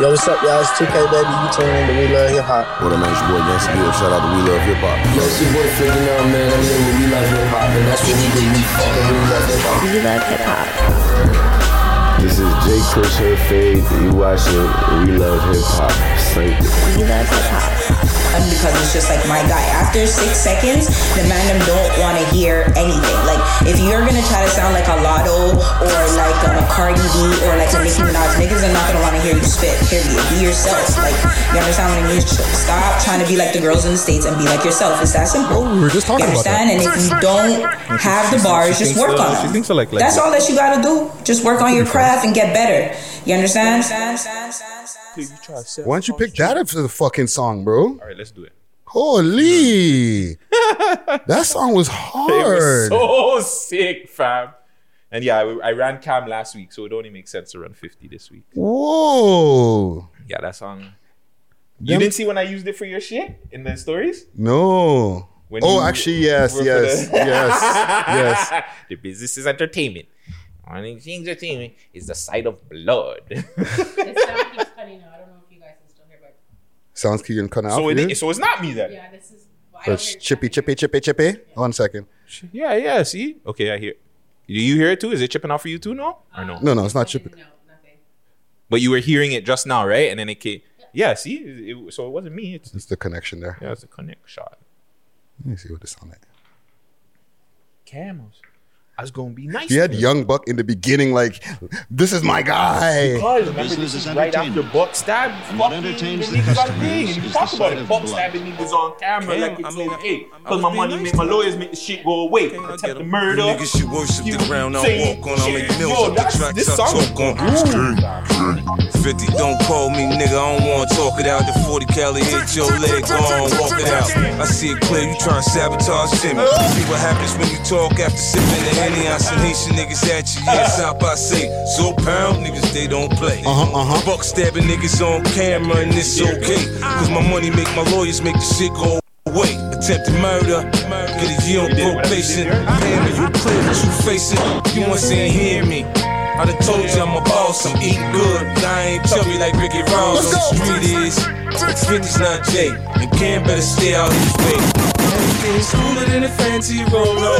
Yo, what's up, y'all? It's 2K, baby. You tuning in to We Love Hip Hop. What up, man? It's your boy, Nancy Gill. Shout out to We Love Hip Hop. Yo, it's your boy, Figgy Now, man. I'm here with We Love Hip Hop, and that's what we do. We Love Hip Hop. We Love Hip Hop. This is J. Chris, her fade. You watching We Love Hip Hop. Thank you. We Love Hip Hop. Because it's just like, my God, after 6 seconds, the man don't want to hear anything. Like, if you're going to try to sound like a Lotto or like a Cardi B or like a Nicki Minaj, niggas are not going to want to hear you spit, period. Be yourself. Like, you understand what I mean? Stop trying to be like the girls in the States and be like yourself. It's that simple. Oh, we were just talking about that. And if you don't have the bars, just work on them. That's all that you got to do. Just work on your craft and get better. You understand? Why don't you pick that up for the fucking song, bro? All right, let's do it. Holy. That song was hard. It was so sick, fam. And yeah, I ran cam last week, so it only makes sense to run 50 this week. Whoa. Yeah, that song. You didn't see when I used it for your shit in the stories? No. When actually, yes. Yes. The business is entertainment. And entertainment is the side of blood. Sounds keep getting cut out. So it's not me then. Yeah, this is. Well, chippy. Yeah. 1 second. Yeah. See. Okay, I hear. Do you hear it too? Is it chipping out for you too? No. Or no. No, it's not chipping. No, nothing. But you were hearing it just now, right? And then it came. Yeah. See. So it wasn't me. It's the connection there. Yeah, it's the connect shot. Let me see what this sound like. Camels. I was gonna be nice. He had Young Buck in the beginning, like, this is my guy. Because remember, this is right after Buck stabbed. What entertains the customers? You talk about it. Buck stabbing niggas on camera like it's okay. Because my money make my lawyers make the shit go away. Attempt to murder. Niggas should worship the ground I walk on. I make mills on the tracks I talk on. 50, don't call me, nigga. I don't wanna talk it out. The 40 cali hit your leg, go on, walk it out. I see it clear. You trying to sabotage Timmy. See what happens when you talk after sipping it. Some Haitian niggas at you, yes, I say. So pound niggas, they don't play. Buck stabbing niggas on camera, and it's okay. Cause my money make my lawyers make the shit go away. Attempted murder, get a year on probation. Damn it, you clear what you facing. You ain't saying, hear me. I done told you I'm a boss, I'm eating good. I ain't tell me like Ricky Ross on the street is. 50's not Jay, and Cam better stay out his way. Everything's cooler than a fancy roller.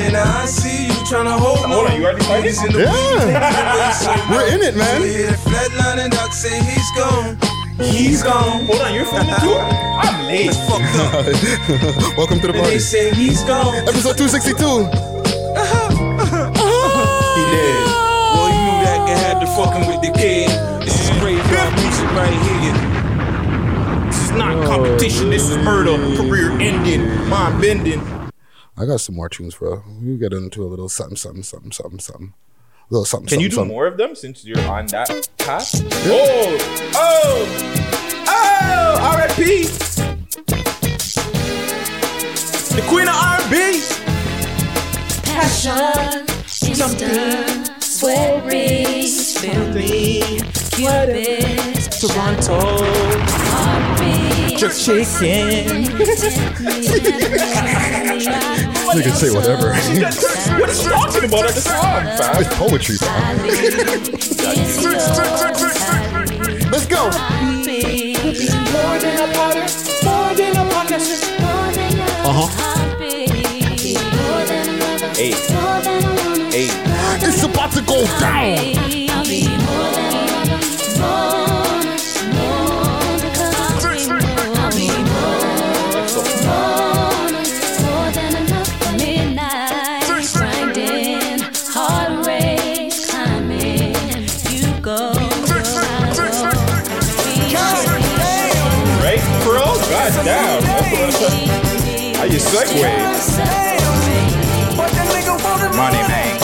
And I see you trying to hold on. Hold on, you already started? Yeah. We're in it, man. Flatline and Doc say he's gone. He's gone. Hold on, you're filming too? I'm late. That's fucked up. Welcome to the party. They say he's gone. Episode 262. He did. Well, you knew that guy had to fucking with the kid. This is great rap music right here. Not competition. This is murder. Career ending. Mind bending. I got some more tunes, bro. We get into a little something. A little something. Can you do more of them since you're on that path? Yeah. Oh! R.I.P. The Queen of R&B. Passion, something, swearing, family, Cupid, Toronto. Just shaking. You can say whatever. What is she talking about at the song? It's poetry, man. Let's go. More than a potter, more than a podcast, more than a hey. It's about to go down. Down. How you segue? Money man.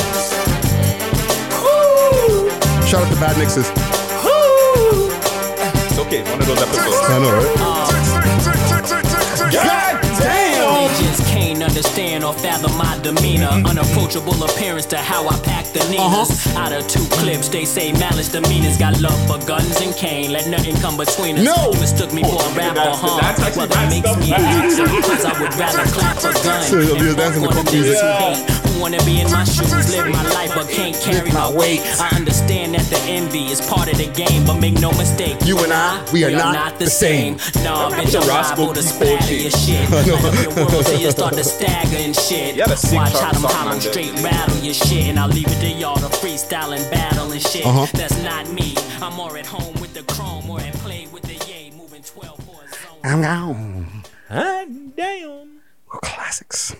Shout out to Bad Mixes. It's okay, one of those episodes. I know, right? God damn! They just can't understand or fathom my demeanor. Unapproachable appearance to how I pack the needles. Out of two clips, they say malice demeanors. Got love for guns and cane. Let nothing come between us. No. You mistook me for a rapper, huh? Well, that makes me an actor, because I would rather clap a gun. Seriously, I'm just dancing to pop music. Who wanna be in my shoes, live my life, but can't carry my weight. I understand that the envy is part of the game, but make no mistake, you and I, we are not the same. Nah, bitch, I'm liable to spatter your shit. The world till you start to stagger and shit. Watch how them hollow straight rattle your shit, and I'll leave it to y'all to freestyle and battle and shit. That's not me. I'm more at home with the chrome or at play with the yay, moving 12 for a zone. I'm gone. I'm down. Classics.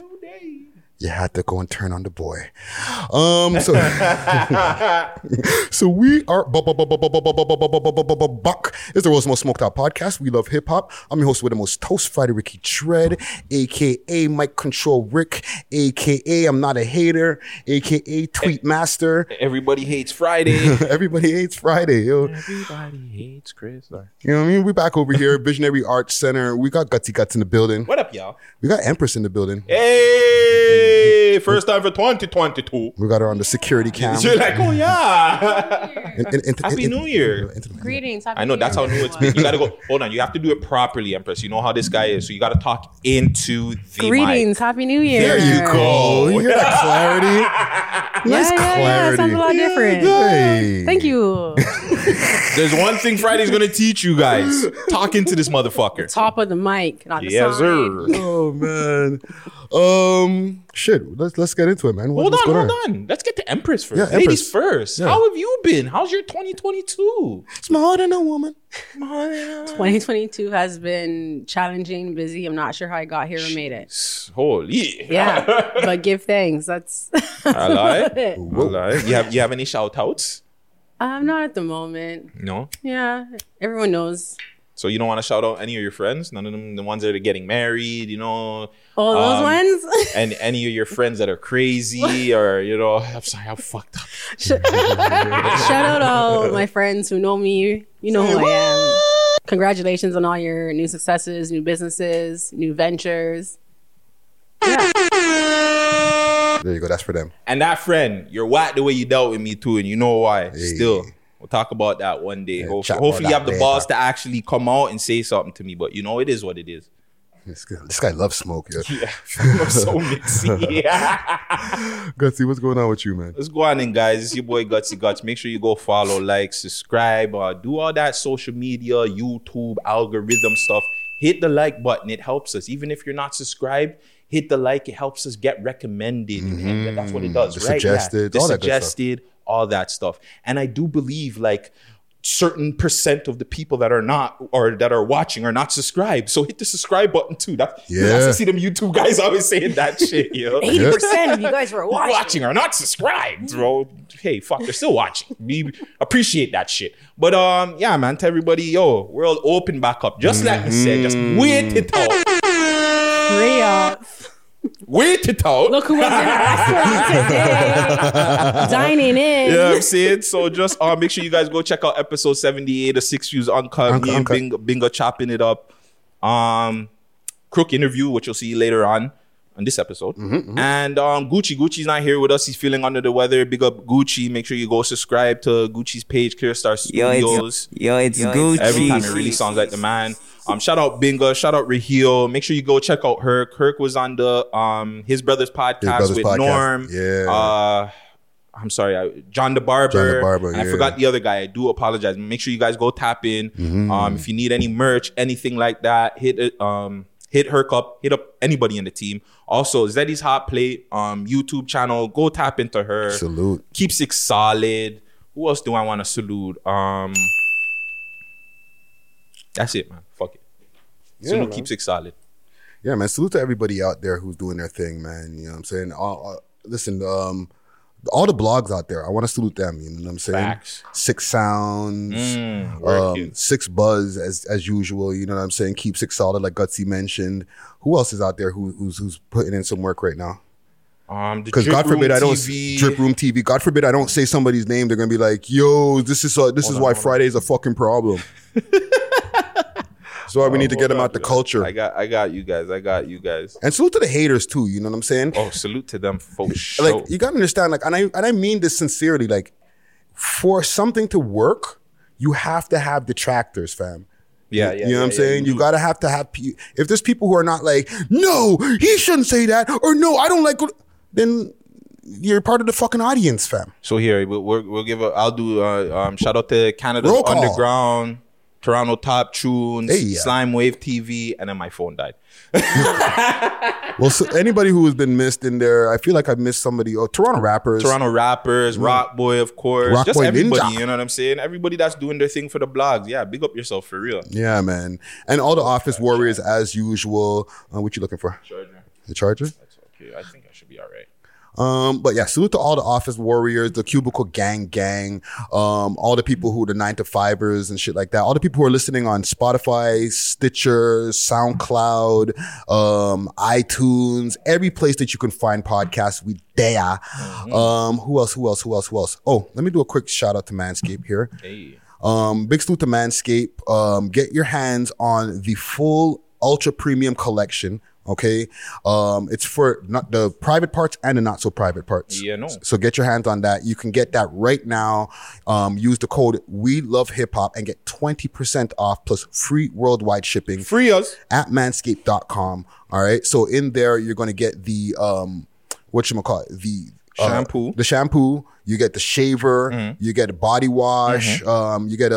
No day. You had to go and turn on the boy. So we are Buck. It's the world's most smoked out podcast. We love hip hop. I'm your host with the most toast Friday, Ricky Tread, aka Mike Control Rick, aka I'm not a hater, aka Tweet Master. Everybody hates Friday. Yo. Everybody hates Chris. Sorry. You know what I mean? We back over here, Visionary Arts Center. We got Gutsy Guts in the building. What up, y'all? We got Empress in the building. Hey. First time for 2022. We got her on the security cam. She's like, oh yeah. Happy New Year. Greetings. I know that's how new it's been. You got to go. Hold on. You have to do it properly, Empress. You know how this guy is. So you got to talk into the Greetings. Mic. Happy New Year. There you go. You hear that clarity? Nice clarity. It sounds a lot different. Hey. Thank you. There's one thing Friday's going to teach you guys. Talk into this motherfucker. Top of the mic. Not the side. Sir. Oh, man. Shit, let's get into it, man. Hold on. Let's get to Empress first. Yeah, Empress. Ladies first. Yeah. How have you been? How's your 2022? Smaller than a woman. 2022 has been challenging, busy. I'm not sure how I got here and made it. Holy. Yeah, but give thanks. That's I lie. You have any shout outs? Not at the moment. No? Yeah, everyone knows. So you don't want to shout out any of your friends? None of them, the ones that are getting married, you know. All those ones? And any of your friends that are crazy or, you know, I'm sorry, I'm fucked up. Shout out all my friends who know me. You know who I am. Congratulations on all your new successes, new businesses, new ventures. Yeah. There you go. That's for them. And that friend, you're whack the way you dealt with me too. And you know why. Hey. Still. We'll talk about that one day. Yeah, hopefully you have the balls to actually come out and say something to me. But you know, it is what it is. This guy loves smoke. Yeah. I'm so mixy. Gutsy, what's going on with you, man? What's going on, guys? It's your boy Gutsy Guts. Make sure you go follow, like, subscribe, do all that social media, YouTube, algorithm stuff. Hit the like button. It helps us. Even if you're not subscribed, hit the like. It helps us get recommended. Mm-hmm. That's what it does, right? Suggested. Yeah. All that suggested. All that stuff. And I do believe like certain percent of the people that are not or that are watching are not subscribed. So hit the subscribe button too. You also see them YouTube guys always saying that shit. You know? 80% of you guys who are watching are not subscribed, bro. Hey, fuck, they're still watching. We appreciate that shit. But yeah, man, to everybody, world open back up. Just like I said, just wait it out. Free up. Wait it out. Look who was in our restaurant today. Dining in. Yeah, you know I'm saying. So just make sure you guys go check out episode 78 of Six Views Uncut. Me and Bingo chopping it up. Crook interview, which you'll see later on this episode. And Gucci's not here with us. He's feeling under the weather. Big up Gucci. Make sure you go subscribe to Gucci's page, Clear Star Studios. It's Gucci. Every time it really sounds like the man. Shout out Binga, shout out Raheel. Make sure you go check out her. Kirk was on the his brother's podcast with Norm. Yeah. John the Barber. I forgot the other guy. I do apologize. Make sure you guys go tap in. If you need any merch, anything like that, hit Herc up. Hit up anybody in the team. Also, Zeddy's Hot Plate YouTube channel. Go tap into her. Salute. Keep Six Solid. Who else do I want to salute? That's it, man. Fuck it. Yeah, salute, man. Keep Six Solid. Yeah, man. Salute to everybody out there who's doing their thing, man. You know what I'm saying? Listen, all the blogs out there, I want to salute them. You know what I'm saying? Facts. Six Sounds, Six Buzz, as usual. You know what I'm saying? Keep Six Solid, like Gutsy mentioned. Who else is out there who's putting in some work right now? Because God forbid I don't Drip Room TV. God forbid I don't say somebody's name. They're gonna be like, "Yo, this is why Friday's a fucking problem." That's why we need to get them out the culture. I got you guys. And salute to the haters too. You know what I'm saying? Oh, salute to them folks. Sure. Like you gotta understand. Like, and I mean this sincerely. Like, for something to work, you have to have detractors, fam. Yeah, yeah. You know what I'm saying? You gotta have to have. If there's people who are not like, no, he shouldn't say that, or no, I don't like. Then you're part of the fucking audience, fam. So here we'll give. I'll do shout out to Canada's underground. Toronto Top Tunes, Slime Wave TV, and then my phone died. Well, so anybody who has been missed in there, I feel like I missed somebody. Oh, Toronto rappers, Rock Boy, of course. Rock just Boy everybody, Ninja. You know what I'm saying? Everybody that's doing their thing for the blogs. Yeah, big up yourself for real. Yeah, man. And all the office warriors as usual. What you looking for? Charger. The charger? That's okay. I think I should be all right. But yeah, salute to all the office warriors, the cubicle gang, all the people who are the 9-to-5ers and shit like that. All the people who are listening on Spotify, Stitcher, SoundCloud, iTunes, every place that you can find podcasts, we there. Who else? Oh, let me do a quick shout out to Manscaped here. Hey. Big salute to Manscaped. Get your hands on the full ultra premium collection. Okay, it's for not the private parts and the not so private parts. Yeah, no. So get your hands on that. You can get that right now. Use the code We Love Hip Hop and get 20% off plus free worldwide shipping. Free us at manscaped.com. All right. So in there, you're going to get the shampoo. The shampoo. You get the shaver. Mm-hmm. You get a body wash. Mm-hmm. You get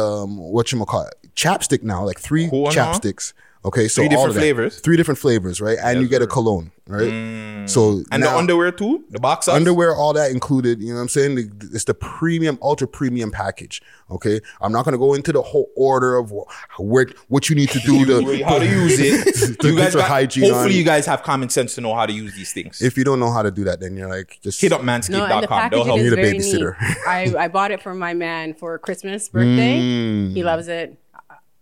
chapstick now, like 3 chapsticks. Okay, so 3 different flavors. 3 different flavors, right? And you get a cologne, right? So and now, the underwear too? The box socks? Underwear, all that included, you know what I'm saying? It's the premium, ultra premium package, okay? I'm not going to go into the whole order of what you need to do to... how to use it. To you guys got, hygiene hopefully on. You guys have common sense to know how to use these things. If you don't know how to do that, then you're like, just... hit up manscaped.com. They'll help you. Need a babysitter. I bought it for my man for Christmas, birthday. He loves it.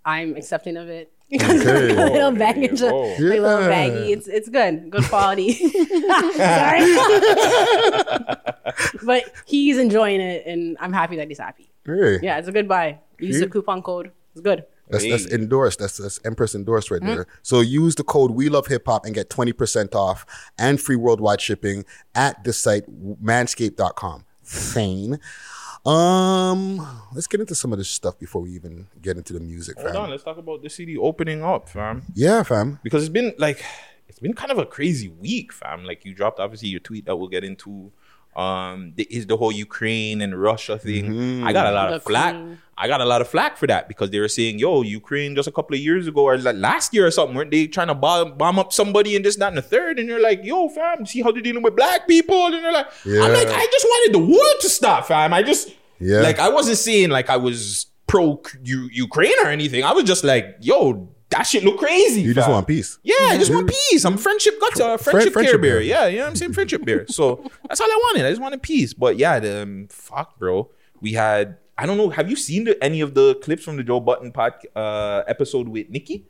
I'm accepting of it. Okay. A little baggage, a little baggie. It's good quality. Sorry, but he's enjoying it, and I'm happy that he's happy. Hey. Yeah, it's a good buy. Use the coupon code. It's good. That's endorsed. That's Empress endorsed right there. So use the code We Love Hip Hop and get 20% off and free worldwide shipping at the site manscaped.com. Sane. Let's get into some of this stuff before we even get into the music, fam. Hold on, let's talk about the CD opening up, fam. Yeah, fam. Because it's been kind of a crazy week, fam. Like, you dropped, obviously, your tweet that we'll get into. The whole Ukraine and Russia thing. Mm-hmm. I got a lot of flack for that because they were saying, yo, Ukraine just a couple of years ago or like last year or something, weren't they trying to bomb up somebody and this, that, and the third? And you're like, yo, fam, see how they're dealing with black people? And they're like, I'm like, I just wanted the war to stop, fam. I wasn't saying like I was pro Ukraine or anything. I was just like, yo, that shit look crazy. You just want peace. Yeah, I just want peace. I'm friendship gotcha. Friendship care bear. Yeah, you know what I'm saying? Friendship bear. So that's all I wanted. I just wanted peace. But yeah, fuck, bro. We had, I don't know, have you seen any of the clips from the Joe Button episode with Nikki?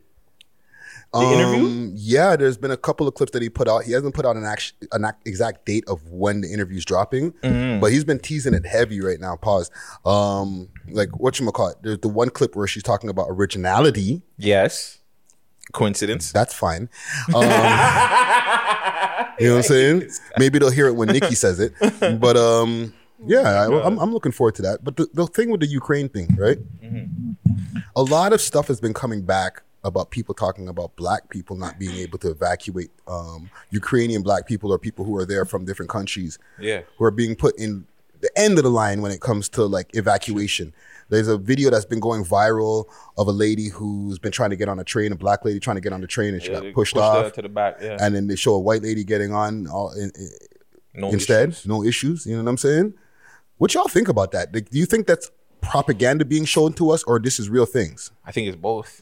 The interview? Yeah, there's been a couple of clips that he put out. He hasn't put out an exact date of when the interview's dropping, but he's been teasing it heavy right now. Pause. Like whatchamacallit, there's the one clip where she's talking about originality. Yes. Coincidence. That's fine. You know what I'm saying? Maybe they'll hear it when Nikki says it. But yeah, I'm looking forward to that. But the thing with the Ukraine thing, right? Mm-hmm. A lot of stuff has been coming back about people talking about black people not being able to evacuate Ukrainian black people or people who are there from different countries who are being put in the end of the line when it comes to like evacuation. There's a video that's been going viral of a lady who's been trying to get on a train, a black lady trying to get on the train and she got pushed off to the back, and then they show a white lady getting on no issues. You know what I'm saying? What y'all think about that? Like, do you think that's propaganda being shown to us or this is real things? I think it's both.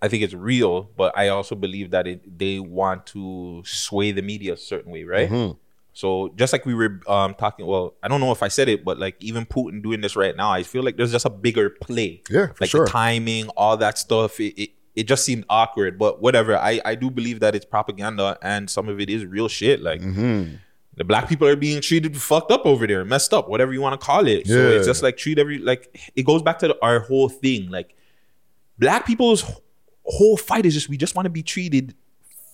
I think it's real, but I also believe that they want to sway the media a certain way, right? Mm-hmm. So just like we were talking, well, I don't know if I said it, but like even Putin doing this right now, I feel like there's just a bigger play. Yeah, for sure. The timing, all that stuff, it just seemed awkward, but whatever. I do believe that it's propaganda and some of it is real shit. Like the black people are being treated fucked up over there, messed up, whatever you want to call it. Yeah. So it's just like it goes back to our whole thing. Like black people's whole fight is just we just want to be treated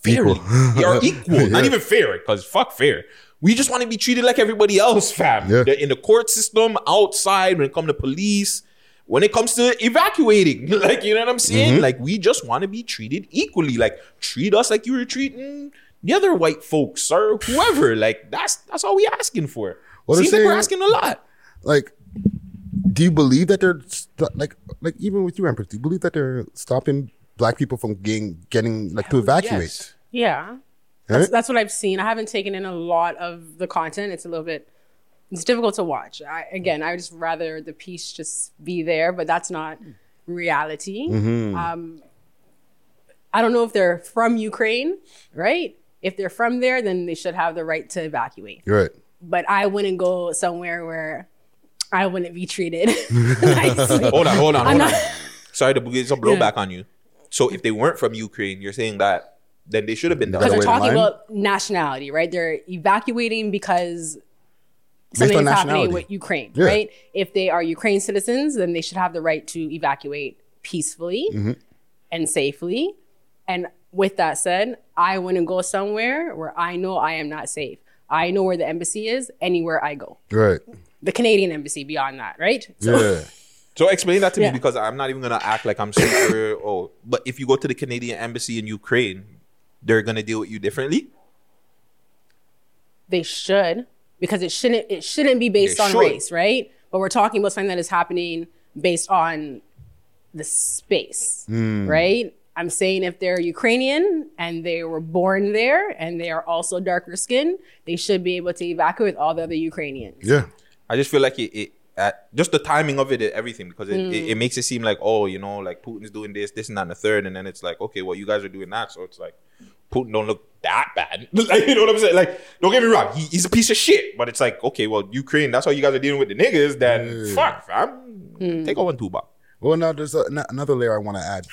fairly. You're equal. Yeah. Not even fair, because fuck fair. We just want to be treated like everybody else, fam. Yeah. In the court system, outside, when it comes to police, when it comes to evacuating. Like, you know what I'm saying? Mm-hmm. Like, we just want to be treated equally. Like, treat us like you were treating the other white folks or whoever. Like, that's all we asking for. What seems like we're asking a lot. Like, do you believe that they're like even with you, Empress, do you believe that they're stopping black people from getting like to evacuate? Yes. Yeah. That's what I've seen. I haven't taken in a lot of the content. It's a little bit, it's difficult to watch. I would just rather the piece just be there, but that's not reality. Mm-hmm. I don't know if they're from Ukraine, right? If they're from there, then they should have the right to evacuate. You're right. But I wouldn't go somewhere where I wouldn't be treated nicely. Hold on. Sorry to get some blowback on you. So if they weren't from Ukraine, you're saying that then they should have been done. Because we're talking about nationality, right? They're evacuating because something's happening with Ukraine, right? If they are Ukraine citizens, then they should have the right to evacuate peacefully and safely. And with that said, I wouldn't go somewhere where I know I am not safe. I know where the embassy is anywhere I go. Right. The Canadian embassy beyond that, right? So, yeah. So explain that to me because I'm not even going to act like I'm super, but if you go to the Canadian embassy in Ukraine, they're gonna deal with you differently? They should, because it shouldn't be based on race, right? But we're talking about something that is happening based on the space, right? I'm saying if they're Ukrainian and they were born there and they are also darker skinned, they should be able to evacuate all the other Ukrainians. Yeah. I just feel like just the timing of it, everything, because it makes it seem like, like Putin's doing this and that and the third, and then it's like, okay, well, you guys are doing that, so it's like, Putin don't look that bad. Like, you know what I'm saying? Like, don't get me wrong. He's a piece of shit. But it's like, okay, well, Ukraine, that's how you guys are dealing with the niggas. Then fuck, fam. Take over and tuba. Well, now there's another layer I want to add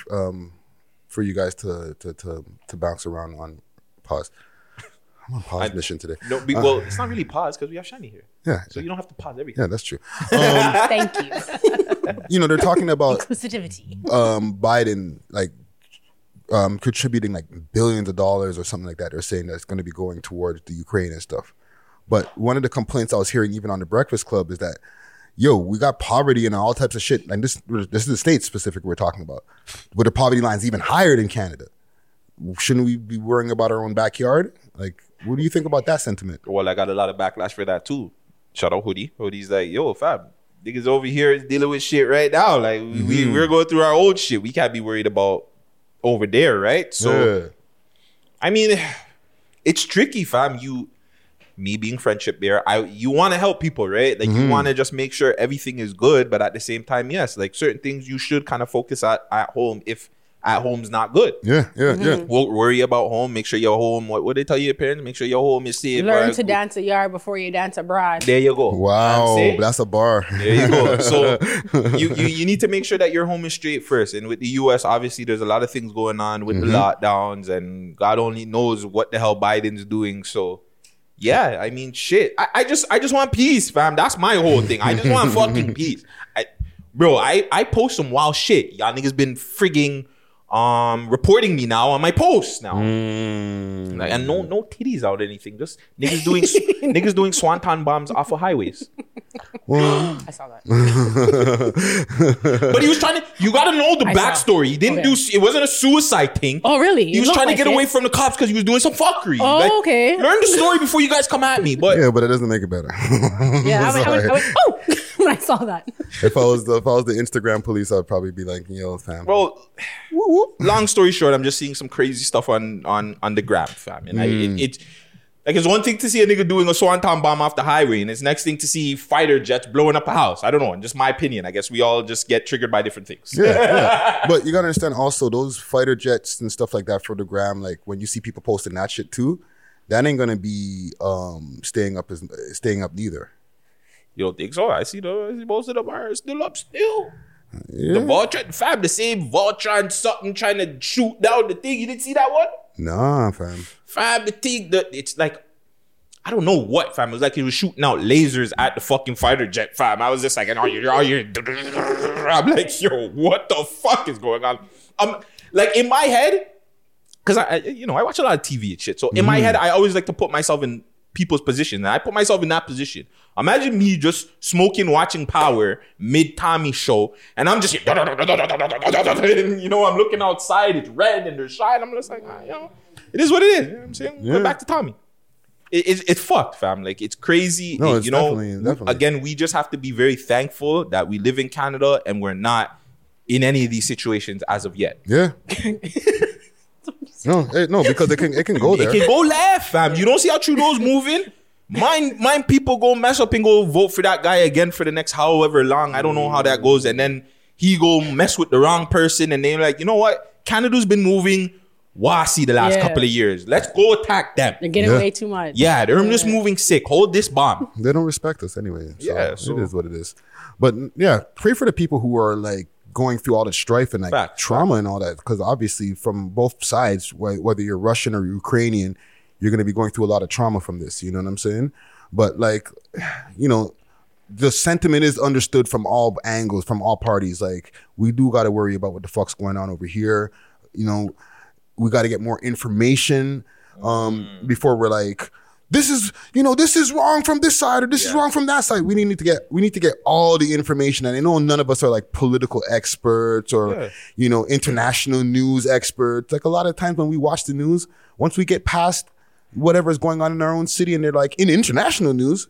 for you guys to bounce around on. Pause. I'm on pause mission today. No, well, it's not really pause because we have Shani here. Yeah. So you don't have to pause everything. Yeah, that's true. Thank you. They're talking about inclusivity. Biden, like, contributing like billions of dollars or something like that. They're saying that's going to be going towards the Ukraine and stuff. But one of the complaints I was hearing even on The Breakfast Club is that, we got poverty and all types of shit. And this is the States specific we're talking about. But the poverty line's even higher than Canada. Shouldn't we be worrying about our own backyard? Like, what do you think about that sentiment? Well, I got a lot of backlash for that too. Shout out Hoodie. Hoodie's like, yo, fam, niggas over here is dealing with shit right now. Like, we're going through our own shit. We can't be worried about over there, right? So, I mean, it's tricky, fam. Me being friendship bear, you want to help people, right? Like, you want to just make sure everything is good, but at the same time, yes, like certain things you should kind of focus at home if at home's not good. Yeah. Won't worry about home. Make sure your home, what they tell your parents? Make sure your home is safe. Learn to dance a yard before you dance abroad. There you go. Wow, that's a bar. There you go. So you need to make sure that your home is straight first. And with the US, obviously, there's a lot of things going on with the lockdowns and God only knows what the hell Biden's doing. So yeah, I mean, shit. I just want peace, fam. That's my whole thing. I just want fucking peace. I post some wild shit. Y'all niggas been frigging reporting me now on my posts now, like, and no titties out or anything. Just niggas doing swanton bombs off of highways. I saw that. But he was trying to. You got to know the backstory. He didn't do. It wasn't a suicide thing. Oh really? He was trying to get away from the cops because he was doing some fuckery. Oh like, okay. Learn the story before you guys come at me. But but it doesn't make it better. Yeah, I went. Oh, when I saw that. If I was the Instagram police, I'd probably be like, yo, fam. Bro. Long story short, I'm just seeing some crazy stuff on the gram, fam. And it's one thing to see a nigga doing a swanton bomb off the highway, and it's next thing to see fighter jets blowing up a house. I don't know. Just my opinion. I guess we all just get triggered by different things. Yeah. But you gotta understand also those fighter jets and stuff like that for the gram. Like when you see people posting that shit too, that ain't gonna be staying up neither. You don't think so? I see most of them are still up. Yeah. The Voltron, fam, the same Voltron something trying to shoot down the thing. You didn't see that one? Nah, fam. Fam, the thing, it's like, I don't know what, fam. It was like he was shooting out lasers at the fucking fighter jet, fam. I was just like, and all you're I'm like, yo, what the fuck is going on? Like in my head, because I watch a lot of TV and shit. So in my head, I always like to put myself in people's position. And I put myself in that position. Imagine me just smoking, watching Power mid Tommy show, and I'm just here, and, you know, I'm looking outside. It's red and there's shine. I'm just like, you know, it is what it is. You know what I'm saying? Yeah. We're back to Tommy. It's fucked, fam. Like, it's crazy. No, it's definitely. Again, we just have to be very thankful that we live in Canada and we're not in any of these situations as of yet. Yeah. No, because it can go there. It can go left, fam. You don't see how Trudeau's moving? Mine people go mess up and go vote for that guy again for the next however long. I don't know how that goes. And then he go mess with the wrong person and they're like, you know what? Canada's been moving wasi the last couple of years. Let's go attack them. They're getting way too much. Yeah, they're just moving sick. Hold this bomb. They don't respect us anyway. So it is what it is. But yeah, pray for the people who are like going through all the strife and like trauma and all that, because obviously from both sides, whether you're Russian or Ukrainian, you're going to be going through a lot of trauma from this. You know what I'm saying? But like, you know, the sentiment is understood from all angles, from all parties. Like, we do got to worry about what the fuck's going on over here. You know, we got to get more information before we're like, this is wrong from this side, or this is wrong from that side. We need to get all the information. And I know none of us are like political experts or, you know, international news experts. Like, a lot of times when we watch the news, once we get past whatever's going on in our own city and they're like, in international news,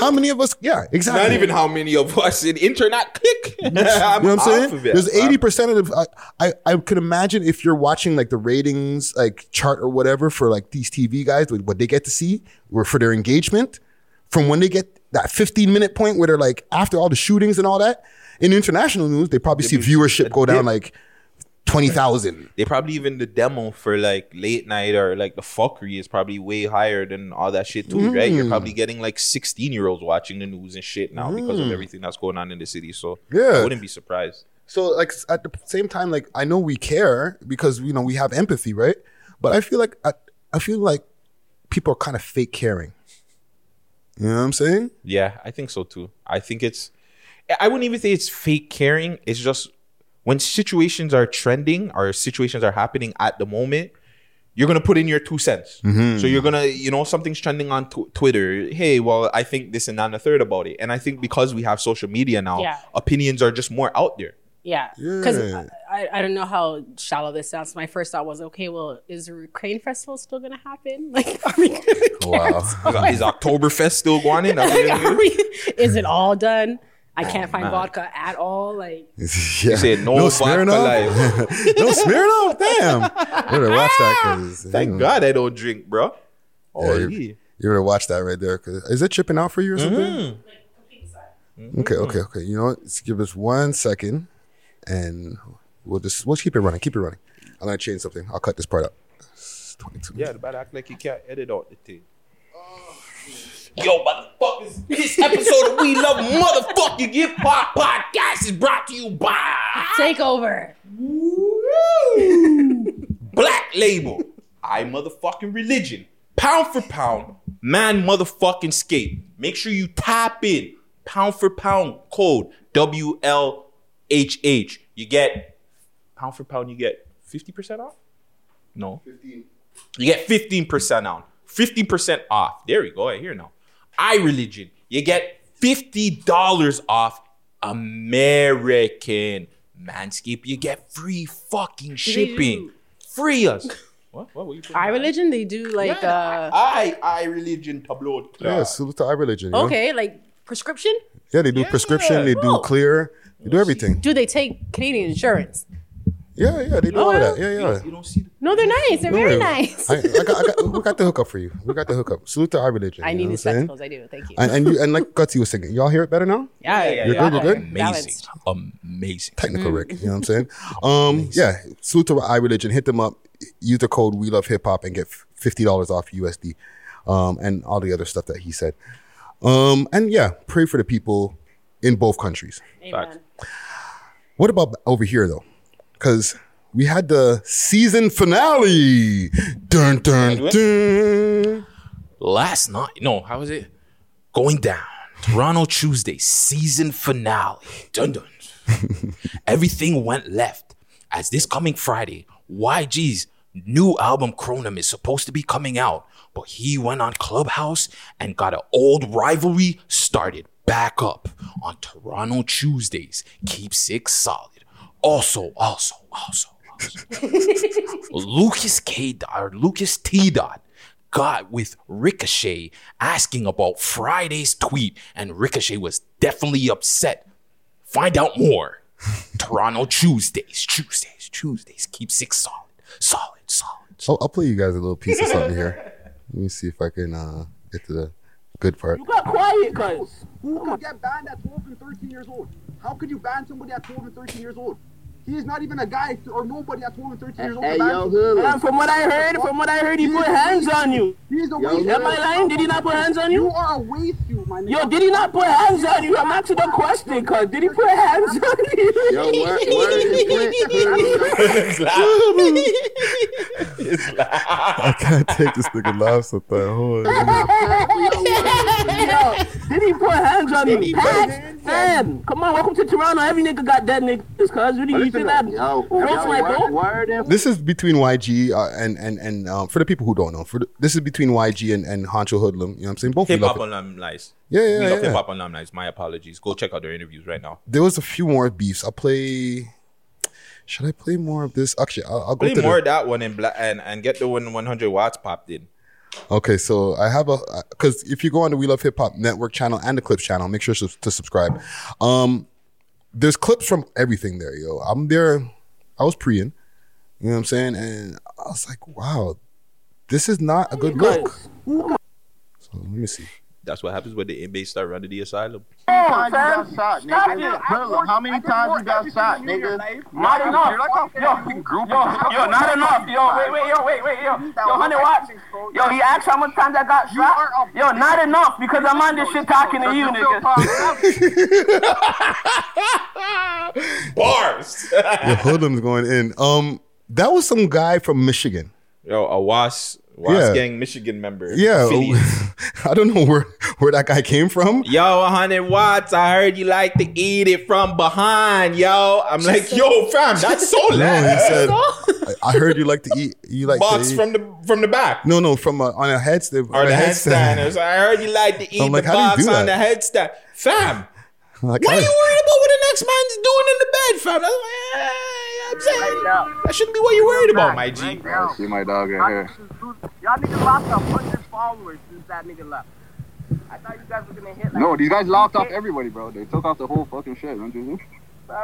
how many of us? Yeah, exactly. Not even how many of us in internet click. You know what I'm saying? There's 80% of the, I could imagine if you're watching like the ratings like chart or whatever for like these TV guys, what they get to see or for their engagement, from when they get that 15-minute point where they're like, after all the shootings and all that, in international news, they probably see viewership go down like 20,000. They probably, even the demo for like late night or like the fuckery is probably way higher than all that shit too, right? You're probably getting like 16-year-olds watching the news and shit now because of everything that's going on in the city. So I wouldn't be surprised. So like, at the same time, like, I know we care because, you know, we have empathy, right? But I feel like people are kind of fake caring. You know what I'm saying? Yeah, I think so too. I think I wouldn't even say it's fake caring. It's just, when situations are trending or situations are happening at the moment, you're going to put in your 2 cents. Mm-hmm. So you're going to, you know, something's trending on Twitter. Hey, well, I think this and that and a third about it. And I think because we have social media now, opinions are just more out there. Yeah. Because I don't know how shallow this sounds. My first thought was, okay, well, is the Ukraine festival still going to happen? Like, are we going to care? Wow. Is Oktoberfest still going in? Is it all done? I can't find vodka at all. Like, you said no vodka. Like, no Smirnoff. Damn. You better watch that. Thank God I don't drink, bro. Oh, yeah. You better watch that right there. Is it chipping out for you or something? Mm-hmm. Okay. You know what? Let's give us 1 second, and we'll keep it running. I'm gonna change something. I'll cut this part up. It's 22. Yeah, but act like you can't edit out the thing. Yo, motherfuckers, this episode of We Love Motherfucking Hip Hop Podcast is brought to you by Takeover. Black Label. I motherfucking religion. Pound for pound, man motherfucking skate. Make sure you tap in. Pound for pound code WLHH. You get, pound for pound, you get 50% off? No. 15. You get 15% off. 50% off. There we go. Right here now. iReligion, you get $50 off American. Manscaped, you get free fucking shipping. Free us. What were you putting iReligion, they do like... Yeah, iReligion tableau. Yeah, salute to iReligion. Okay, like prescription? Yeah, they do prescription, they do clear, they do everything. Do they take Canadian insurance? Yeah, they do all that. Yeah. You don't see no, they're nice. They're very nice. We got the hookup for you. We got the hookup. Salute to iReligion. I need these spectacles. I do. Thank you. And like Gutsy was singing. Y'all hear it better now? Yeah. You're good. Amazing. Technical Rick. You know what I'm saying? Yeah. Salute to iReligion. Hit them up. Use the code We Love Hip Hop and get $50 off USD. And all the other stuff that he said. And yeah, pray for the people in both countries. Amen. What about over here though? Because we had the season finale. Dun. Last night. No, how was it? Going down. Toronto Tuesday season finale. Dun. Everything went left. As this coming Friday, YG's new album Chronom is supposed to be coming out, but he went on Clubhouse and got an old rivalry started back up on Toronto Tuesdays. Keep Six Solid. Also, Lucas T. Dot got with Ricochet asking about Friday's tweet, and Ricochet was definitely upset. Find out more. Toronto Tuesdays. Keep Six Solid. Solid. I'll play you guys a little piece of something here. Let me see if I can get to the good part. You got quiet, guys. Who could get banned at 12 and 13 years old? How could you ban somebody at 12 and 13 years old? He is not even a guy or nobody at 12 and 13 years old. Hey, yo, from what I heard, he put hands on you. He's a waste. Am I lying? Did he not put hands on you? You are a waste, you, my nigga. Yo, did he not put hands on you? I'm asking the question, cuz. Did he put hands on you? Yo, where is Clint? It's loud. I can't take this nigga laugh sometimes. Hold on. Did he put hands on you? Man, come on, welcome to Toronto. Every nigga got dead niggas, cuz. What do you think that? This is between YG and for the people who don't know, this is between YG and Honcho Hoodlum. You know what I'm saying? Both hip hop alumni's. Yeah. Hip hop alumni's. My apologies. Go check out their interviews right now. There was a few more beefs. Should I play more of this? Actually, I'll go play more of that one in black and get the one 100 watts popped in. Okay, so I have because if you go on the We Love Hip Hop Network channel and the Clips channel, make sure to subscribe. There's clips from everything there, yo. I'm there. I was preying. You know what I'm saying? And I was like, wow, this is not a good look. So let me see. That's what happens when the inmates start running the asylum. How many times you got shot, nigga? Not enough. Yo, not enough. Yo, wait. Yo, 100 watts. Yo, he asked how many times I got shot. Yo, not enough, because I'm on this shit talking to you, nigga. Bars. Yo, Hoodlum's going in. That was some guy from Michigan. Yo, a wasp. Gang Michigan member. Yeah. I don't know where that guy came from. Yo, 100 watts. I heard you like to eat it from behind, yo. I'm just like, yo, fam, that's so loud. No, he said, I heard you like to eat. You like box to eat. from the back. No, from on a headstand. Or the headstand. I heard you like to eat the box on the headstand. Fam, like, why are you worried about what the next man's doing in the bed, fam? That's like, I'm saying, that shouldn't be what you're worried about, my G. I see my dog right here. Y'all niggas lost 100 followers since that nigga left. I thought you guys were gonna hit like... No, these guys locked off everybody, bro. They took off the whole fucking shit, don't you think?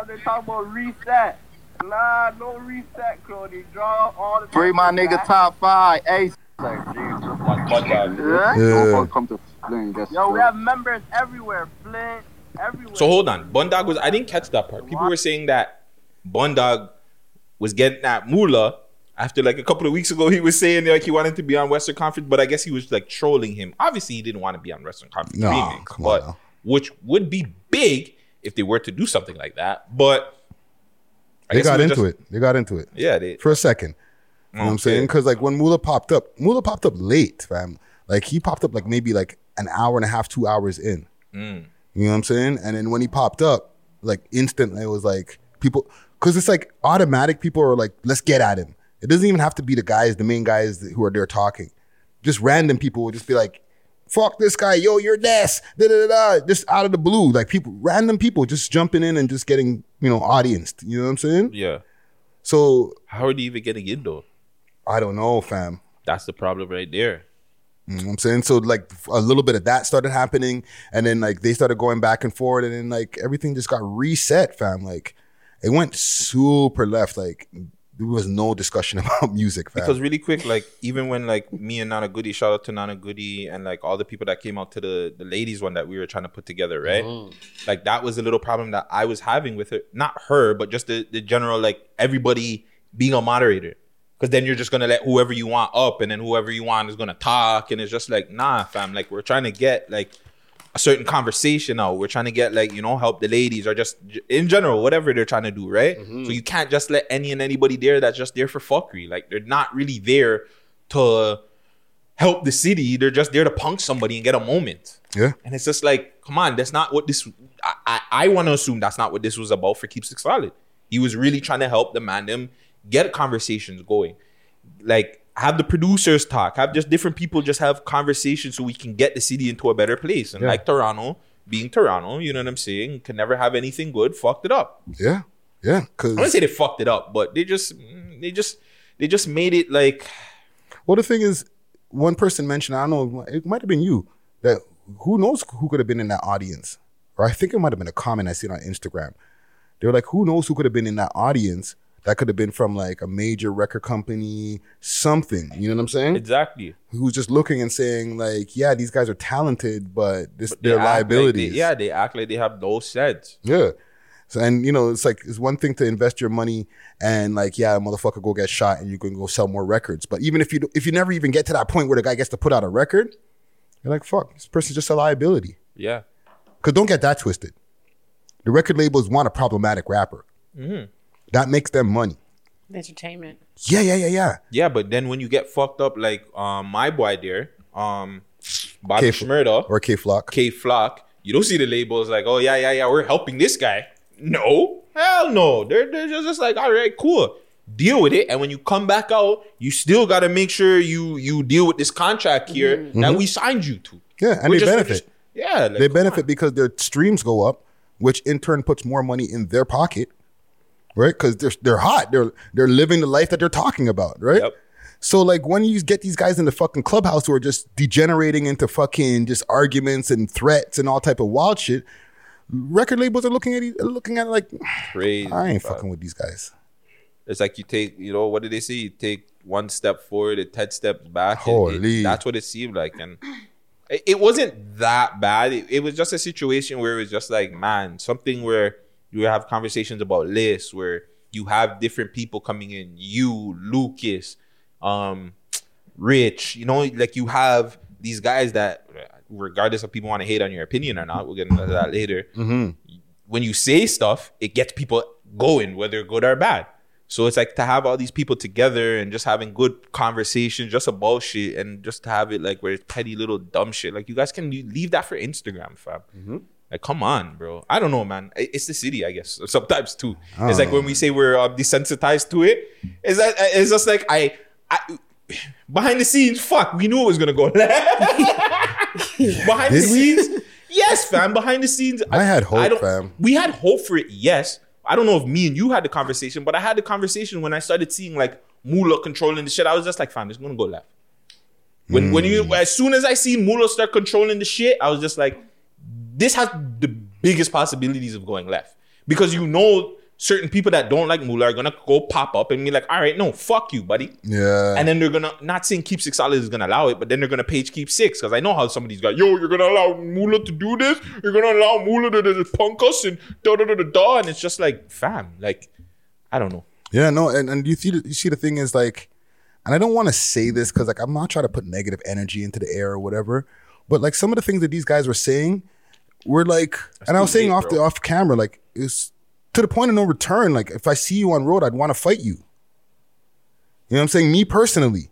They talking about reset. Nah, no reset, Cody. Draw all the... Free my nigga back. Top 5. Ace. Like, jeez. Yo, we have members everywhere. Flint, everywhere. So hold on. Bundog was... I didn't catch that part. People were saying that Bundog was getting at Mula after like a couple of weeks ago. He was saying like he wanted to be on Western Conference, but I guess he was like trolling him. Obviously, he didn't want to be on Western Conference remix, but which would be big if they were to do something like that. But they got into it. They got into it. Yeah, they for a second. You know what I'm saying? Because like when Mula popped up late, fam. Like he popped up like maybe like an hour and a half, 2 hours in. You know what I'm saying? And then when he popped up, like instantly, it was like people. Because it's like automatic, people are like, let's get at him. It doesn't even have to be the main guys who are there talking. Just random people will just be like, fuck this guy, yo, you're this, da-da-da-da, just out of the blue. Like random people just jumping in and just getting, audienced. You know what I'm saying? Yeah. So. How are they even getting in though? I don't know, fam. That's the problem right there. You know what I'm saying? So like a little bit of that started happening. And then like they started going back and forth. And then like everything just got reset, fam. Like. It went super left. Like there was no discussion about music. Fam. Because really quick, like even when like me and Nana Goody, shout out to Nana Goody and like all the people that came out to the ladies one that we were trying to put together, right? Oh. Like that was a little problem that I was having with her, not her, but just the general like everybody being a moderator. Because then you're just gonna let whoever you want up, and then whoever you want is gonna talk, and it's just like nah, fam. Like we're trying to get like. A certain conversation now. We're trying to get like, help the ladies or just in general, whatever they're trying to do, right? Mm-hmm. So you can't just let anybody there that's just there for fuckery. Like they're not really there to help the city. They're just there to punk somebody and get a moment. Yeah. And it's just like, come on, that's not what this... I want to assume that's not what this was about for Keep Six Solid. He was really trying to help the man them get conversations going. Like, have the producers talk. Have just different people just have conversations so we can get the city into a better place. And like Toronto, being Toronto, you know what I'm saying, can never have anything good, fucked it up. Yeah. Yeah. Cause I wouldn't say they fucked it up, but they just made it like... Well, the thing is, one person mentioned, I don't know, it might have been you, that who knows who could have been in that audience. Or I think it might have been a comment I seen on Instagram. They were like, who knows who could have been in that audience that could have been from like a major record company, something. You know what I'm saying? Exactly. Who's just looking and saying like, yeah, these guys are talented, but this their liabilities. Like they act like they have no sense. Yeah. So, and you know, it's like, it's one thing to invest your money and like, yeah, a motherfucker go get shot and you can go sell more records. But even if you never even get to that point where the guy gets to put out a record, you're like, fuck, this person's just a liability. Yeah. Because don't get that twisted. The record labels want a problematic rapper. Mm-hmm. That makes them money. Entertainment. Yeah. Yeah, but then when you get fucked up, like my boy there, Bobby Shmurda. Or K-Flock. K-Flock. You don't see the labels like, oh, yeah, we're helping this guy. No. Hell no. They're just like, all right, cool. Deal with it, and when you come back out, you still got to make sure you deal with this contract here that we signed you to. Yeah, and they benefit because their streams go up, which in turn puts more money in their pocket, right? Because they're hot, they're living the life that they're talking about, right? Yep. So like when you get these guys in the fucking clubhouse who are just degenerating into fucking just arguments and threats and all type of wild shit, record labels are looking at it like crazy. I ain't fucking with these guys. It's like you take, you know, what did they say? You take one step forward and 10 steps back. Holy. That's what it seemed like. And it wasn't that bad. It was just a situation where it was just like, man, something where you have conversations about lists, where you have different people coming in. You, Lucas, Rich, you know, like you have these guys that, regardless of people want to hate on your opinion or not, we'll get into that later. Mm-hmm. When you say stuff, it gets people going, whether good or bad. So it's like to have all these people together and just having good conversations just about shit and just to have it like where it's petty little dumb shit. Like you guys can leave that for Instagram, fam. Mm-hmm. Like, come on, bro. I don't know, man. It's the city, I guess. Sometimes too. Oh. It's like when we say we're desensitized to it, it's just like I behind the scenes, fuck, we knew it was going to go left. Behind the scenes. Yes, fam. Behind the scenes. I had hope, fam. We had hope for it, yes. I don't know if me and you had the conversation, but I had the conversation when I started seeing like Mula controlling the shit. I was just like, fam, it's gonna go left. As soon as I see Mula start controlling the shit, I was just like, this has the biggest possibilities of going left. Because you know certain people that don't like Mula are gonna go pop up and be like, all right, no, fuck you, buddy. Yeah. And then they're gonna, not saying Keep Six Solid is gonna allow it, but then they're gonna page Keep Six. Cause I know how somebody's got, yo, you're gonna allow Mula to do this? You're gonna allow Mula to punk us and da-da-da-da-da. And it's just like, fam, like, I don't know. Yeah, no, and you see the thing is like, and I don't wanna say this cause like, I'm not trying to put negative energy into the air or whatever, but like some of the things that these guys were saying were like, and I was saying off camera, like it's, to the point of no return. Like if I see you on road, I'd want to fight you. You know what I'm saying? Me personally.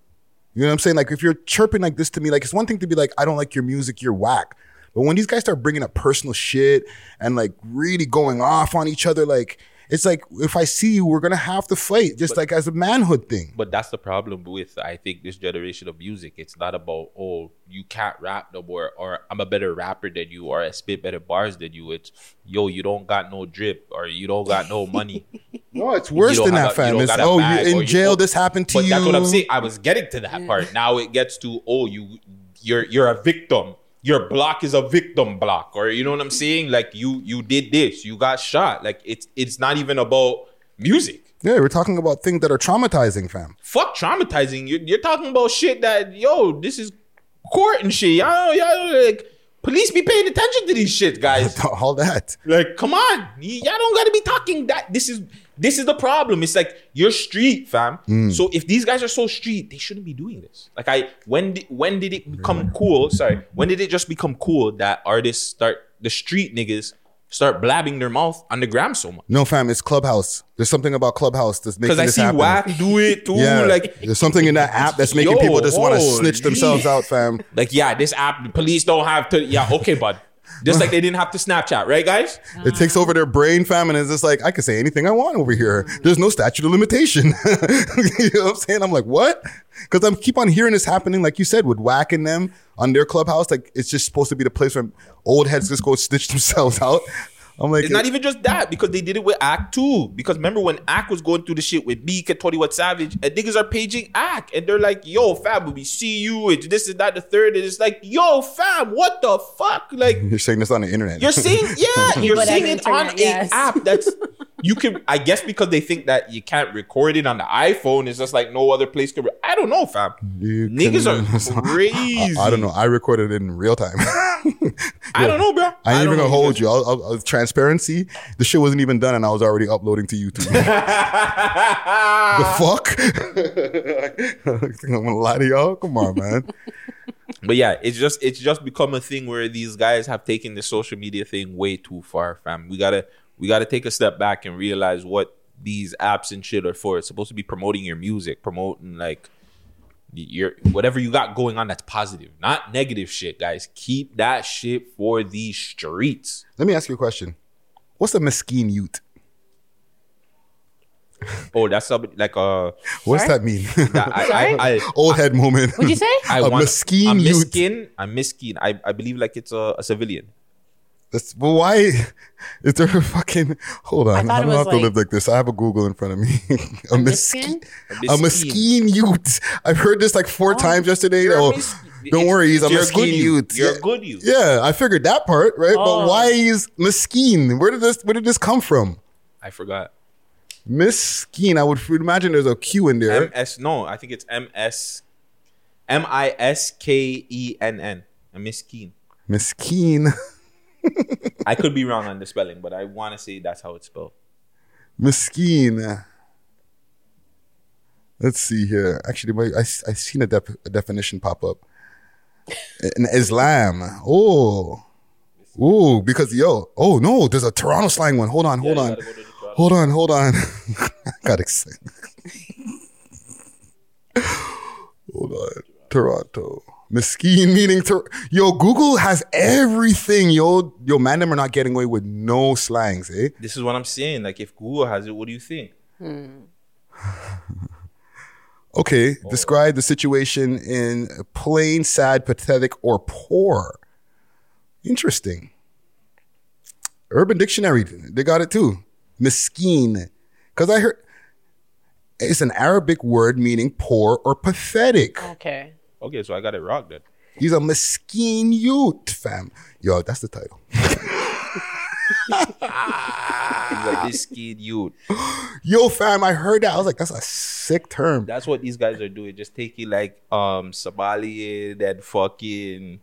You know what I'm saying? Like if you're chirping like this to me, like it's one thing to be like, I don't like your music, you're whack. But when these guys start bringing up personal shit and like really going off on each other, like it's like if I see you, we're gonna have to fight, just but, like as a manhood thing. But that's the problem with, I think, this generation of music. It's not about, oh, you can't rap no more, or I'm a better rapper than you, or I spit better bars than you. It's, yo, you don't got no drip, or you don't got no money. No, it's worse than that, fam. It's, oh, you're in jail, this happened to you. But that's what I'm saying. I was getting to that part. Now it gets to, oh, you're a victim. Your block is a victim block, or you know what I'm saying? Like you did this, you got shot. Like it's not even about music. Yeah, we're talking about things that are traumatizing, fam. Fuck traumatizing. You're talking about shit that, yo, this is court and shit. Y'all like police be paying attention to these shit, guys. All that. Like, come on. Y'all don't gotta be talking that. This is the problem. It's like you're street, fam. Mm. So if these guys are so street, they shouldn't be doing this. Like when did it become cool? Sorry, when did it just become cool that artists start the street niggas start blabbing their mouth on the gram so much. No, fam, it's Clubhouse. There's something about Clubhouse that's making this happen. Because I see Wack do it too. Yeah. Like, there's something in that app that's making people just want to snitch themselves out, fam. Like, yeah, this app, the police don't have to. Yeah, okay, bud. Just like they didn't have to Snapchat, right, guys? It takes over their brain, fam, and it's just like, I can say anything I want over here. There's no statute of limitation. You know what I'm saying? I'm like, what? Because I keep on hearing this happening, like you said, with Wack and them on their Clubhouse. Like, it's just supposed to be the place where old heads just go stitch themselves out. I'm like, it's not even just that, because they did it with Ak too. Because remember when Ak was going through the shit with Meek and 21 Savage, and niggas are paging Ak, and they're like, yo, fam, we see you, and this is not the third, and it's like, yo, fam, what the fuck? Like, you're saying this on the internet. You're saying, yeah, you're saying it on an app that's, you can, I guess because they think that you can't record it on the iPhone, it's just like no other place can, I don't know, fam. Niggas are crazy. I don't know. I recorded it in real time. I don't know, bro. I ain't even gonna hold you. I'll transparency. The shit wasn't even done and I was already uploading to YouTube. The fuck? I think I'm gonna lie to y'all. Come on, man. But yeah, it's just become a thing where these guys have taken the social media thing way too far, fam. We gotta take a step back and realize what these apps and shit are for. It's supposed to be promoting your music, promoting like your whatever you got going on that's positive, not negative shit, guys. Keep that shit for the streets. Let me ask you a question. What's a mesquite youth? Oh, that's somebody like a. What's that mean? Old head moment. What'd you say? A mesquite youth. A mesquite. I believe like it's a civilian. That's, but why is there a fucking... Hold on. I don't have to live like this. I have a Google in front of me. A mesquite youth. I've heard this like 4 times yesterday. Oh, don't worry. He's a mesquite youth. You're a good youth. Yeah, I figured that part, right? Oh. But why is mesquite? Where did this come from? I forgot. Mesquite. I would imagine there's a Q in there. No, I think it's M-S... M-I-S-K-E-N-N. A mesquite. Mesquite. I could be wrong on the spelling, but I want to say that's how it's spelled. Mesquite. Let's see here. Actually, I've seen a definition pop up. In Islam. Oh, because, oh, no, there's a Toronto slang one. Hold on. Hold on. I got excited. Hold on. Toronto. Mesquite meaning Google has everything. Yo, man, them are not getting away with no slangs, eh? This is what I'm saying. Like, if Google has it, what do you think? Okay, Describe the situation in plain, sad, pathetic, or poor. Interesting. Urban Dictionary, they got it too. Mesquite. Because I heard it's an Arabic word meaning poor or pathetic. Okay, so I got it wrong then. He's a mesquite youth, fam. Yo, that's the title. He's a mesquite youth. Yo, fam, I heard that. I was like, that's a sick term. That's what these guys are doing. Just taking like Somalian and fucking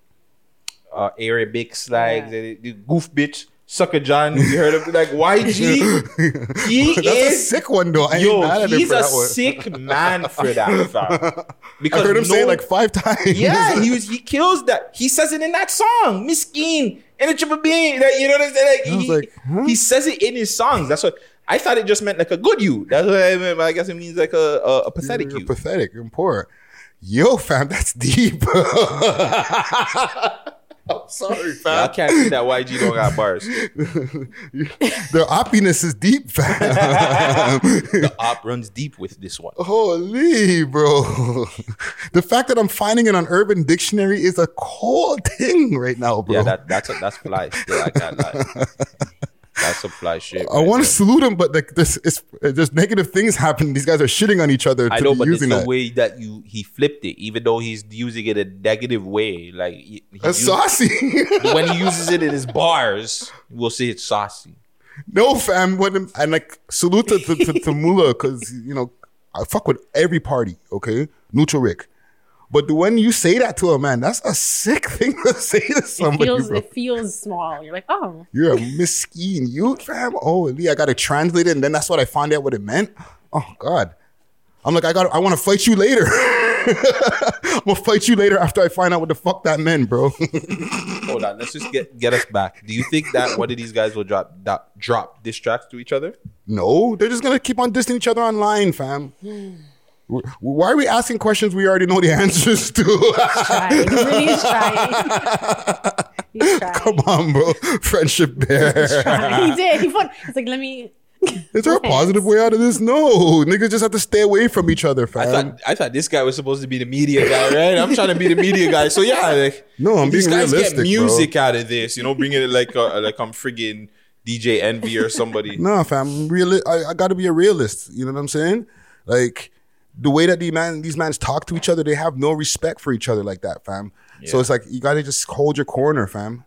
Arabic slangs and goof bitch. Sucker John, you heard of like YG? That's a sick one though. I ain't mad at him for that one. He's a sick man for that, fam. Because I heard him say it like 5 times. Yeah, he kills that. He says it in that song, Mesquite, in a triple bean. Like, you know what I'm saying? Like, he says it in his songs. That's what I thought it just meant, like a good you. That's what I meant. But I guess it means like a pathetic you. Pathetic and poor. Yo, fam, that's deep. I'm sorry, fam. I can't see that YG don't got bars. Their oppiness is deep, fam. The op runs deep with this one. Holy, bro. The fact that I'm finding it on Urban Dictionary is a cold thing right now, bro. Yeah, that's fly. Still, I can't lie. That's some fly shit. I want to salute them, but like there's negative things happening. These guys are shitting on each other. I know, but it's the way that he flipped it, even though he's using it a negative way. Like that's saucy. When he uses it in his bars, we'll say it's saucy. No, fam. And like salute to Mula, because I fuck with every party. Okay, neutral Rick. But when you say that to a man, that's a sick thing to say to somebody. It feels small. You're like, oh. You're a mesquite youth, fam. Oh, Lee, I got to translate it. And then that's what I found out what it meant. Oh, God. I'm like, I want to fight you later. I'm gonna fight you later after I find out what the fuck that meant, bro. Hold on, let's just get us back. Do you think that one of these guys will drop diss tracks to each other? No, they're just gonna keep on dissing each other online, fam. Why are we asking questions we already know the answers to? He's trying. He's trying. He's trying. Come on, bro. Friendship bear. He did. He fought. He's like, let me... Is there a positive way out of this? No. Niggas just have to stay away from each other, fam. I thought this guy was supposed to be the media guy, right? I'm trying to be the media guy. So, yeah. No, I'm being realistic, guys get music out of this. You know, bringing it like I'm friggin' DJ Envy or somebody. Nah, fam. I got to be a realist. You know what I'm saying? Like... The way that these mans talk to each other, they have no respect for each other like that, fam. Yeah. So it's like, you got to just hold your corner, fam.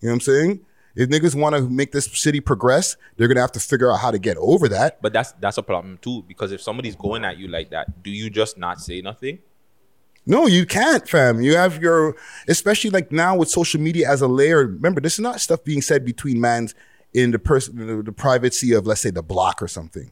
You know what I'm saying? If niggas want to make this city progress, they're going to have to figure out how to get over that. But that's a problem too, because if somebody's going at you like that, do you just not say nothing? No, you can't, fam. You have your, especially like now with social media as a layer. Remember, this is not stuff being said between mans in the privacy of, let's say, the block or something.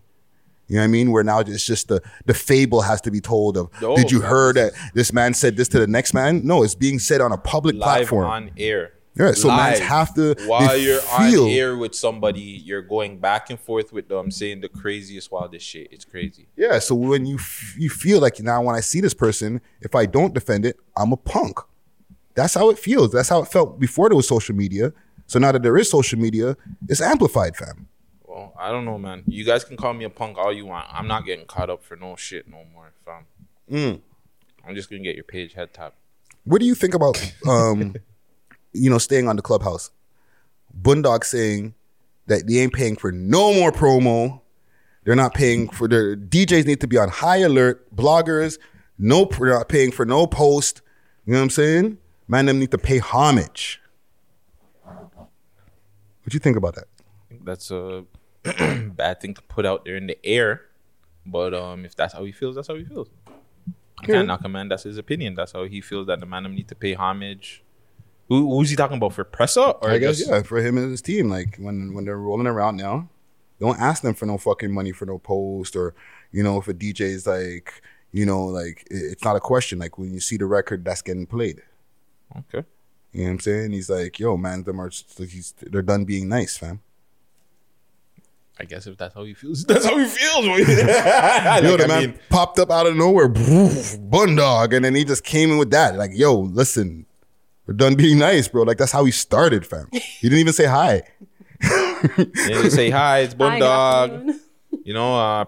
You know what I mean? Where now it's just the fable has to be told of, did you hear that this man said this to the next man? No, it's being said on a public platform. Live on air. Yeah, so mans have to on air with somebody, you're going back and forth with them, saying the craziest, wildest shit. It's crazy. Yeah, so when you feel like, now when I see this person, if I don't defend it, I'm a punk. That's how it feels. That's how it felt before there was social media. So now that there is social media, it's amplified, fam. I don't know, man. You guys can call me a punk all you want. I'm not getting caught up for no shit no more, fam. I'm just gonna get your page head tap. What do you think about you know, staying on the Clubhouse? Bundog saying that they ain't paying for no more promo. They're not paying for their DJs need to be on high alert. Bloggers, they're not paying for no post. You know what I'm saying? Man, them need to pay homage. What do you think about that? I think that's a bad thing to put out there in the air, but if that's how he feels, that's how he feels. I can't knock a man. That's his opinion. That's how he feels that the man need to pay homage. Who's he talking about? For Pressa? Or I guess for him and his team. Like when they're rolling around now, don't ask them for no fucking money for no post, or you know, if a DJ is like, you know, like it's not a question. Like when you see the record that's getting played, okay, you know what I'm saying? He's like, yo, man, they're done being nice, fam. I guess if that's how he feels, that's how he feels. Yo, the man popped up out of nowhere, Bundog, and then he just came in with that. Like, yo, listen, we're done being nice, bro. Like, that's how he started, fam. He didn't even say hi. It's Bundog. You know,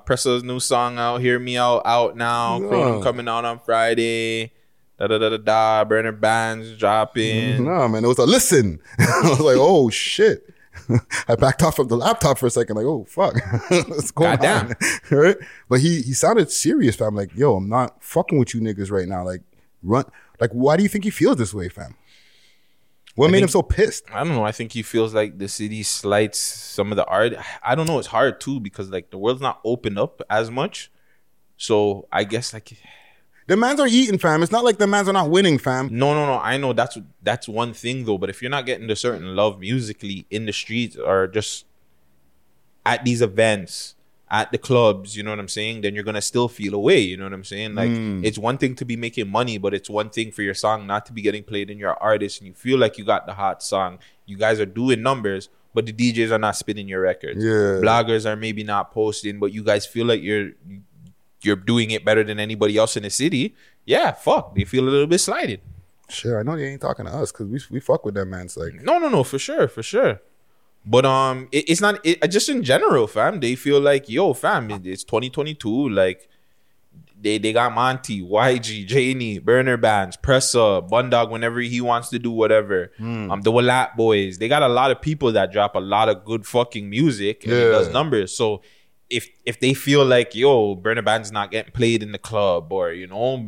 Pressa's new song out, Hear Me Out now. Chrome coming out on Friday. Da-da-da-da-da, burner bands dropping. No, man, it was a listen. I was like, oh, shit. I backed off from the laptop for a second, like, oh fuck, what's going on? Right? But he sounded serious, fam. Like, yo, I'm not fucking with you niggas right now. Like, run. Like, why do you think he feels this way, fam? What made him so pissed? I don't know. I think he feels like the city slights some of the art. I don't know. It's hard too because like the world's not opened up as much. So I guess like the mans are eating, fam. It's not like the mans are not winning, fam. No. I know that's one thing though. But if you're not getting the certain love musically in the streets or just at these events, at the clubs, you know what I'm saying? Then you're gonna still feel away. You know what I'm saying? Like it's one thing to be making money, but it's one thing for your song not to be getting played and you're an artist and you feel like you got the hot song. You guys are doing numbers, but the DJs are not spinning your records. Yeah. Bloggers are maybe not posting, but you guys feel like you're doing it better than anybody else in the city. Yeah, fuck. They feel a little bit slighted. Sure, I know they ain't talking to us because we fuck with them, man. It's like no, for sure. But it's not. Just in general, fam. They feel like, yo, fam. It's 2022. Like they got Monty, YG, Janie, burner bands, Pressa, Bundog whenever he wants to do whatever. The Walat boys. They got a lot of people that drop a lot of good fucking music and it does numbers. So. If they feel like, yo, burner band's not getting played in the club, or you know,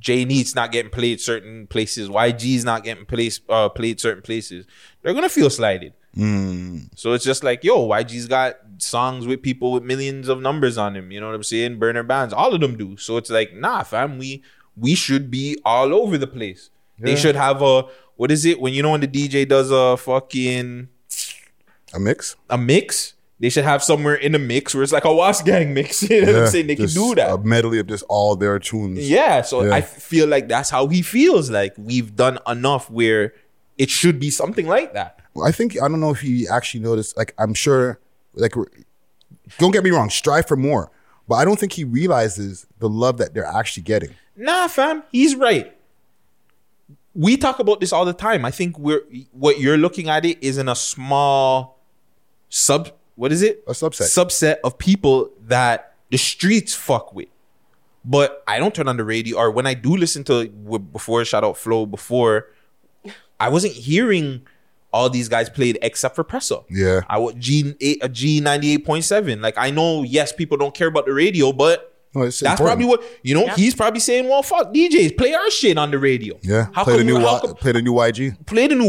J Neat's not getting played certain places, YG's not getting played certain places, they're gonna feel slighted. So it's just like, yo, YG's got songs with people with millions of numbers on them. You know what I'm saying? Burner bands, all of them do. So it's like, nah, fam, we should be all over the place. Yeah. They should have a, what is it when the DJ does a fucking a mix? They should have somewhere in the mix where it's like a Wasp Gang mix. You know what I'm saying? They can do that. A medley of just all their tunes. Yeah. So I feel like that's how he feels. Like we've done enough where it should be something like that. Well, I think, I don't know if you actually noticed, like I'm sure, like don't get me wrong, strive for more. But I don't think he realizes the love that they're actually getting. Nah, fam, he's right. We talk about this all the time. I think what you're looking at it is in a small subset of people that the streets fuck with. But I don't turn on the radio, or when I do listen to before, shout out Flo, before, I wasn't hearing all these guys played except for Pressa. Yeah. I would G98.7. Like I know, yes, people don't care about the radio, but no, that's important. Probably what, you know, he's probably saying, well, fuck DJs, play our shit on the radio. Yeah. Play the new YG. Play the new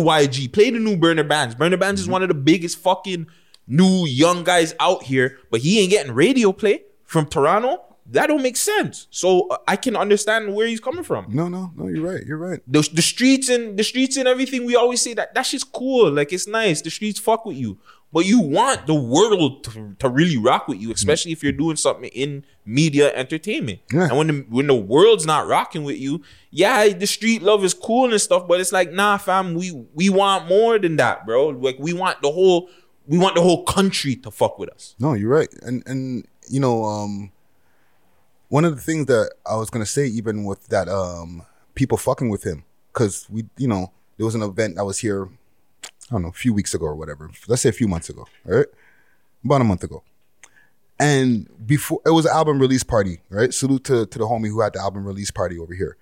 YG. Play the new Burner Bands. Burner Bands is one of the biggest fucking new young guys out here, but he ain't getting radio play from Toronto. That don't make sense. So I can understand where he's coming from. No, you're right. You're right. The streets and everything, we always say that shit's cool. Like it's nice. The streets fuck with you. But you want the world to really rock with you, especially if you're doing something in media entertainment. Yeah. And when the world's not rocking with you, yeah, the street love is cool and stuff, but it's like, nah, fam, we want more than that, bro. Like we want the whole country to fuck with us. No, you're right. And you know, one of the things that I was going to say, even with that, people fucking with him, because we, you know, there was an event that was here, I don't know, a few weeks ago or whatever. Let's say a few months ago, right? About a month ago. And before, it was an album release party, right? Salute to the homie who had the album release party over here.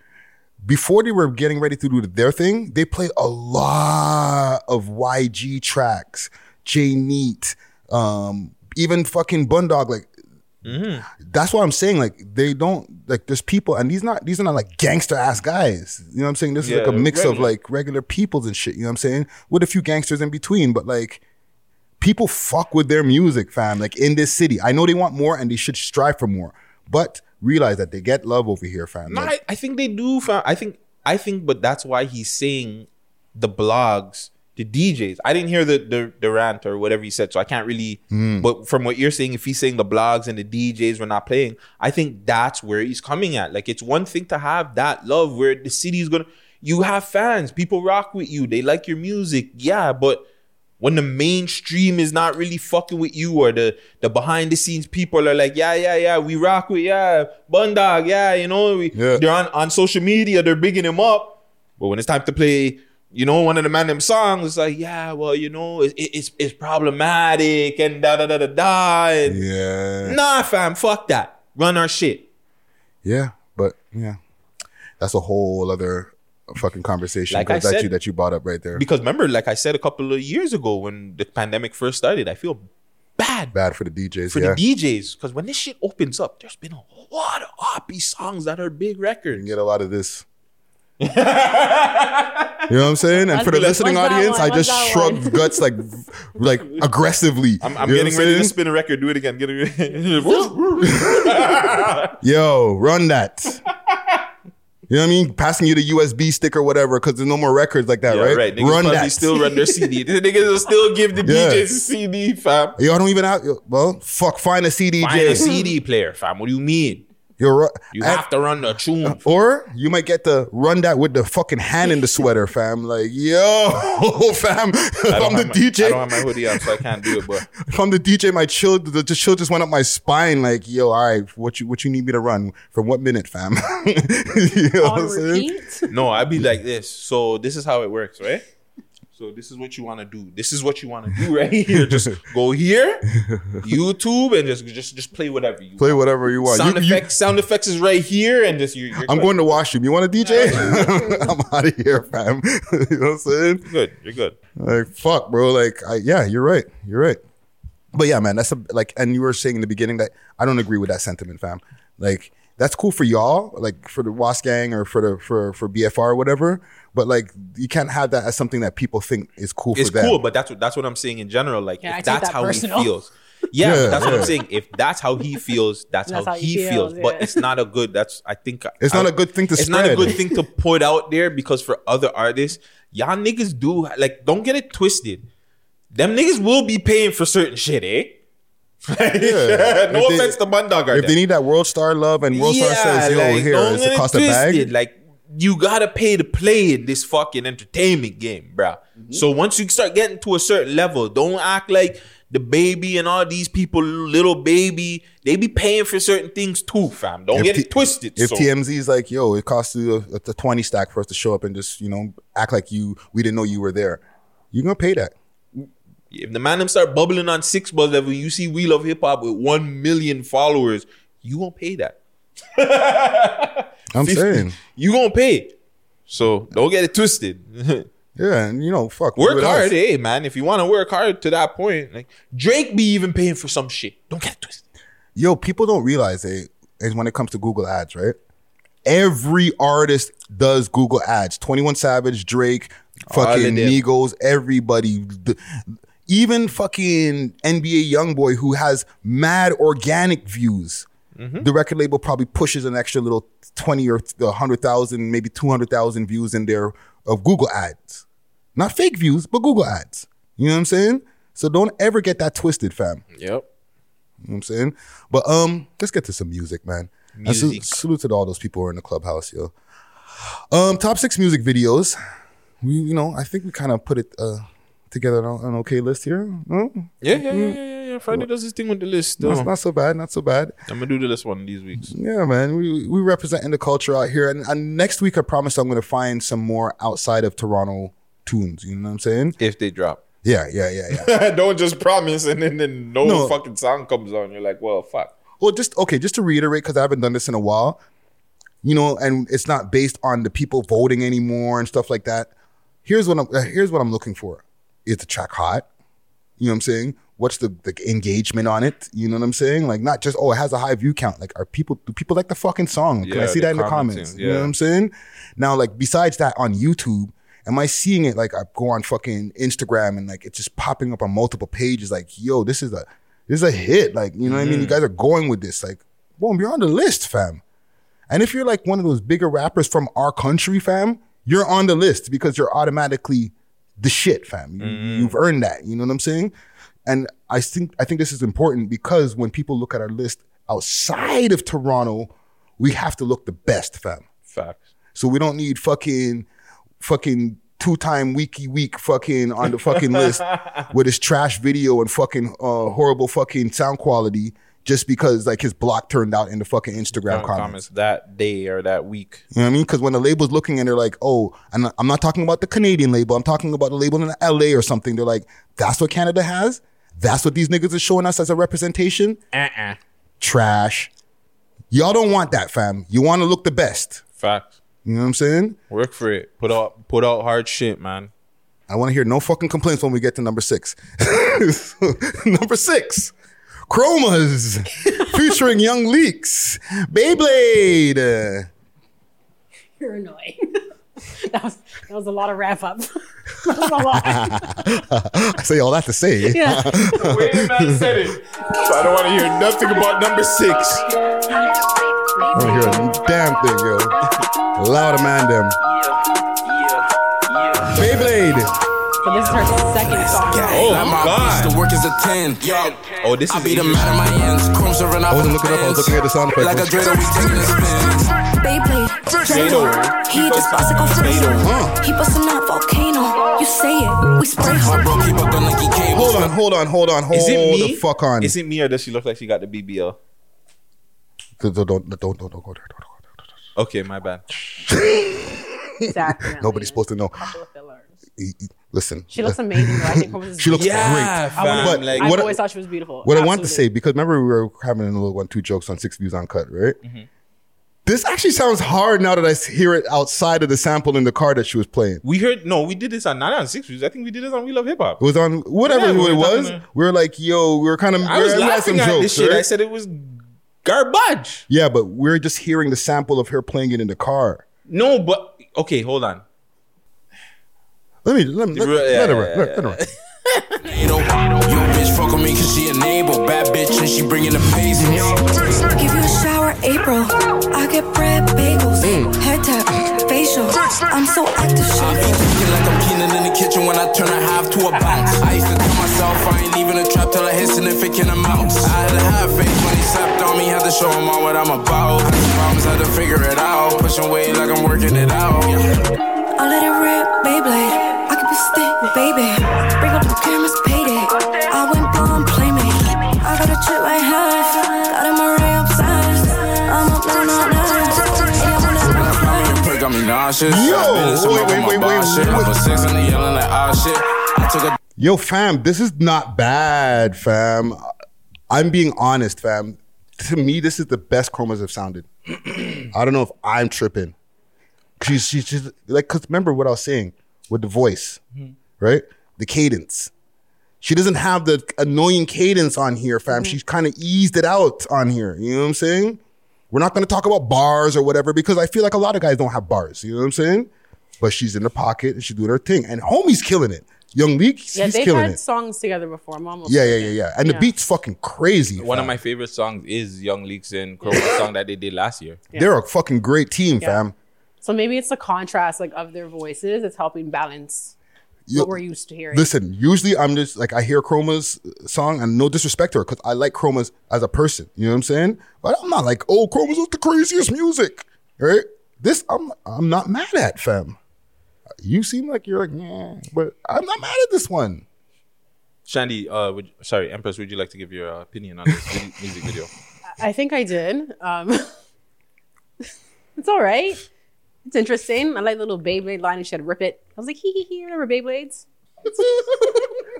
Before they were getting ready to do their thing, they played a lot of YG tracks, J-Neat, even fucking Bundog, like, That's what I'm saying. Like they don't, like there's people, and these are not like gangster ass guys. You know what I'm saying? This is like a mix of like regular peoples and shit. You know what I'm saying? With a few gangsters in between, but like people fuck with their music, fam. Like in this city, I know they want more and they should strive for more, but realize that they get love over here, fam. No, like, I think they do, fam. I think, but that's why he's saying the blogs. The DJs. I didn't hear the rant or whatever he said, so I can't really... But from what you're saying, if he's saying the blogs and the DJs were not playing, I think that's where he's coming at. Like, it's one thing to have that love where the city is going to... You have fans. People rock with you. They like your music. Yeah, but when the mainstream is not really fucking with you, or the behind-the-scenes people are like, yeah, we rock with, Bundog, you know? They're on social media. They're bigging him up. But when it's time to play... You know, one of the man them songs is like, yeah, well, you know, it's problematic and da-da-da-da-da. Yeah. Nah, fam, fuck that. Run our shit. Yeah, but yeah. That's a whole other fucking conversation that you brought up right there. Because remember, like I said a couple of years ago when the pandemic first started, I feel bad. Bad for the DJs, Because when this shit opens up, there's been a lot of oppie songs that are big records. You can get a lot of this. You know what I'm saying? And for the listening audience, I just shrugged guts like aggressively. I'm getting ready to spin a record. Do it again. Yo, run that. You know what I mean? Passing you the USB stick or whatever, because there's no more records like that, right? Niggas run that. Still run their CD. Niggas will still give the DJs a CD, fam. Y'all don't even have... Well, fuck, find a CD. Find a CD player, fam. What do you mean? You have to run the tune. Or you might get to run that with the fucking hand in the sweater, fam. Like, yo, fam, if I'm the DJ. I don't have my hoodie on, so I can't do it, but. If I'm the DJ, my chill, the chill just went up my spine. Like, yo, all right, what you need me to run? From what minute, fam? You know what I'm saying? No, I'd be like this. So this is how it works, right? So this is what you want to do. This is what you want to do right here. Just go here, YouTube, and just play whatever you want. Play whatever you want. Sound effects is right here, and just you're I'm going to washroom. You want a DJ? I'm out of here, fam. You know what I'm saying? Good. You're good. Like, fuck, bro. Like, you're right. You're right. But yeah, man, that's and you were saying in the beginning that I don't agree with that sentiment, fam. Like, that's cool for y'all, like for the Wasp Gang or for BFR or whatever. But like, you can't have that as something that people think is cool for them. It's cool, but that's what I'm saying in general. Like, if that's how he feels. Yeah, that's what I'm saying. If that's how he feels, that's how he feels. Yeah. But it's not a good. It's not a good thing to spread. It's not a good thing to put out there, because for other artists, y'all niggas do, like, don't get it twisted. Them niggas will be paying for certain shit, eh? No offense to Bundog. If they need that world star love and world star says, yo, like, here, it's the cost of bag. Like, you gotta pay to play this fucking entertainment game, bro. Mm-hmm. So once you start getting to a certain level, don't act like the Baby and all these people, Little Baby, they be paying for certain things too, fam. Don't get it twisted. If TMZ's like, yo, it costs you a 20 stack for us to show up and just, you know, act like we didn't know you were there, you're gonna pay that. If the man them start bubbling on 6 buzz level, you see We Love Hip Hop with 1 million followers, you gonna pay that. I'm saying you gonna pay. So don't get it twisted. Yeah, and you know, fuck. Work hard, hey man. If you want to work hard to that point, like Drake be even paying for some shit. Don't get it twisted. Yo, people don't realize is when it comes to Google ads, right? Every artist does Google ads. 21 Savage, Drake, fucking Migos, everybody. Even fucking NBA YoungBoy, who has mad organic views. Mm-hmm. The record label probably pushes an extra little 20 or 100,000, maybe 200,000 views in there of Google ads. Not fake views, but Google ads. You know what I'm saying? So don't ever get that twisted, fam. Yep. You know what I'm saying? But let's get to some music, man. Music. And salute to all those people who are in the clubhouse, yo. Top 6 music videos. We, you know, I think we kind of put it together on an okay list here. Mm-hmm. Yeah. Friday does his thing with the list. No, it's not so bad. I'm gonna do the list one of these weeks. Yeah, man. We representing the culture out here, and next week I promise I'm gonna find some more outside of Toronto tunes. You know what I'm saying? If they drop. Yeah. Don't just promise and then no fucking song comes on. You're like, well, fuck. Well, just to reiterate, because I haven't done this in a while, you know, and it's not based on the people voting anymore and stuff like that. Here's what I'm looking for. Is the track hot? You know what I'm saying? What's the engagement on it? You know what I'm saying? Like, not just, oh, it has a high view count. Like, do people like the fucking song? Can I see that in the comments? Yeah. You know what I'm saying? Now, like, besides that on YouTube, am I seeing it? Like, I go on fucking Instagram and like it's just popping up on multiple pages. Like, yo, this is a hit. Like, you know what I mean? You guys are going with this. Like, boom, you're on the list, fam. And if you're like one of those bigger rappers from our country, fam, you're on the list because you're automatically the shit, fam. You've earned that. You know what I'm saying? And I think this is important because when people look at our list outside of Toronto, we have to look the best, fam. Facts. So we don't need fucking 2-time week fucking on the fucking list with his trash video and fucking horrible fucking sound quality just because like his block turned out in the fucking Instagram comments that day or that week. You know what I mean? Because when the label's looking and they're like, oh, I'm not talking about the Canadian label. I'm talking about the label in LA or something. They're like, that's what Canada has? That's what these niggas are showing us as a representation? Trash. Y'all don't want that, fam. You want to look the best. Facts. You know what I'm saying? Work for it. Put out hard shit, man. I want to hear no fucking complaints when we get to number 6. Number 6. Chromazz featuring Young Leeks, Beyblade. You're annoying. That was a lot of wrap up. That was a lot. I say all that to say. Yeah. Wait, man said it. So I don't want to hear nothing about number 6. I don't hear a damn thing, yo. Loud man, them. Beyblade. So this is her second song. Oh, my God. The work is a 10. Oh, this is I'll be the man of my ends. Crumbs are running out. I was looking up. I was looking at the sound effects. Like a dreidel, we taking this man. Beyblade. Dreidel. He just bicycle freedom. He busting out volcano. You say it. We spray hard, bro. Keep up on Nike cables. Hold on. Hold the fuck on. Is it me or does she look like she got the BBL? Don't go there. Okay, my bad. Exactly. Nobody's supposed to know. Listen. She looks amazing, though. I think Chromazz is she looks great. But like, I always thought she was beautiful. What absolutely. I want to say, because remember we were having a little 1-2 jokes on 6 Views Uncut, right? Mm-hmm. This actually sounds hard now that I hear it outside of the sample in the car that she was playing. We did this on not on 6 Views. I think we did this on We Love Hip Hop. It was on whatever it was. We were like, yo, we were kind of... I was laughing at jokes, this shit. Right? I said it was garbage. Yeah, but we're just hearing the sample of her playing it in the car. No, but... Okay, hold on. Let her run. You know, your bitch fuck on me cause she enable. Bad bitch and she bringing the pace. Give you a shower, April. I get bread, bagels, head tap, facial. I'm so active, shit. I be thinking like I'm Keenan in the kitchen when I turn a half to a bounce. I used to tell myself I ain't leaving a trap till I hiss and if it in the mouth. I had to have faith when he stepped on me, had to show him all what I'm about. I had problems, had to figure it out, pushing weight like I'm working it out. I let it rip, Beyblade, I could be stick, baby. Bring up the cameras, payday, I went blonde, playmate. I got a trip right half, got him a real size. I'm up, no, no, no. Got me nauseous. Yo, wait. I'm a six and they yelling like, ah, shit. I took a... Yo, fam, this is not bad, fam. I'm being honest, fam. To me, this is the best Chromazz have sounded. I don't know if I'm tripping. She's like, cause remember what I was saying with the voice, right? The cadence. She doesn't have the annoying cadence on here, fam. She's kind of eased it out on here. You know what I'm saying? We're not going to talk about bars or whatever because I feel like a lot of guys don't have bars. You know what I'm saying? But she's in the pocket and she's doing her thing. And homie's killing it. Young Leeks, yeah, he's killing it. Yeah, they've had songs together before. Yeah. And the beat's fucking crazy. One of my favorite songs is Young Leeks and Chroma's song that they did last year. Yeah. They're a fucking great team, fam. So maybe it's the contrast like of their voices. It's helping balance what we're used to hearing. Listen, usually I'm just like, I hear Chroma's song and no disrespect to her because I like Chroma's as a person. You know what I'm saying? But I'm not like, oh, Chroma's with the craziest music, right? This I'm not mad at, fam. You seem like you're like, but I'm not mad at this one. Shandy, Empress, would you like to give your opinion on this music video? I think I did. It's all right. It's interesting. I like the little Beyblade line and she had "rip it." I was like, hee hee hee. Remember Beyblades?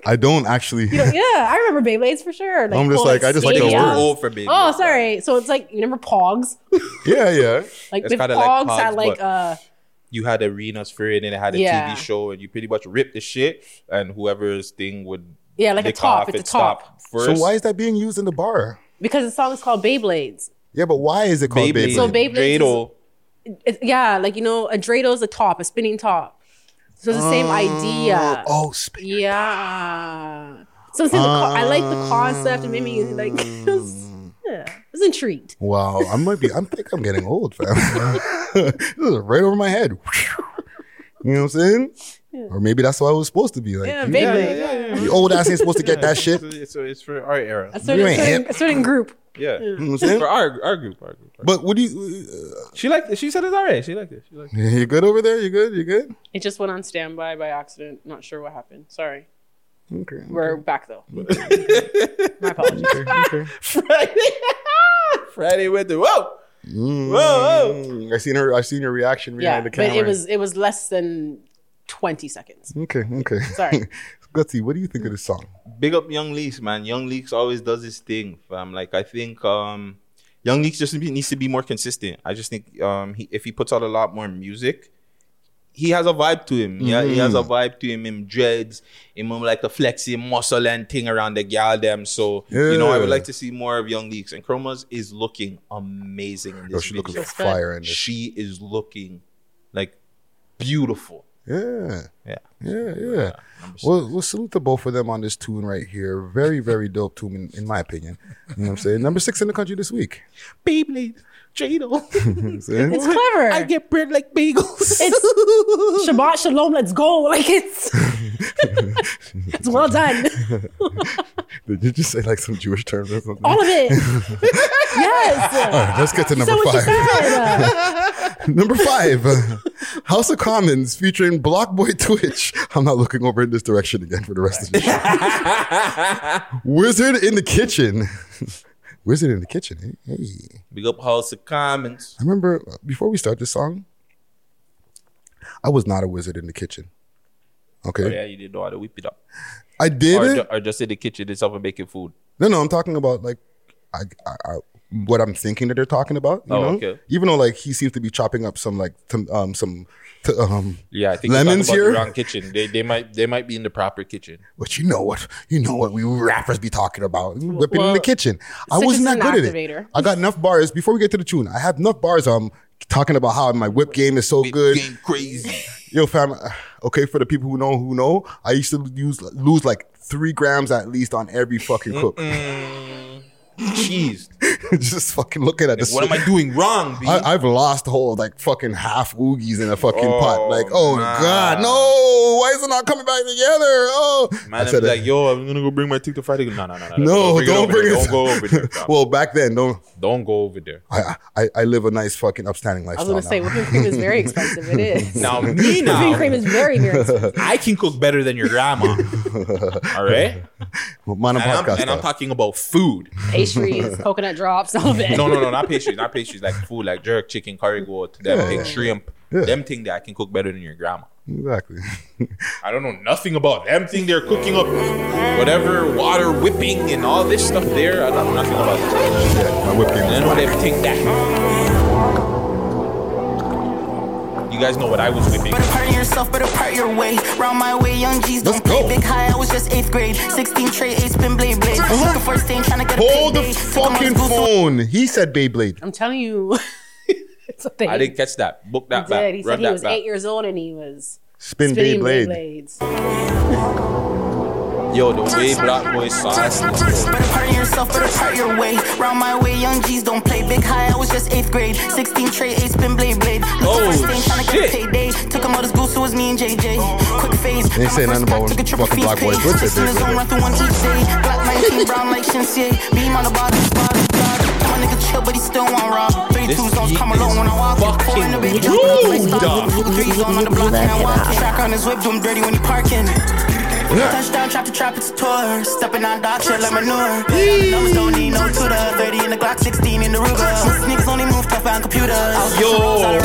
I don't actually. I remember Beyblades for sure. Like, I'm just like, I just like the word. Old for Beyblades. Oh, sorry. So it's like, you remember Pogs? Yeah. Like it's with Pogs, like had like you had arenas for it and it had a TV show and you pretty much ripped the shit and whoever's thing would like a top at the top first. So why is that being used in the bar? Because the song is called Beyblades. Yeah, but why is it called Beyblades? So Beyblades is, a dreidel is a top, a spinning top. So it's the same idea. Oh, spinning. Yeah. So it's I like the concept and made me like I was intrigued. Wow, I think I'm getting old, fam. This is right over my head. You know what I'm saying? Yeah. Or maybe that's what I was supposed to be like. Yeah. Your old ass ain't supposed to get that shit. So it's for our era. A certain group. Yeah. You know what I'm saying? For our group. But what do you... she liked it. She said it's all right. She liked it. You good over there? You good? It just went on standby by accident. Not sure what happened. Sorry. Okay. We're back though. My apologies. Okay. Friday went through. Whoa! I seen your reaction behind the camera. But it was less than 20 seconds. Okay. Sorry. Gutsy, what do you think of this song? Big up Young Leeks, man. Young Leeks always does his thing, fam. Like, I think Young Leeks just needs to be more consistent. I just think if he puts out a lot more music, he has a vibe to him. Yeah, he has a vibe to him. Him dreads, him like the flexing muscle and thing around the gal them. So I would like to see more of Young Leeks. And Chromazz is looking amazing in this video. Looking fire in this. She is looking like beautiful. Yeah. We'll salute the both of them on this tune right here. Very, very dope tune in my opinion. You know what I'm saying? Number 6 in the country this week. Beyblade, dreidel. It's clever. I get bread like bagels. It's Shabbat Shalom. Let's go. Like it's well done. Did you just say like some Jewish terms or something? All of it. Yes. All right, let's get to number 5. Number 5. House of Commons featuring Black Boy Twitch. I'm not looking over in this direction again for the rest of the show. Wizard in the kitchen. Hey. Big up House of Commons. I remember before we start this song, I was not a wizard in the kitchen. Okay. Oh, yeah, you didn't know how to whip it up. I didn't. Or just in the kitchen itself and making food. No. I'm talking about like I what I'm thinking that they're talking about. You know? Okay. Even though like he seems to be chopping up some like I think lemons about here. The wrong kitchen. They might be in the proper kitchen. But you know what we rappers be talking about. Whipping in the kitchen. I wasn't that good at it. I got enough bars. Before we get to the tune, I have enough bars. Talking about how my whip game is so good. Game crazy. Yo, fam. Okay, for the people who know, I used to lose like 3 grams at least on every fucking cook. cheesed. Just fucking looking at this. What am I doing wrong, B? I've lost whole like fucking half oogies in a fucking pot. Like, oh nah. God, no! Why is it not coming back together? Oh, man, I said like, yo, I'm gonna go bring my TikTok Friday. No, don't bring it. Don't go over there. Well, back then, don't go over there. I live a nice fucking upstanding lifestyle. I was gonna say whipping cream is very expensive. It is now. Whipping cream is very very expensive. I can cook better than your grandma. All right. And I'm talking about food, pastries, coconut drops, all of it. No, not pastries, like food, like jerk chicken, curry goat, shrimp, them thing that I can cook better than your grandma. Exactly. I don't know nothing about them thing they're cooking up, whatever water whipping and all this stuff there. I don't know nothing about it. Yeah, my whipping. And then whatever thing that. You guys know what I was whipping. Better part of yourself, better part your way. Round my way, young G's don't play big high. I was just 8th grade. 16 tray, 8 spin Beyblade. Look for staying, trying to get a Hold the fucking phone. He said Beyblade. I'm telling you. It's a thing. I didn't catch that. Book that back. He said he was 8 years old and he was spinning Beyblades. Yo, the way Black Boy sauce. Better part of yourself, better part your way. Round my way, young G's don't play big high. I was just 8th grade. 16 tray, 8 spin Beyblade. Oh, shit. Took him out his goose, so it was me and JJ. Quick phase. They say nothing about fucking Black Boy Twitch. Touchdown, trap, it's a tour. Stepping on docks, shit like manure. Numbers don't need no tutor. 30 in the Glock, 16 in the Ruger. Sneaks only move tough on computers. Yo,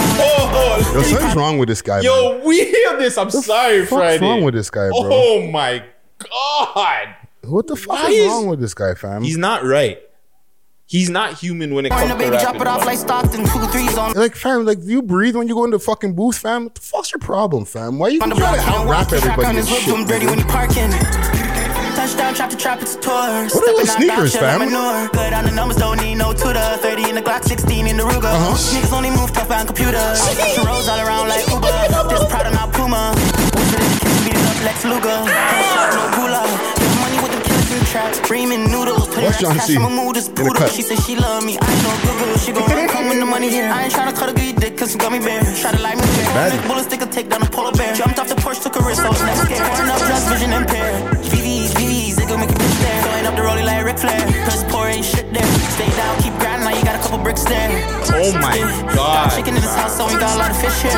something's wrong with this guy, bro. Yo, we hear this. I'm sorry, Friday. What's wrong with this guy, bro? Oh, my God. What the fuck is wrong with this guy, fam? He's not right. He's not human when it comes to baby, drop it off like Stockton, 2 3s on. Like fam, like do you breathe when you go in the fucking booth, fam? What the fuck's your problem, fam? Why you trying to out-rap everybody? I'm dirty when you parking. Touchdown, trap to trap, it's a tour. What are those sneakers, fam? Good on the numbers, don't need no tutor. 30 in the Glock, 16 in the Ruger. Niggas only move tough on computers. Rolls all around like Uber. This Prada, not Puma. Lex Luger. No Gula. Ramen noodles, put her ass in my mood is poodle. She said she love me, I know Google. She gon' come with the money here. I ain't tryna cut a good dick cause you got me bare. Try to like me there. Bullets take a take down a polar bear. Jumped off the porch, took a risk, I was next scared. Turn up just vision impaired. VVs, they gon' make a bitch there. Going up the rollie like Ric Flair. Press poor ain't shit there. Stay down, keep grinding like you got a couple bricks there. Oh my God. Got chicken in this house, so we got a lot of fish here.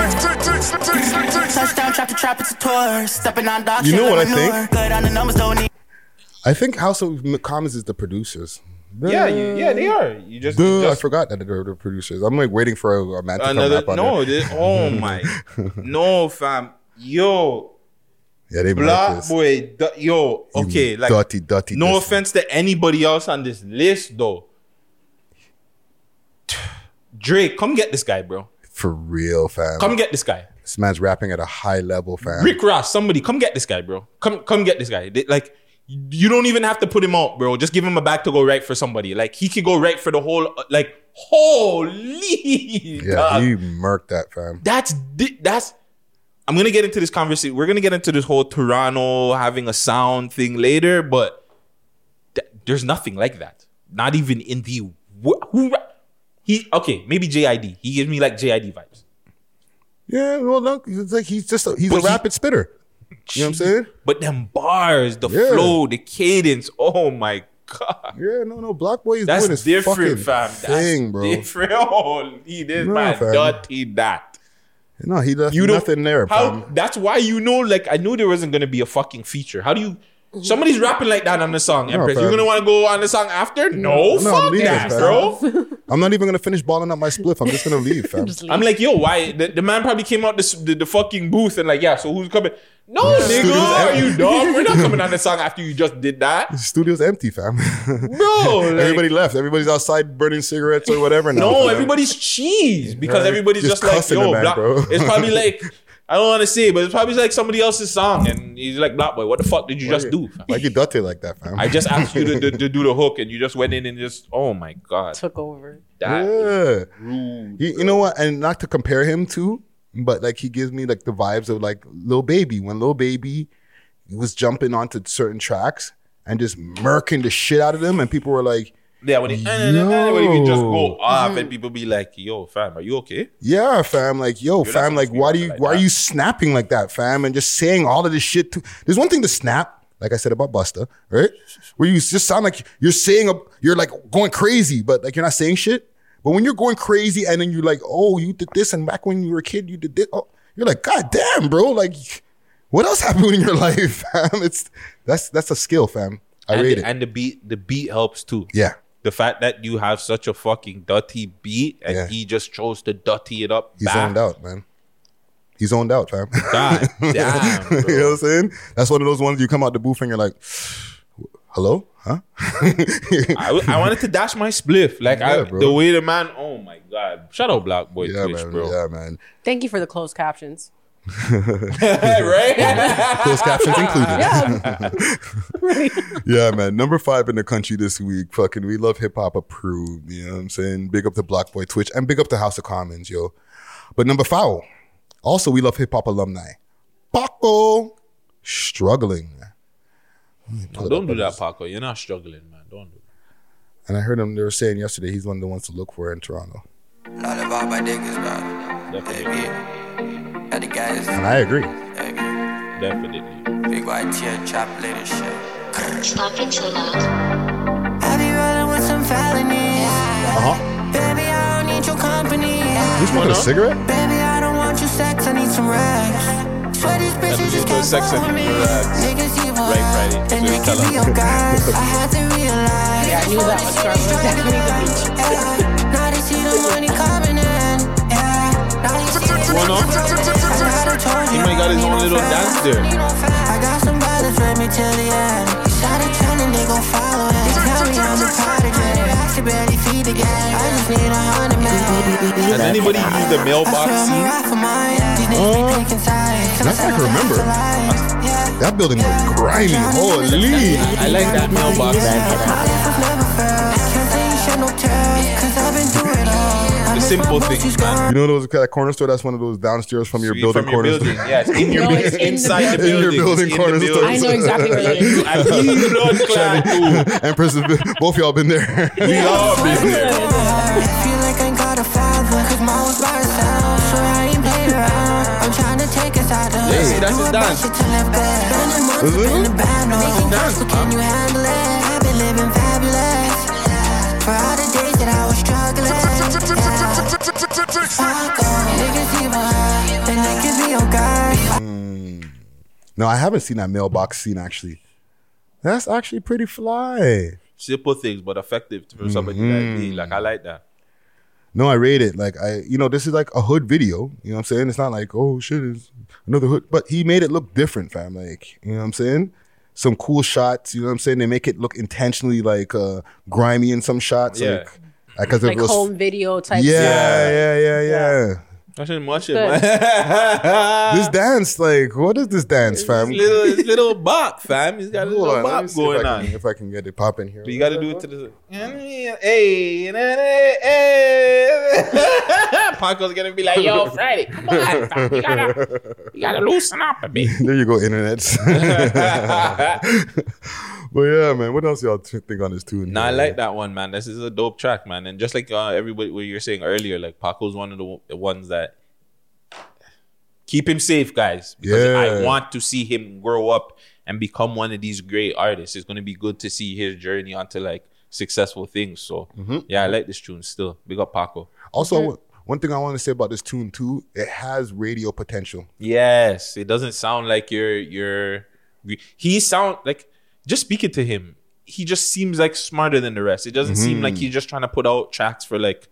Touchdown, trap to trap, it's a tour. Stepping on docks, you know what I think? Good on the numbers, don't need. I think House of Commons is the producers. Yeah, they are. I forgot that they're the producers. I'm like waiting for a man to come up on it. Oh my, no fam, yo. Yeah, they Black Boy, yo. Okay, like dirty. No offense to anybody else on this list though. Drake, come get this guy, bro. For real, fam. Come get this guy. This man's rapping at a high level, fam. Rick Ross, somebody, come get this guy, bro. Come get this guy. You don't even have to put him out, bro. Just give him a back to go right for somebody. Like, he could go right for the whole, like, holy. Yeah, dog. He murked that, fam. That's, I'm going to get into this conversation. We're going to get into this whole Toronto having a sound thing later, but there's nothing like that. Not even in the, maybe JID. He gives me, like, JID vibes. Yeah, well, look, it's like he's a rapid spitter. You know what I'm saying? But them bars, the flow, the cadence. Oh my God. Yeah, no. Black Boy is doing his fucking thing, bro. That's different, fam. Oh, he did my dirty that. No, he left nothing there, bro. That's why like, I knew there wasn't going to be a fucking feature. How do you... Somebody's rapping like that on the song, Empress. You're going to want to go on the song after? No, fuck that, bro. I'm not even going to finish balling up my spliff. I'm just going to leave, fam. I'm like, yo, why? The man probably came out the fucking booth and like, yeah, so who's coming... No, nigga, are you dumb? We're not coming on the song after you just did that. The studio's empty, fam. Bro. Like, everybody left. Everybody's outside burning cigarettes or whatever. Everybody's cheesed because everybody's just like, yo, man, bro. It's probably like, I don't want to say, but it's probably like somebody else's song. And he's like, Black Boy, what the fuck did you just do? Fam? Why'd you dirty like that, fam? I just asked you to do the hook and you just went in and just, oh my God. Took over. That is rude. You know what? And not to compare him to, but like he gives me like the vibes of like Lil Baby. When Lil Baby was jumping onto certain tracks and just murking the shit out of them and people were like, Yeah, when you just go off and people be like, yo, fam, are you okay? Yeah, fam. Like, yo, fam, like, why are you snapping like that, fam? And just saying all of this shit. There's one thing to snap, like I said about Busta, right? Where you just sound like you're saying, you're like going crazy, but like you're not saying shit. But when you're going crazy and then you're like, oh, you did this. And back when you were a kid, you did this. Oh, you're like, God damn, bro. Like, what else happened in your life, fam? That's a skill, fam. I rate it. And the beat helps too. Yeah. The fact that you have such a fucking dirty beat and he just chose to dirty it up. He's zoned out, man. He's zoned out, fam. God damn, bro. You know what I'm saying? That's one of those ones you come out the booth and you're like, hello? Huh? I wanted to dash my spliff. Like, yeah, the way the man, oh my God. Shout out Black Boy Twitch, bro. Yeah, man. Thank you for the closed captions. Right? Closed captions included. Yeah. Right. Yeah, man. Number 5 in the country this week. Fucking We Love Hip Hop approved. You know what I'm saying? Big up to Black Boy Twitch and big up to House of Commons, yo. But number 5, also We Love Hip Hop alumni. Paco struggling. No, don't do that, Paco. You're not struggling, man. Don't do that. And I heard them, they were saying yesterday he's one of the ones to look for in Toronto. Not about my niggas, man. Definitely. And I agree. Definitely. Big white tear chop lady shit. Talking too loud. I'll be rolling with some felonies. Baby, I don't need your company. You smoking a cigarette? Baby, I don't want your sex. I need some racks. Swear these bitches just can't fuck with me. Niggas evil. And they can be your guys. I had to realize. Yeah, I knew that was struggling. Now they see the money coming in. One off. He might got his own little dance there. I got some brothers with me till the end. You started trending, they gon' follow it. Tell me I'm a prodigy. I should barely feed again. I just need 100 million. Has anybody used the mailbox scene? That's like remember. That building was grimy. Holy. I like that mailbox. Simple things, man. You know those that corner store? That's one of those downstairs from your building corner store. Yes, in your building, inside the building. In your building corner store. I know exactly where it is. I've been Clad. And Pressa, both y'all been there. We all been there. I feel like I got a father because mom was by herself, so I ain't playing around. I'm trying to take us out of this. Hey, that's a dance. Can you handle it? I've been living fabulous for all the days that I was struggling. No, I haven't seen that mailbox scene actually. That's actually pretty fly. Simple things, but effective for somebody like me. Like I like that. No, I rate it. Like this is like a hood video. You know what I'm saying? It's not like, oh shit, it's another hood. But he made it look different, fam. Like, you know what I'm saying? Some cool shots. You know what I'm saying? They make it look intentionally like grimy in some shots. Yeah. Like home video type. Yeah. I shouldn't watch it, man. This dance, like, what is this dance, fam? It's little bop, fam. He's got a little bop going on. If I can get it popping here. But you got to do it to the... Hey. Paco's going to be like, yo, Freddy, come on, fam. You gotta loosen up a bit. There you go, internet. But yeah, man, what else y'all think on this tune? Nah, I like that one, man. This is a dope track, man. And just like everybody, what you were saying earlier, like Paco's one of the ones that keep him safe, guys. Because I want to see him grow up and become one of these great artists. It's going to be good to see his journey onto like successful things. So I like this tune still. Big up Paco. Also, one thing I want to say about this tune too, it has radio potential. Yes, it doesn't sound like your. He sound like. Just speaking to him, he just seems like smarter than the rest. It doesn't seem like he's just trying to put out tracks for like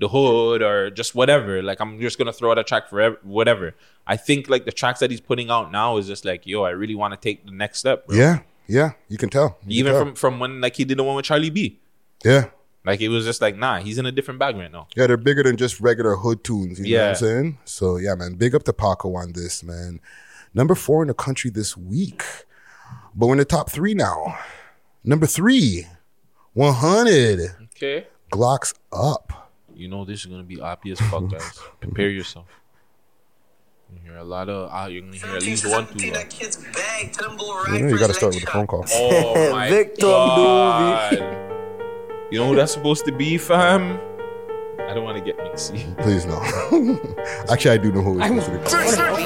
the hood or just whatever. Like, I'm just going to throw out a track for whatever. I think like the tracks that he's putting out now is just like, yo, I really want to take the next step, bro. Yeah. You can tell. Even from when like he did the one with Charlie B. Yeah. Like, it was just like, nah, he's in a different bag right now. Yeah, they're bigger than just regular hood tunes. You know what I'm saying? So, yeah, man, big up to Paco on this, man. Number 4 in the country this week. But we're in the top 3 now. Number 3, 100. Okay. Glocks up. You know this is gonna be obvious, fuck guys. Prepare yourself. You're a lot of. You're gonna hear at least one, two. You gotta start with the phone call. Oh my Victim, God. You know who that's supposed to be, fam? I don't want to get mixy. Please no. Actually, I do know who it's supposed to be.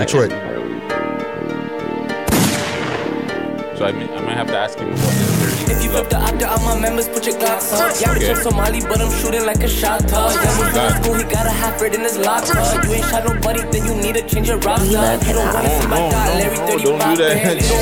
Detroit. So I might have to ask him about this. If you flip the opta out my members, put your glass up. Yeah, I'm from Somali, but I'm shooting like a shot tub. Yeah, we got a half in his locker. You ain't shot nobody, then you need to change your roster. You don't want to see my God, Larry 35. You don't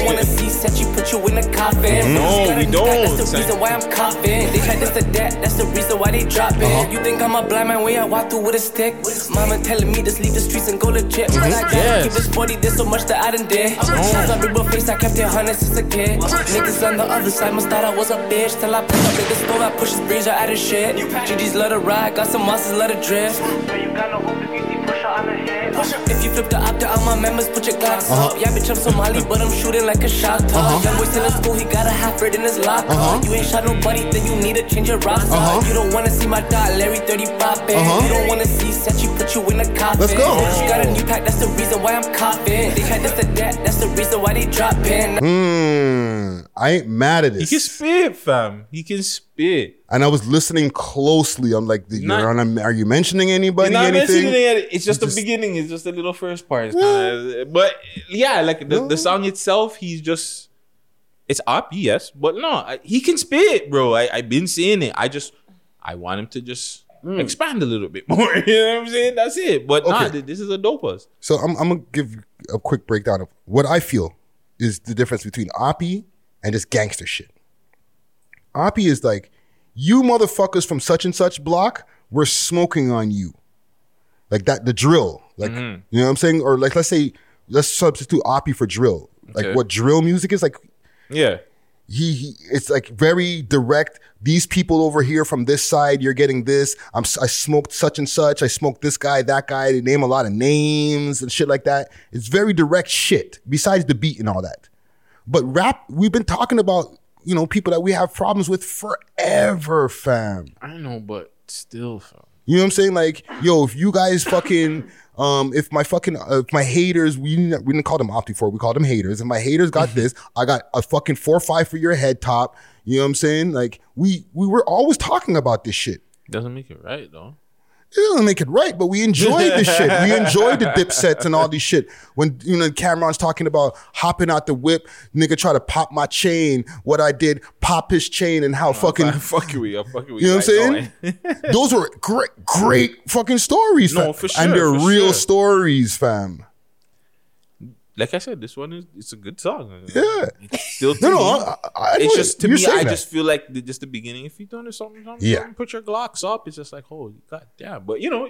want to see Set, you put you in a coffin. No, we don't. That's the reason why I'm coughing. They tried this to that, that's the reason why they dropping. You think I'm a blind man when I walk through with a stick? Mama telling me just leave the streets and go legit. But I gotta keep this 40, there's so much that I done did. Shots on people face, I kept it 100 since a kid. Niggas on the other side must thought I was a bitch till I put up in the store. I push his breeze out of shit. GG's love to ride, got some monsters love to drift. If you flip the opta out my members, put your glass up. Yeah, bitch, I'm Somali, but I'm shooting like a shot top. Young boy still in school, he got a half in his locker. You ain't shot nobody, then you need to change your roster. You don't want to see my dot, Larry 35. You don't want to see Set, you put you in a coffin. Let's go. You got a new pack, that's the reason why I'm coughing. They had this to that, that's the reason why they dropping. I ain't mad at this. He can spit, fam. He can spit. And I was listening closely. I'm like, are you mentioning anybody? You're not mentioning anything. It's just the beginning. It's just the little first part. But yeah, like the song itself, he's just, it's up, yes. But no, he can spit, bro. I've been seeing it. I want him to just expand a little bit more. You know what I'm saying? That's it. But this is a dope-us. So I'm going to give a quick breakdown of what I feel is the difference between Oppie and just gangster shit. Oppie is like, you motherfuckers from such and such block, we're smoking on you. Like that, the drill. Like, you know what I'm saying? Or like, let's substitute Oppie for drill. Like what drill music is like. Yeah. He it's like very direct. These people over here from this side, you're getting this. I smoked such and such. I smoked this guy, that guy. They name a lot of names and shit like that. It's very direct shit besides the beat and all that. But rap, we've been talking about, you know, people that we have problems with forever, fam. I know, but still, fam. You know what I'm saying? Like, yo, if you guys fucking, if my haters, we didn't call them Opti4, we called them haters. If my haters got this, I got a fucking 4-5 for your head top. You know what I'm saying? Like, we were always talking about this shit. Doesn't make it right, though. It doesn't make it right, but we enjoyed the shit. We enjoyed the Dipsets and all this shit. When, you know, Cameron's talking about hopping out the whip, nigga try to pop my chain, what I did, pop his chain and how fucking. You know what I'm saying? Those were great fucking stories, fam. No, for sure. And they're real stories, fam. Like I said, this one it's a good song. Yeah. Still to I just feel like just the beginning. If you're doing something, put your Glocks up. It's just like, oh, God damn. But, you know,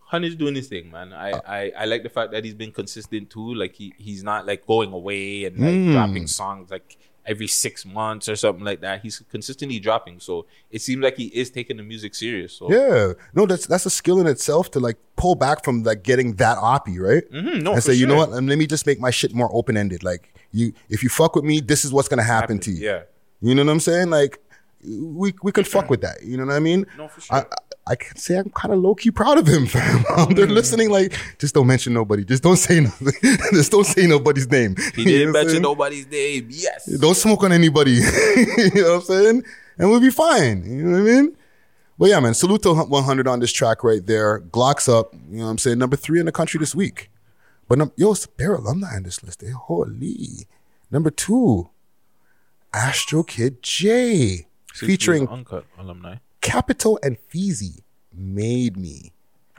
Honey's doing his thing, man. I like the fact that he's been consistent, too. Like, he's not, like, going away and, like, dropping songs, like, every 6 months or something like that. He's consistently dropping. So, it seems like he is taking the music serious. So. Yeah. No, that's a skill in itself to, like, pull back from like getting that oppy, right? No, and say, you know what? Let me just make my shit more open ended. Like, if you fuck with me, this is what's gonna happen to you. Yeah, you know what I'm saying? Like, we could fuck with that. You know what I mean? No, for sure. I can say I'm kind of low key proud of him, fam. They're listening. Like, just don't mention nobody. Just don't say nothing. Just don't say nobody's name. He didn't mention nobody's name. Yes. Don't smoke on anybody. You know what I'm saying? And we'll be fine. You know what I mean? Well, yeah, man. Salute to 100 on this track right there. Glocks up. You know what I'm saying? Number 3 in the country this week. But they're alumni on this list. Holy. Number 2, Astro Kid J. Featuring Uncut alumni. Capital and Feezy. Made Me.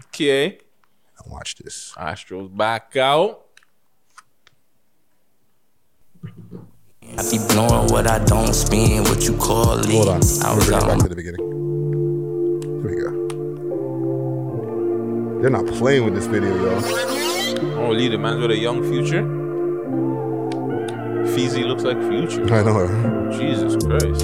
Okay. Now watch this. Astro's back out. I keep blowing what I don't spend, what you call it. Hold on. I was back to the beginning. They're not playing with this video, y'all. Oh, lead the man with a young Future. Feezy looks like Future. I know her. Jesus Christ.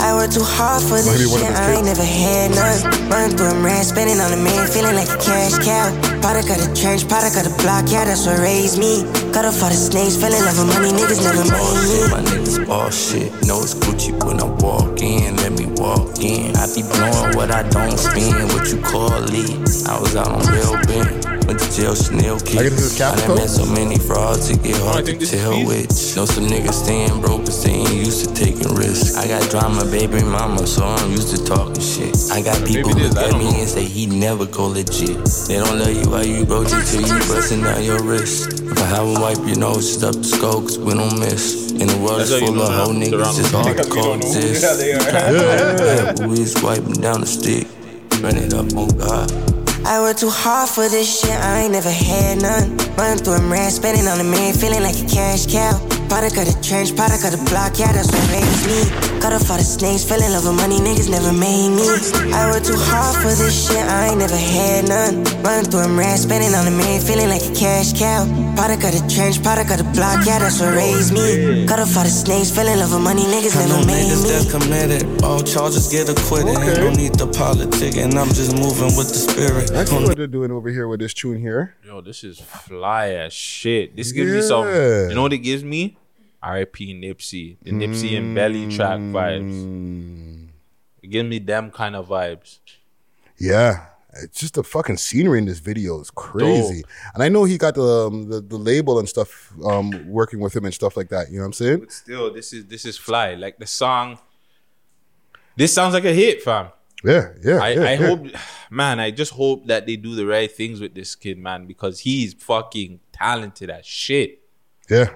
I work too hard for this shit. I ain't never had none. Run through a man, spending on a man, feeling like a cash cow. Product of the trench, product of the block, yeah, that's what raised me. Cut off all the snakes, fell in love with money, niggas never made me. My niggas all shit, no it's Gucci when I walk in, let me walk in. I be blowing what I don't spend, what you call it. I was out on real bent. Went to jail, snail kick. I done met so many frauds, it get hard to tell which. Know some niggas staying broke, but they ain't used to taking risks. I got drama, baby mama, so I'm used to talking shit. I got people who look at me and say he never go legit. They don't love you while you broke, just till you busting down your wrist. If I haven't wiped your nose, just up the skull, cause we don't miss. And the world is full of hoe niggas, it's hard to coexist. We just wipe them down the stick, run it up on God. I work too hard for this shit, I ain't never had none. Running through a man, spending on a man, feeling like a cash cow. Product of the trench, product of the block, yeah, that's what raised me. Cut off all the snakes, fell in love with money, niggas never made me. I work too hard for this shit, I ain't never had none. Running through a man, spending on a man, feeling like a cash cow. Product of the trench, product of the block, yeah, that's what raised me. Cut off all the snakes, fell in love with money, niggas never made me. That committed, all charges get acquitted. Okay. Ain't no need to politic, and I'm just moving with the spirit. That's what they're doing over here with this tune here. Yo, this is fly as shit. This gives me some, you know what it gives me? R.I.P. Nipsey. The Nipsey and Belly track vibes. It gives me them kind of vibes. Yeah. It's just the fucking scenery in this video is crazy. Dope. And I know he got the label and stuff working with him and stuff like that. You know what I'm saying? But still, this is fly. Like the song, this sounds like a hit, fam. Yeah. Hope, man, I just hope that they do the right things with this kid, man, because he's fucking talented as shit. Yeah.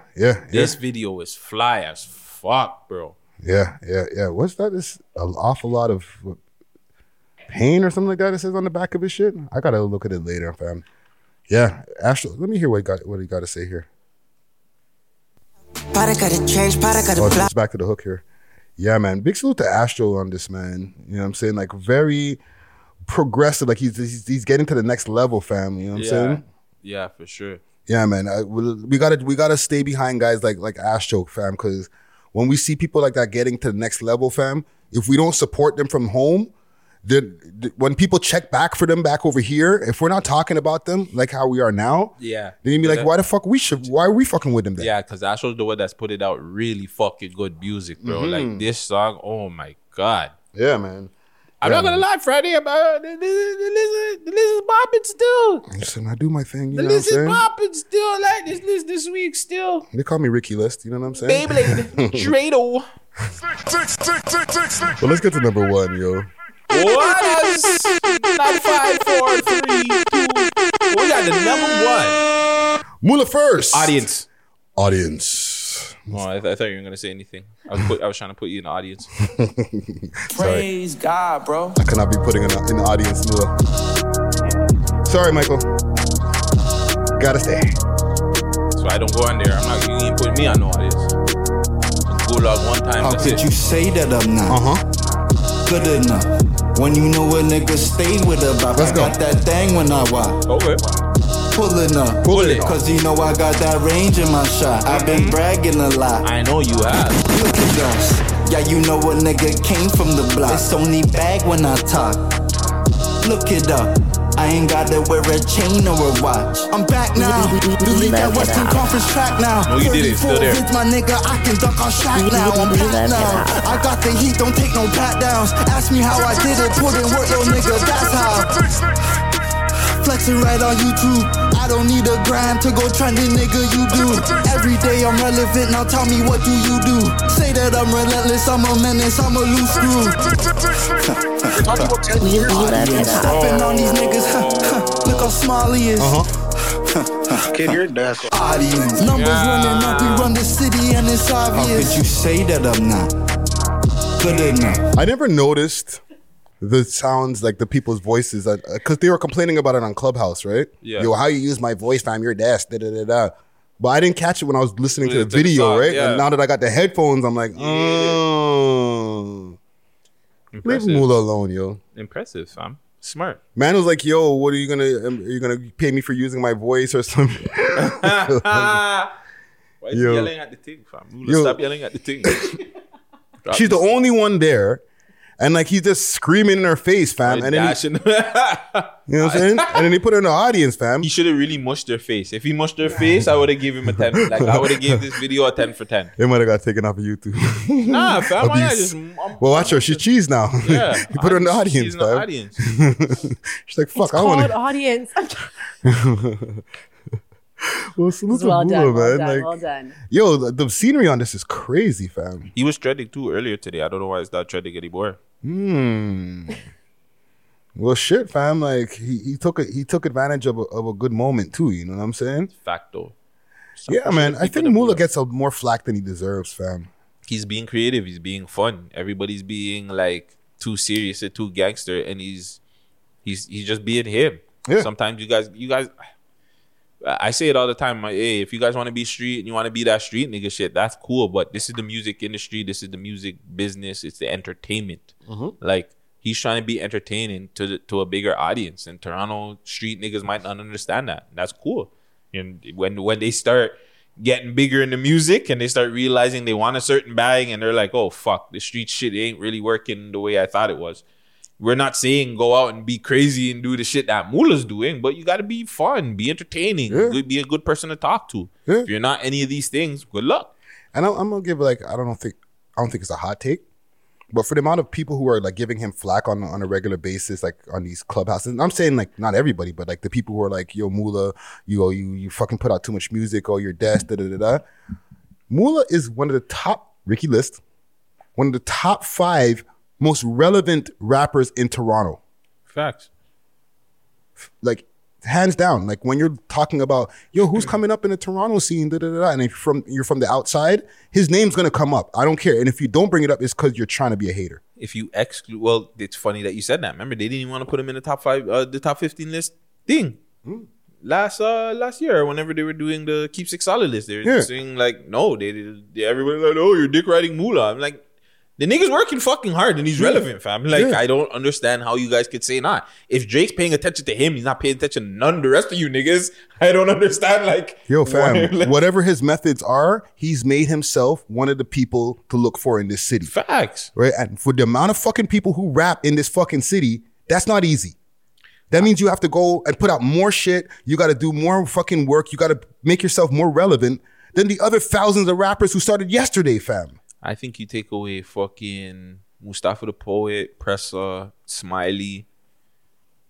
This video is fly as fuck, bro. Yeah. What's that? It's an awful lot of pain or something like that. It says on the back of his shit. I gotta look at it later, fam. Yeah, Astro. Let me hear what he got to say here. It's back to the hook here. Yeah, man. Big salute to Astro on this, man. You know what I'm saying? Like very progressive. Like he's getting to the next level, fam. You know what I'm saying? Yeah, for sure. Yeah, man. We gotta stay behind guys like Astro, fam, because when we see people like that getting to the next level, fam, if we don't support them from home, when people check back for them back over here, if we're not talking about them like how we are now, then you'd be like, why are we fucking with them then? Yeah, because Astro's the one that's put it out really fucking good music, bro. Mm-hmm. Like this song, oh my God. Yeah, man. I'm not gonna lie, Freddie. This is bopping still. Listen, I do my thing. You know what I'm saying? Bopping still. Like this list this week still. They call me Ricky List. You know what I'm saying? Beyblade, Drado. Well, let's get to number one, yo. What is not 5, 4, 3, 2? We got the number one. Mula first. Audience. Oh, I thought you were gonna say anything. I was trying to put you in the audience. Praise God, bro. I cannot be putting in the audience, Mula. Sorry, Michael. Gotta stay. So I don't go in there. You ain't putting me on the audience. Gulag one time. How could you say that I'm not? Good enough. When you know a nigga stay with a vibe. I got that thing when I walk. Okay. Pulling up. Cause you know I got that range in my shot. I've been bragging a lot. I know you have. Look at us. Yeah, you know a nigga came from the block. It's only bag when I talk. Look it up. I ain't gotta wear a chain or a watch. I'm back now. Delete that Western Conference track now. No, you didn't. Still there. My nigga, I can duck on shot now. I'm back now. I got the heat. Don't take no pat downs. Ask me how I did it. Put in work, yo nigga. That's how. Flexing right on YouTube. I don't need a gram to go trending, nigga, you do. Every day I'm relevant, now tell me what do you do? Say that I'm relentless, I'm a menace, I'm a loose screw. Stepping on these niggas, look how small he is. Kid, you're dead. Audience. Numbers running up, we run the city and it's obvious. How could you say that I'm not good enough? I never noticed the sounds, like the people's voices, because they were complaining about it on Clubhouse, right? Yeah. Yo, how you use my voice, fam? Your desk, da da da da. But I didn't catch it when I was listening to the video, song, right? Yeah. And now that I got the headphones, I'm like, leave Mula alone, yo. Impressive, fam. Smart. Man was like, yo, what are you gonna pay me for using my voice or something? Why is he yelling at the thing, fam? Mula, stop yelling at the thing. She's the only one there. And like he's just screaming in her face, fam. And then you know what I'm saying? And then they put her in the audience, fam. He should have really mushed their face. If he mushed their face, I would have given him a 10. Like I would have gave this video a 10 for 10. It might have got taken off of YouTube. Nah, fam. Well, watch her. She cheesed now. Yeah, you put her in the audience, fam. She's in the audience. She's like, fuck. It's called audience. Well, salute to Mula, man. Like, well done. Yo, the scenery on this is crazy, fam. He was trending too earlier today. I don't know why it's not trending anymore. Well, shit, fam. Like he took advantage of a good moment too. You know what I'm saying? Facto. Yeah, man. I think Mula gets more flack than he deserves, fam. He's being creative. He's being fun. Everybody's being like too serious and too gangster, and he's just being him. Yeah. Sometimes you guys. I say it all the time. Like, hey, if you guys want to be street and you want to be that street nigga shit, that's cool. But this is the music industry. This is the music business. It's the entertainment. Mm-hmm. Like, he's trying to be entertaining to a bigger audience. And Toronto street niggas might not understand that. That's cool. And when they start getting bigger in the music and they start realizing they want a certain bag and they're like, oh, fuck, the street shit ain't really working the way I thought it was. We're not saying go out and be crazy and do the shit that Mula's doing, but you got to be fun, be entertaining, be a good person to talk to. Yeah. If you're not any of these things, good luck. And I'm going to give, like, I don't think it's a hot take, but for the amount of people who are, like, giving him flack on a regular basis, like, on these clubhouses, and I'm saying, like, not everybody, but, like, the people who are like, yo, Mula, you fucking put out too much music, or you're deaf, da-da-da-da. Mula is one of the top, Ricky List, one of the top 5 most relevant rappers in Toronto. Facts. Like, hands down. Like, when you're talking about, yo, who's coming up in the Toronto scene, da da da, and if you're from the outside, his name's gonna come up. I don't care. And if you don't bring it up, it's because you're trying to be a hater. If you exclude, well, it's funny that you said that. Remember, they didn't even want to put him in the top 5, the top 15 list thing. Mm. Last year, whenever they were doing the Keep Six Solid list, they were saying, like, no, they everybody's like, oh, you're dick riding Mula. I'm like, the nigga's working fucking hard and he's relevant, fam. Like, I don't understand how you guys could say not. If Drake's paying attention to him, he's not paying attention to none of the rest of you niggas. I don't understand, like... Yo, fam, whatever his methods are, he's made himself one of the people to look for in this city. Facts. Right? And for the amount of fucking people who rap in this fucking city, that's not easy. That means you have to go and put out more shit. You got to do more fucking work. You got to make yourself more relevant than the other thousands of rappers who started yesterday, fam. I think you take away fucking Mustafa the Poet, Pressa, Smiley.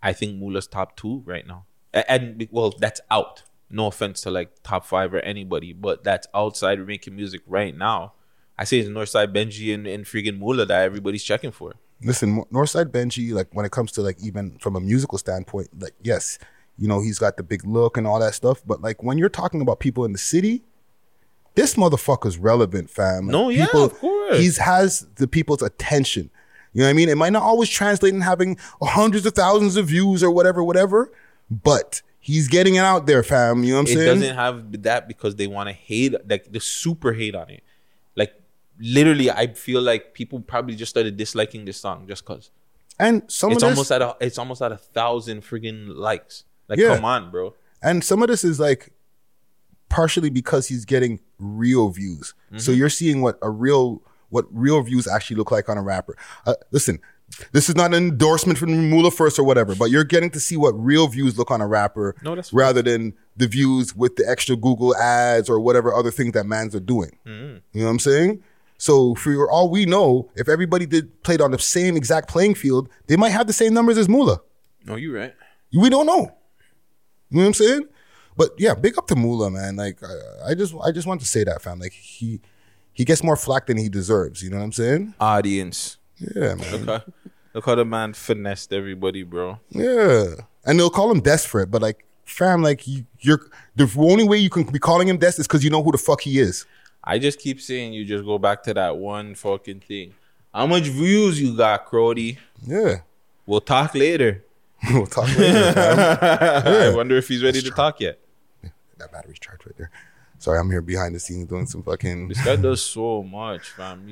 I think Mula's top 2 right now. And well, that's out. No offense to, like, top 5 or anybody, but that's outside making music right now. I say it's Northside Benji and friggin' Mula that everybody's checking for. Listen, Northside Benji, like, when it comes to, like, even from a musical standpoint, like, yes, you know, he's got the big look and all that stuff. But, like, when you're talking about people in the city... This motherfucker's relevant, fam. Like, no, yeah, people, of course. He has the people's attention. You know what I mean? It might not always translate in having hundreds of thousands of views or whatever, but he's getting it out there, fam. You know what I'm saying? It doesn't have that because they want to hate, like, the super hate on it. Like, literally, I feel like people probably just started disliking this song just because. And some it's of this... It's almost at 1,000 friggin' likes. Like, come on, bro. And some of this is, like, partially because he's getting real views. Mm-hmm. So you're seeing what real views actually look like on a rapper. Listen, this is not an endorsement from Mula first or whatever, but you're getting to see what real views look on a rapper rather than the views with the extra Google ads or whatever other things that mans are doing. Mm-hmm. You know what I'm saying? So for all we know, if everybody played on the same exact playing field, they might have the same numbers as Mula. No, you're right. We don't know. You know what I'm saying? But yeah, big up to Mula, man. Like, I just want to say that, fam. Like, he gets more flack than he deserves. You know what I'm saying? Audience. Yeah, man. Look how the man finessed everybody, bro. Yeah. And they'll call him desperate, but, like, fam, like, you're the only way you can be calling him desperate is because you know who the fuck he is. I just keep saying you just go back to that one fucking thing. How much views you got, Crody? Yeah. We'll talk later. We'll talk later, fam. Yeah. I wonder if he's ready to talk yet. That battery's charged right there. Sorry, I'm here behind the scenes doing some fucking... This guy does so much, fam.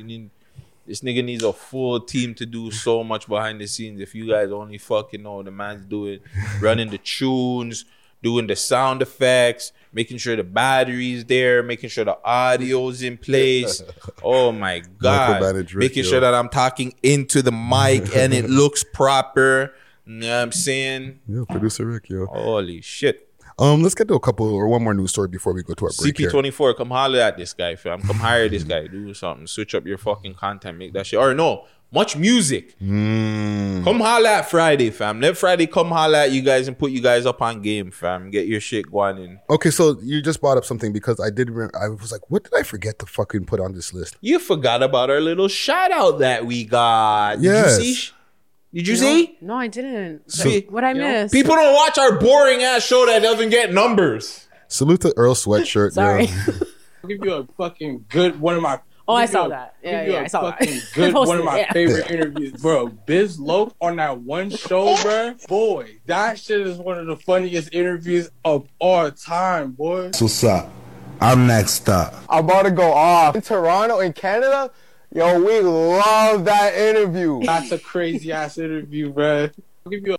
This nigga needs a full team to do so much behind the scenes. If you guys only fucking know the man's doing, running the tunes, doing the sound effects, making sure the battery's there, making sure the audio's in place. Oh my God. Making sure that I'm talking into the mic and it looks proper. You know what I'm saying? Yeah, producer Rick, yo. Holy shit. Let's get to one more news story before we go to our break. CP24, here. Come holler at this guy, fam. Come hire this guy. Do something. Switch up your fucking content. Make that shit. Or no, Much music. Come holla at Friday, fam. Next Friday, come holla at you guys and put you guys up on game, fam. Get your shit going in. Okay, so you just brought up something because I did remember. I was like, what did I forget to fucking put on this list? You forgot about our little shout out that we got. Yes. Did you see? Did you see? No, I didn't. See, what I missed. People don't watch our boring ass show that doesn't get numbers. Salute to Earl Sweatshirt. Sorry. I'll give you a fucking good one of my. Oh, I saw that. Yeah, I saw that. Good, one of my favorite interviews, bro. Biz Loke on that one show, bro. Boy, that shit is one of the funniest interviews of all time, boy. What's up? I'm next up. I'm about to go off in Toronto in Canada. Yo, we love that interview. That's a crazy ass interview, bro. I'll give you a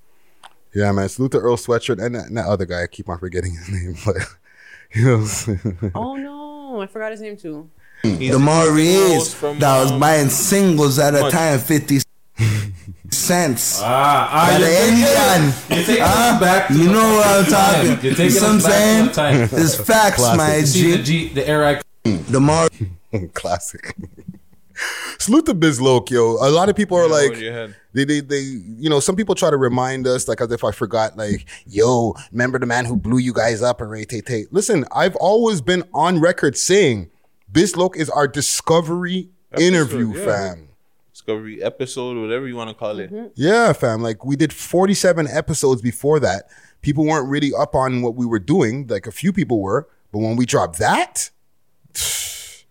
yeah, man. Salute to Earl Sweatshirt and that other guy. I keep on forgetting his name, but you know what I'm saying. Oh no, I forgot his name too. The more is that was buying singles at a time, 50 cents. By the Indian, you know what I'm talking. You're taking some saying it's facts, my G. The air the more classic. Salute to Biz Loke, yo. A lot of people are like, they, you know, some people try to remind us, like, as if I forgot, like, yo, remember the man who blew you guys up and ray-tay-tay. Listen, I've always been on record saying. Biz Loke is our discovery episode, interview, fam. Discovery episode, whatever you want to call it. Mm-hmm. Yeah, fam. Like, we did 47 episodes before that. People weren't really up on what we were doing. Like, a few people were. But when we dropped that,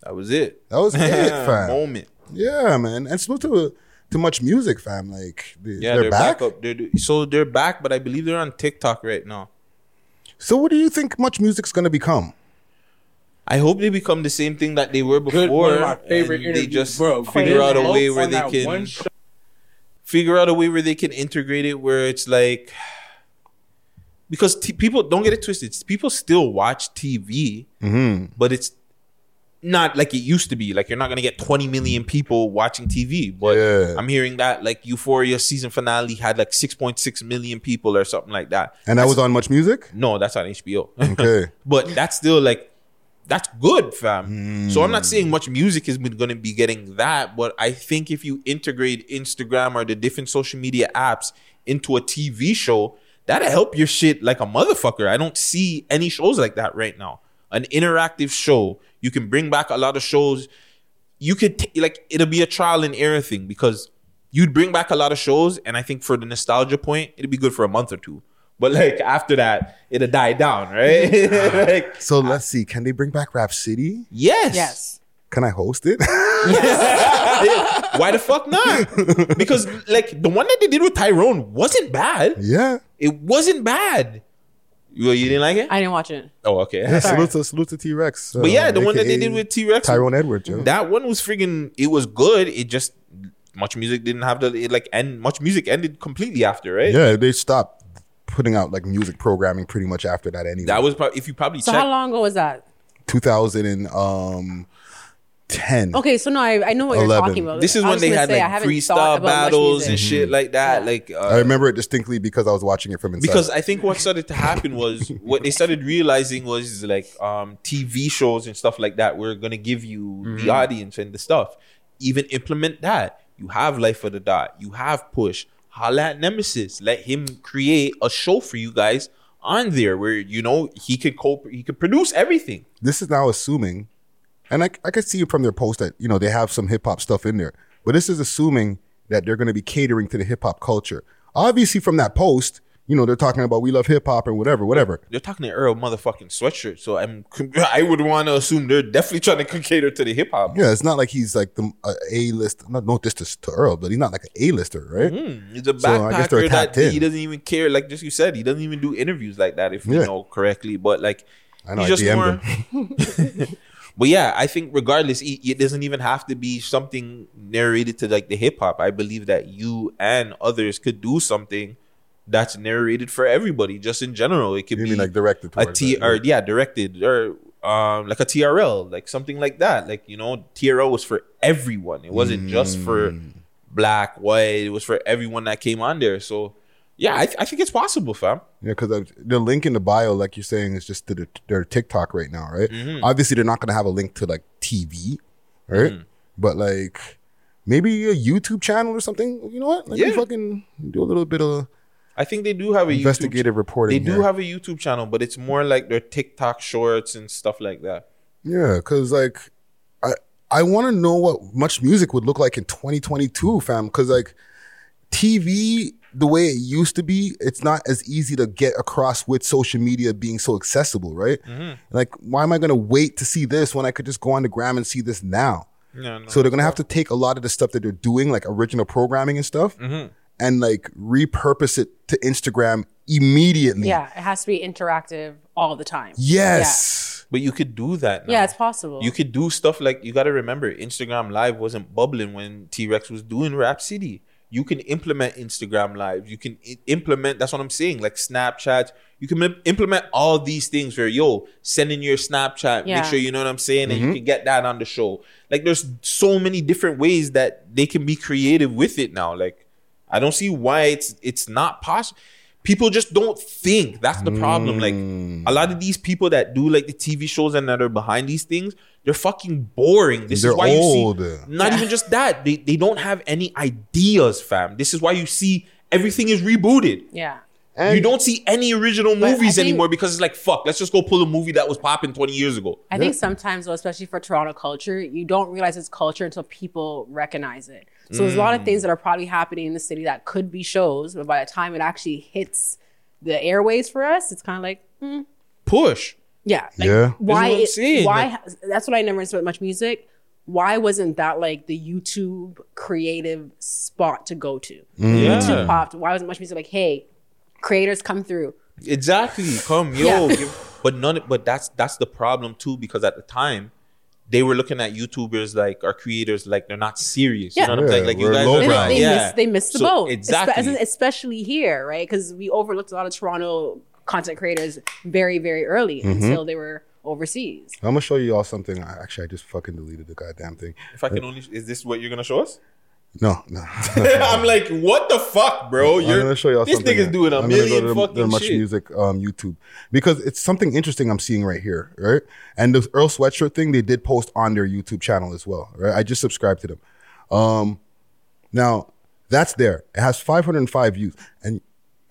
that was it. That was it, fam. Moment. Yeah, man. And salute to Much Music, fam. Like, they're back. They're back, but I believe they're on TikTok right now. So what do you think Much Music's going to become? I hope they become the same thing that they were before. Good, one of my favorite interviews, they just figure out a way where they can figure out a way where they can integrate it, where it's like because people don't get it twisted. People still watch TV, but it's not like it used to be. Like you're not gonna get 20 million people watching TV. But I'm hearing that like Euphoria season finale had like 6.6 million people or something like that. And that was on Much Music? No, that's on HBO. Okay, but that's still like. That's good, fam. So I'm not saying Much Music is going to be getting that, but I think if you integrate Instagram or the different social media apps into a TV show, that'll help your shit like a motherfucker. I don't see any shows like that right now. An interactive show. You can bring back a lot of shows. You could, it'll be a trial and error thing because you'd bring back a lot of shows, and I think for the nostalgia point, it'd be good for a month or two. But, like, after that, it'll die down, right? Like, so, let's see. Can they bring back Rap City? Yes. Yes. Can I host it? Why the fuck not? Because, like, the one that they did with Tyrone wasn't bad. Yeah. It wasn't bad. You didn't like it? I didn't watch it. Oh, okay. Yeah, salute to T-Rex. But, yeah, the one that they did with T-Rex. Tyrone Edwards, yo. That one was friggin', it was good. It just, Much Music didn't have Much Music ended completely after, right? Yeah, they stopped putting out like music programming pretty much after that anyway. That was probably check. How long ago was that? 2010. Okay, so no, I know what 11. You're talking about. This is when they had like freestyle battles and shit like that. Yeah. Like I remember it distinctly because I was watching it from inside. Because I think what started to happen was what they started realizing was like TV shows and stuff like that were gonna give you the audience and the stuff. Even implement that. You have Life of the Dot. You have Push. Holla at Nemesis. Let him create a show for you guys on there where, you know, he could produce everything. This is now assuming, and I can see from their post that, you know, they have some hip-hop stuff in there. But this is assuming that they're going to be catering to the hip-hop culture. Obviously, from that post, you know, they're talking about We Love Hip Hop and whatever. They're talking to Earl motherfucking Sweatshirt. So I would want to assume they're definitely trying to cater to the hip-hop. Yeah, it's not like he's like the A-list. No diss to Earl, but he's not like an A-lister, right? He's a backpacker that he doesn't even care. Like just you said, he doesn't even do interviews like that, if you know correctly. But like, I know, he's just more... But yeah, I think regardless, it doesn't even have to be something narrated to like the hip-hop. I believe that you and others could do something that's narrated for everybody, just in general. It could be like directed towards directed or like a TRL, like something like that. Like, you know, TRL was for everyone. It wasn't just for black, white. It was for everyone that came on there. So, yeah, I think it's possible, fam. Yeah, because the link in the bio, like you're saying, is just to their TikTok right now, right? Obviously, they're not going to have a link to like TV, right? But like maybe a YouTube channel or something. You know what? Let me fucking do a little bit of. I think they do have a investigative reporting. They do have a YouTube channel, but it's more like their TikTok shorts and stuff like that. Yeah, because like I want to know what much music would look like in 2022, fam. Because like TV, the way it used to be, it's not as easy to get across with social media being so accessible, right? Mm-hmm. Like, why am I going to wait to see this when I could just go on the gram and see this now? No, so they're going to have to take a lot of the stuff that they're doing, like original programming and stuff. Mm-hmm. And like repurpose it to Instagram immediately. Yeah, it has to be interactive all the time. Yes. Yeah. But you could do that now. Yeah, it's possible. You could do stuff like, you got to remember, Instagram Live wasn't bubbling when T-Rex was doing Rap City. You can implement Instagram Live. You can implement, that's what I'm saying, like Snapchat. You can implement all these things where, yo, send in your Snapchat. Yeah. Make sure you know what I'm saying. Mm-hmm. And you can get that on the show. Like, there's so many different ways that they can be creative with it now. Like, I don't see why it's not possible. People just don't think. That's the problem. Like, a lot of these people that do like the TV shows and that are behind these things, they're fucking boring. This is why old. You see, not even just that. They don't have any ideas, fam. This is why you see everything is rebooted. Yeah. And you don't see any original movies anymore because it's like, fuck, let's just go pull a movie that was popping 20 years ago. I think sometimes, especially for Toronto culture, you don't realize it's culture until people recognize it. So there's a lot of things that are probably happening in the city that could be shows, but by the time it actually hits the airways for us, it's kind of like, push. Yeah. Like, yeah. Why? That's what I never understood much music. Why wasn't that like the YouTube creative spot to go to? YouTube popped. Why wasn't much music like, hey, creators come through? Exactly. But that's the problem too, because at the time they were looking at YouTubers like our creators like they're not serious. Yeah. You know what I'm saying? Like, you guys are right. They missed the boat. Exactly. Especially here, right? Because we overlooked a lot of Toronto content creators very, very early until they were overseas. I'm gonna show you all something. I just fucking deleted the goddamn thing. If I can only, is this what you're gonna show us? No. I'm like, what the fuck, bro? I'm gonna show y'all this something. This nigga's doing a million fucking Much Music YouTube, because it's something interesting I'm seeing right here, right? And the Earl Sweatshirt thing they did post on their YouTube channel as well, right? I just subscribed to them. Now that's there. It has 505 views,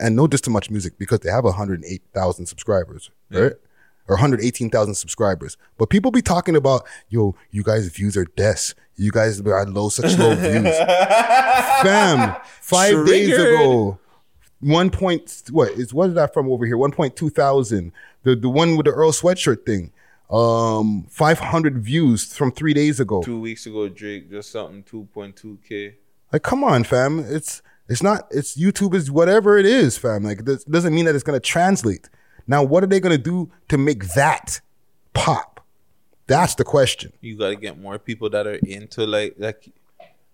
and no diss to Much Music because they have 108,000 subscribers, right? Or 118,000 subscribers. But people be talking about, yo, you guys' views are des. You guys are such low views. Fam, 5 days ago, 1.2 thousand. The one with the Earl Sweatshirt thing. 500 views from 3 days ago. 2 weeks ago, Drake, just something 2.2K. Like, come on, fam. It's YouTube is whatever it is, fam. Like, this doesn't mean that it's gonna translate. Now, what are they going to do to make that pop? That's the question. You got to get more people that are into like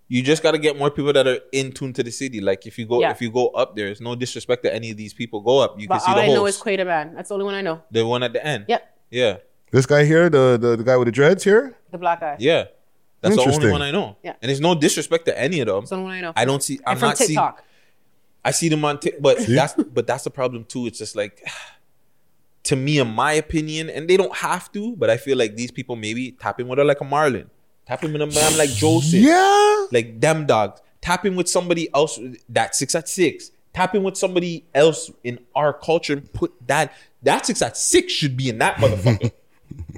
you just got to get more people that are in tune to the city. Like, if you go up there, it's no disrespect to any of these people. Go up. But can see the host. All I know is Quater Man. That's the only one I know. The one at the end? Yep. Yeah. This guy here, the guy with the dreads here? The black guy. Yeah. That's the only one I know. Yeah. And it's no disrespect to any of them. That's the only one I know. I don't see. I'm not seeing. I see them on TikTok. But that's the problem, too. It's just like... To me, in my opinion, and they don't have to, but I feel like these people maybe tap in with her like a Marlon. Tap in with a man like Joseph. Yeah. Like them dogs. Tap in with somebody else that 6 at 6. Tap in with somebody else in our culture and put that. That 6 at 6 should be in that motherfucker.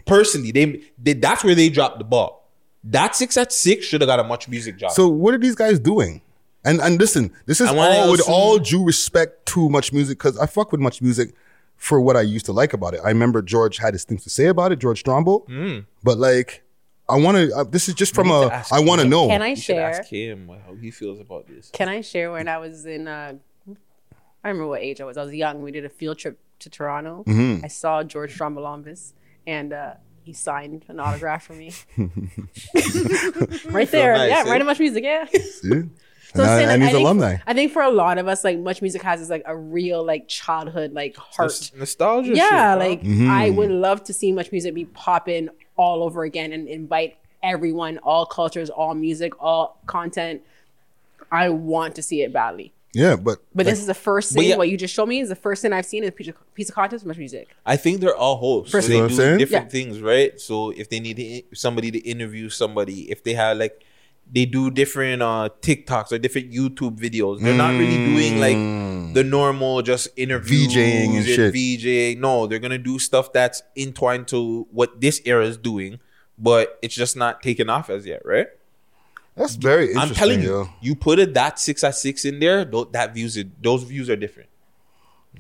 Personally, that's where they dropped the ball. That 6 at 6 should have got a Much Music job. So what are these guys doing? And listen, this is all with all due respect to Much Music, because I fuck with Much Music for what I used to like about it. I remember George had his things to say about it, George Strombo. But like, I want to, this is just from I want to know. Can I share? Ask him how he feels about this. Can I share when I was in, I remember what age I was. I was young. We did a field trip to Toronto. I saw George Strombolambis and he signed an autograph for me. Right there. Nice, right in Much Music, yeah. See? So and he's alumni. I think for a lot of us, like, Much Music has is like a real like childhood like heart nostalgia. Yeah, shit, like I would love to see Much Music be popping all over again and invite everyone, all cultures, all music, all content. I want to see it badly. Yeah, but like, this is the first thing. Yeah. What you just showed me is the first thing I've seen is a piece of content for Much Music. I think they're all hosts. So they do different things, right? So if they need somebody to interview somebody, if they have like. they do different TikToks or different YouTube videos. They're not really doing like the normal just interviews VJing and shit. VJ. No, they're gonna do stuff that's entwined to what this era is doing, but it's just not taken off as yet, right? That's very interesting. I'm telling you, you put a dot 6 at 6 in there, those views are different.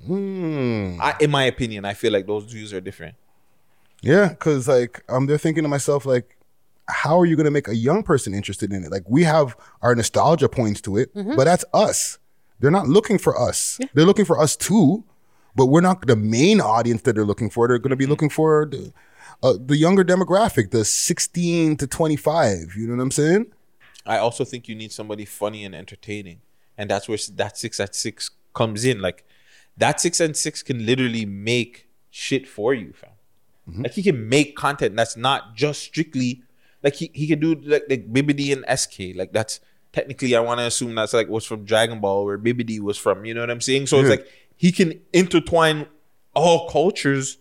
In my opinion, I feel like those views are different. Yeah, because like they're thinking to myself like, how are you going to make a young person interested in it? Like we have our nostalgia points to it, but that's us. They're not looking for us. Yeah. They're looking for us too, but we're not the main audience that they're looking for. They're going to be looking for the younger demographic, the 16 to 25. You know what I'm saying? I also think you need somebody funny and entertaining. And that's where that 6 at 6 comes in. Like that 6 at 6 can literally make shit for you, fam. Like he can make content that's not just strictly... Like he could do like Bibbidi and SK. Like that's technically, I want to assume that's like what's from Dragon Ball where Bibbidi was from. You know what I'm saying? So it's like he can intertwine all cultures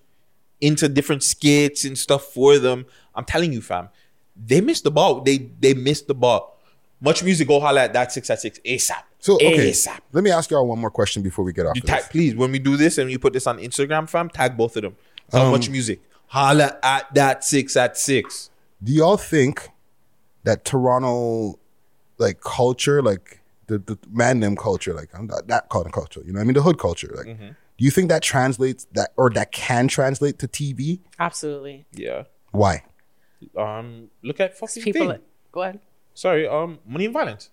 into different skits and stuff for them. I'm telling you, fam, they missed the ball. They missed the ball. Much Music, go holla at that 6 at 6 ASAP. So okay, ASAP. Let me ask y'all one more question before we get off. You tag, please, when we do this and you put this on Instagram, fam, tag both of them. Much Music, holla at that 6 at 6. Do y'all think that Toronto, like culture, like the mandem culture, like I'm not calling it culture, you know what I mean? The hood culture, like, do you think that translates that can translate to TV? Absolutely. Yeah. Why? Look at fucking people. Go ahead. Sorry. Money and Violence.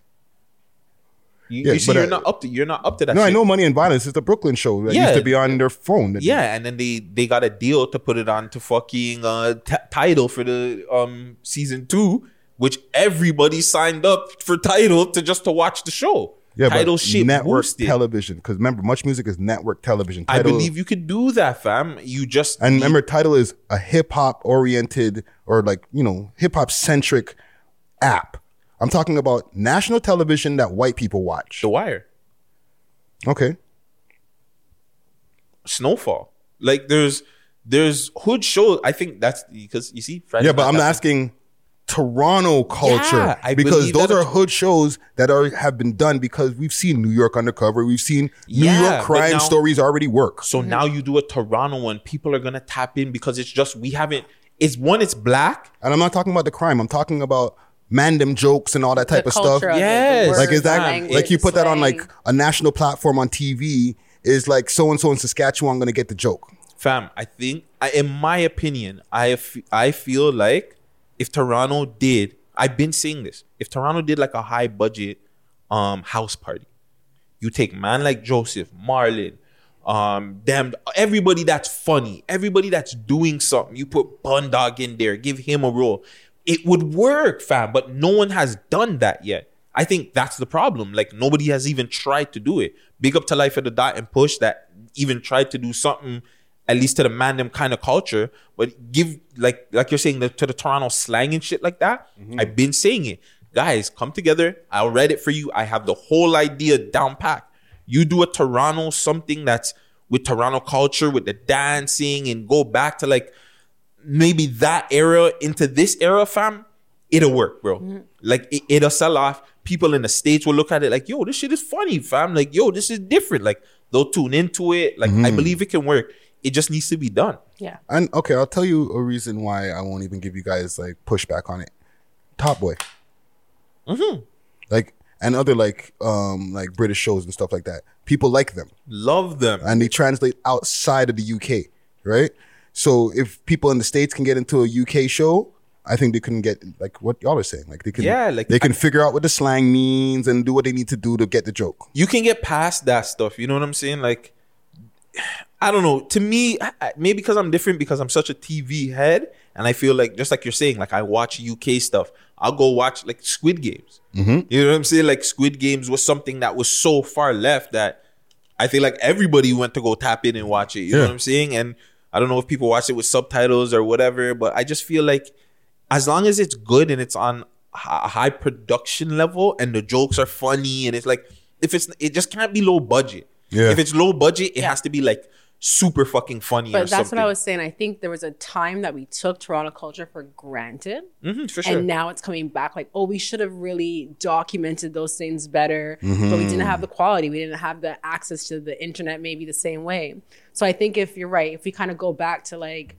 You're not up to that. No, shit. I know Money and Violence is the Brooklyn show that used to be on their phone. And then they got a deal to put it on to fucking Tidal for the season 2, which everybody signed up for Tidal to watch the show. Yeah, Tidal shit network boosted television, because remember, Much Music is network television. Tidal, I believe you could do that, fam. Remember, Tidal is a hip hop oriented or hip hop centric app. I'm talking about national television that white people watch. The Wire. Okay. Snowfall. Like there's hood shows. I think that's because you see. Friday but I'm asking Toronto culture because those are hood shows that have been done, because we've seen New York Undercover. We've seen New York crime stories already work. So now you do a Toronto one. People are going to tap in because it's just we haven't. It's black. And I'm not talking about the crime. I'm talking about mandem jokes and all that type of stuff. Yes. Like is that like you put that on like a national platform on TV, is like so and so in Saskatchewan gonna get the joke. Fam, I think in my opinion, I feel like if Toronto did, I've been saying this, if Toronto did like a high budget house party, you take man like Joseph, Marlon, everybody that's funny, everybody that's doing something, you put Bundog in there, give him a role. It would work, fam, but no one has done that yet. I think that's the problem. Like, nobody has even tried to do it. Big up to Life at the Dot and Push that even tried to do something, at least to the mandem kind of culture, but give, like you're saying, to the Toronto slang and shit like that. I've been saying it. Guys, come together. I'll read it for you. I have the whole idea down packed. You do a Toronto something that's with Toronto culture, with the dancing, and go back to, like, maybe that era into this era, fam, it'll work, bro. Like it'll sell off. People in the States will look at it like, yo, this shit is funny, fam. Like, yo, this is different. Like, they'll tune into it. Like, I believe it can work. It just needs to be done. Yeah. And okay, I'll tell you a reason why I won't even give you guys like pushback on it. Top Boy. Like, and other like British shows and stuff like that. People like them. Love them. And they translate outside of the UK, right? So if people in the States can get into a UK show, I think they can get like what y'all are saying. Like they can, they can figure out what the slang means and do what they need to do to get the joke. You can get past that stuff. You know what I'm saying? Like, I don't know. To me, maybe because I'm different, because I'm such a TV head, and I feel like, just like you're saying, like I watch UK stuff. I'll go watch like Squid Games. You know what I'm saying? Like Squid Games was something that was so far left that I feel like everybody went to go tap in and watch it. You know what I'm saying? And I don't know if people watch it with subtitles or whatever, but I just feel like as long as it's good and it's on a high production level and the jokes are funny and it's like, it just can't be low budget. If it's low budget, it has to be like super fucking funny but or that's something. What I was saying, I think there was a time that we took Toronto culture for granted. Mm-hmm, for sure. And now it's coming back like, oh, we should have really documented those things better, mm-hmm. but we didn't have the quality. We didn't have the access to the internet maybe the same way. So I think if you're right, if we kind of go back to like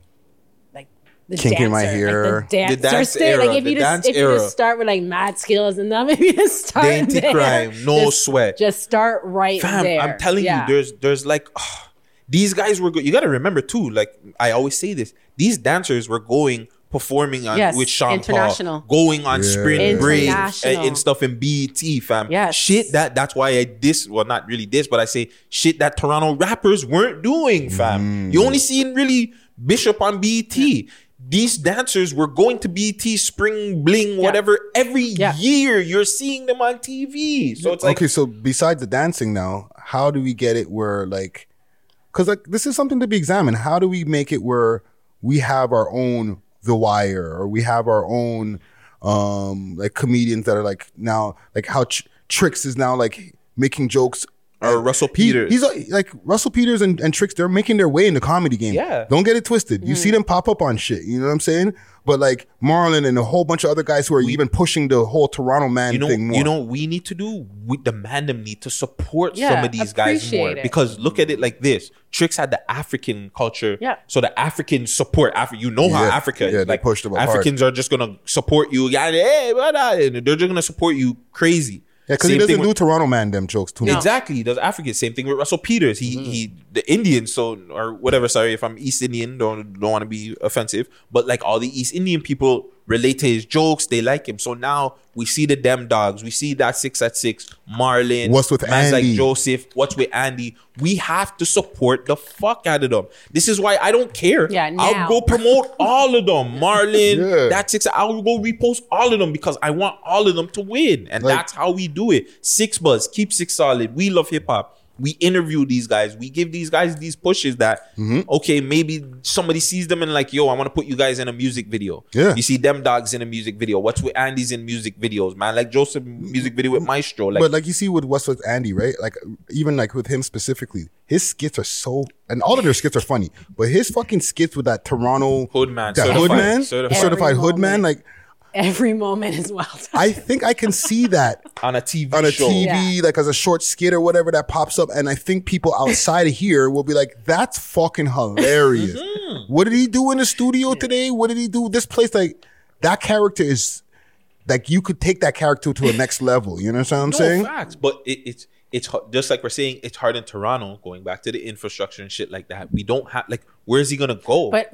the kinking my hair, like the dance era, like if you just start with like mad skills and then maybe just start dainty there, crime, no just, sweat, just start right Fam, there. I'm telling you, there's like. Oh, these guys were good. You got to remember too, like I always say this, these dancers were going, performing on with Sean Paul, going on Spring Break and stuff in BET, fam. Yes. Shit that's why I diss, well not really diss, but I say shit that Toronto rappers weren't doing, fam. You only seen really Bishop on BET. Yeah. These dancers were going to BET, Spring Bling, whatever, every year. You're seeing them on TV. So it's like, okay, so besides the dancing now, how do we get it where like, because like this is something to be examined. How do we make it where we have our own The Wire, or we have our own like comedians that are like now like how Trix is now like making jokes, or Russell Peters. He's like Russell Peters and Trix. They're making their way in the comedy game. Yeah, don't get it twisted. You see them pop up on shit. You know what I'm saying? But like Marlon and a whole bunch of other guys who are even pushing the whole Toronto man thing more. You know what we need to do? The mandem need to support some of these guys more. It. Because look at it like this. Trix had the African culture. Yeah. So the Africans support Africa. You know how Africa is. Yeah, like, they pushed them Africans hard. Are just going to support you. They're just going to support you crazy. Yeah, because he doesn't do Toronto man them jokes too much. Exactly. He does African. Same thing with Russell Peters. He the Indian, so or whatever, sorry, if I'm East Indian, don't want to be offensive. But like all the East Indian people relate to his jokes, they like him. So now we see the Dem Dogs, we see that 6 at 6, Marlon, what's with Andy, like Joseph, what's with Andy. We have to support the fuck out of them. This is why I don't care. I'll go promote all of them. Marlon, that 6, I'll go repost all of them because I want all of them to win. And like, that's how we do it. 6Buzz, Keep 6 Solid, We Love Hip Hop. We interview these guys. We give these guys these pushes that, okay, maybe somebody sees them and like, yo, I want to put you guys in a music video. Yeah. You see Dem Dogs in a music video. What's with Andy's in music videos, man? Like Joseph music video with Maestro. Like, but like you see with what's with Andy, right? Like even like with him specifically, his skits are so, and all of their skits are funny, but his fucking skits with that Toronto Hoodman, certified Hoodman, like. Every moment is wild. I think I can see that on a TV show. Like as a short skit or whatever that pops up. And I think people outside of here will be like, that's fucking hilarious. What did he do in the studio today? What did he do? This place, like that character is like, you could take that character to a next level. You know what I'm saying? Facts. But it's just like we're saying, it's hard in Toronto, going back to the infrastructure and shit like that. We don't have, like, where's he going to go? But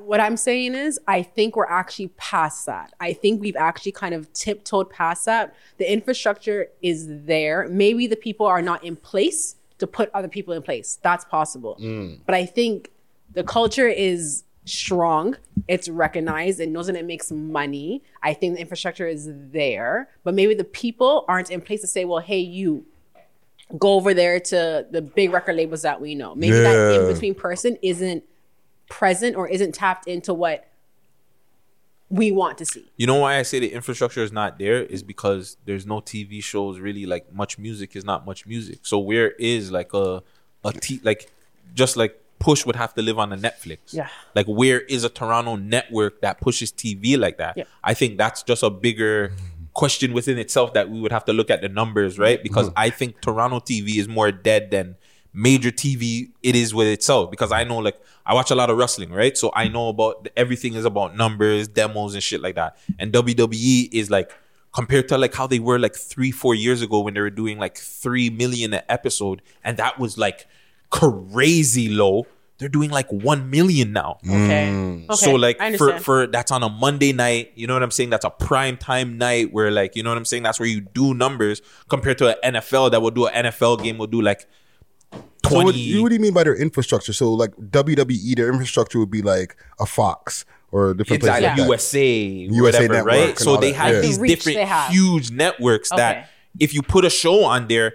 what I'm saying is, I think we're actually past that. I think we've actually kind of tiptoed past that. The infrastructure is there. Maybe the people are not in place to put other people in place. That's possible. But I think the culture is strong. It's recognized. It knows that it makes money. I think the infrastructure is there. But maybe the people aren't in place to say, well, hey, you, go over there to the big record labels that we know. Maybe that in-between person isn't present or isn't tapped into what we want to see. You know why I say the infrastructure is not there is because there's no TV shows really, like much music is not much music. So where is like just like Push would have to live on a Netflix. Yeah. Like where is a Toronto network that pushes TV like that? Yeah. I think that's just a bigger question within itself that we would have to look at the numbers, right? Because I think Toronto TV is more dead than major TV it is with itself. Because I know, like, I watch a lot of wrestling, right? So I know about everything is about numbers, demos, and shit like that. And WWE is like, compared to like how they were like 3-4 years ago when they were doing like 3 million an episode, and that was like crazy low. They're doing like 1 million now. Okay. So like for that's on a Monday night, you know what I'm saying? That's a prime time night where like, you know what I'm saying? That's where you do numbers compared to an NFL that will do an NFL game will do like 20. So what do you mean by their infrastructure? So like WWE, their infrastructure would be like a Fox or different places like USA whatever, right? So they have these different huge networks that if you put a show on there,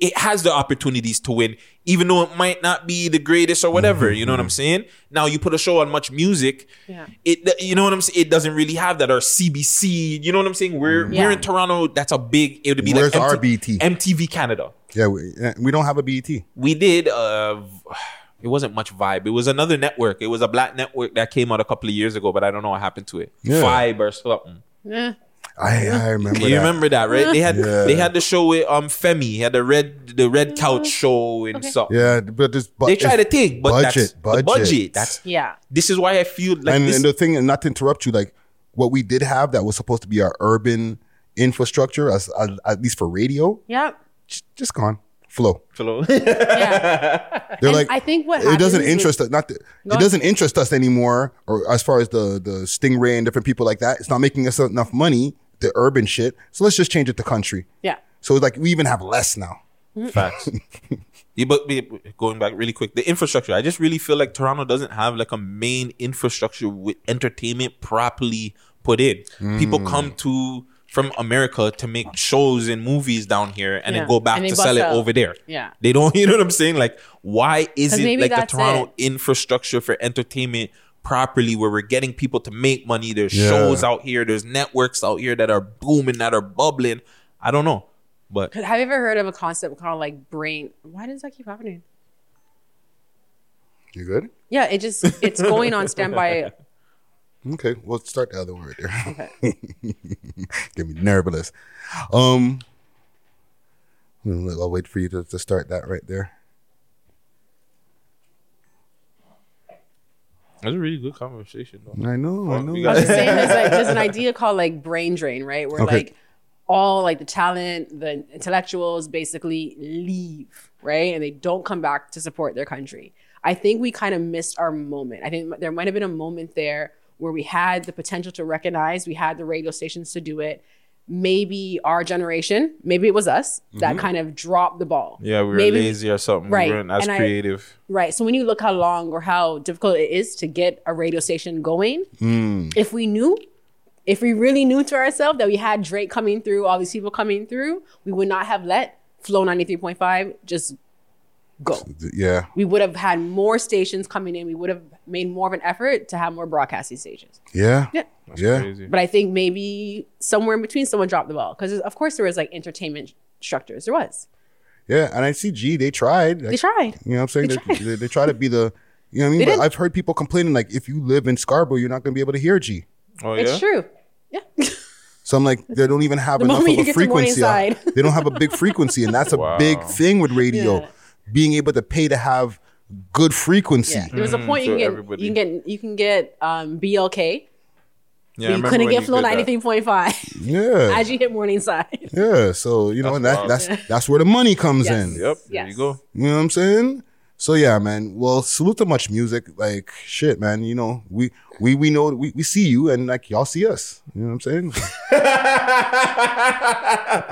it has the opportunities to win, even though it might not be the greatest or whatever. You know what I'm saying? Now you put a show on Much Music, it you know what I'm saying? It doesn't really have that. Or CBC, you know what I'm saying? We're in Toronto. That's a big. It would be like MTV Canada. Yeah, we don't have a BET. We did. It wasn't much Vibe. It was another network. It was a black network that came out a couple of years ago, but I don't know what happened to it. Yeah. Vibe or something. Yeah. I remember you that. You remember that, right? Yeah. They had the show with Femi. He had the red couch show and stuff. Yeah, but this they try to take, but budget. That's yeah. This is why I feel like and the thing, and not to interrupt you, like what we did have that was supposed to be our urban infrastructure, at least for radio. Yeah, just gone. Flow. Yeah. They're and like, I think what it doesn't interest us. It doesn't interest us anymore. Or as far as the Stingray and different people like that, it's not making us enough money. The urban shit. So let's just change it to country. Yeah. So it's like we even have less now. Facts. But going back really quick, the infrastructure. I just really feel like Toronto doesn't have like a main infrastructure with entertainment properly put in. People come to. From America to make shows and movies down here and then go back to sell it over there. Yeah. They don't, you know what I'm saying? Like, why isn't like the Toronto infrastructure for entertainment properly where we're getting people to make money? There's shows out here. There's networks out here that are booming, that are bubbling. I don't know. But have you ever heard of a concept called like brain? Why does that keep happening? You good? Yeah, it's going on standby. Okay, we'll start the other one right there. Okay. Get me nervous. I'll wait for you to start that right there. That's a really good conversation, though. I know. I was just saying there's an idea called like brain drain, right? Where like all like the talent, the intellectuals basically leave, right? And they don't come back to support their country. I think we kind of missed our moment. I think there might have been a moment there where we had the potential to recognize, we had the radio stations to do it. Maybe our generation, maybe it was us, that kind of dropped the ball. Yeah, we were lazy or something. Right. We weren't as creative. Right. So when you look how long or how difficult it is to get a radio station going, if we knew, if we really knew to ourselves that we had Drake coming through, all these people coming through, we would not have let Flow 93.5 just go. Yeah. We would have had more stations coming in. We would have made more of an effort to have more broadcasting stations. Yeah. Yeah. That's crazy. But I think maybe somewhere in between someone dropped the ball. Because of course there was like entertainment structures. There was. Yeah. And I see they tried. Like, they tried. You know what I'm saying? They try to be the, you know what I mean? But I've heard people complaining like if you live in Scarborough, you're not going to be able to hear G. Oh, yeah. It's true. Yeah. So I'm like, they don't even have enough of a frequency. They don't have a big frequency. And that's a big thing with radio. Yeah. Being able to pay to have good frequency. Yeah. There was a point you can get BLK. Yeah, but you couldn't get Flow 93.5. Yeah, as you hit Morningside. Yeah, so you know that's where the money comes in. Yep, there you go. You know what I'm saying? So yeah, man. Well, salute to Much Music. Like shit, man. You know we know we see you and like y'all see us. You know what I'm saying?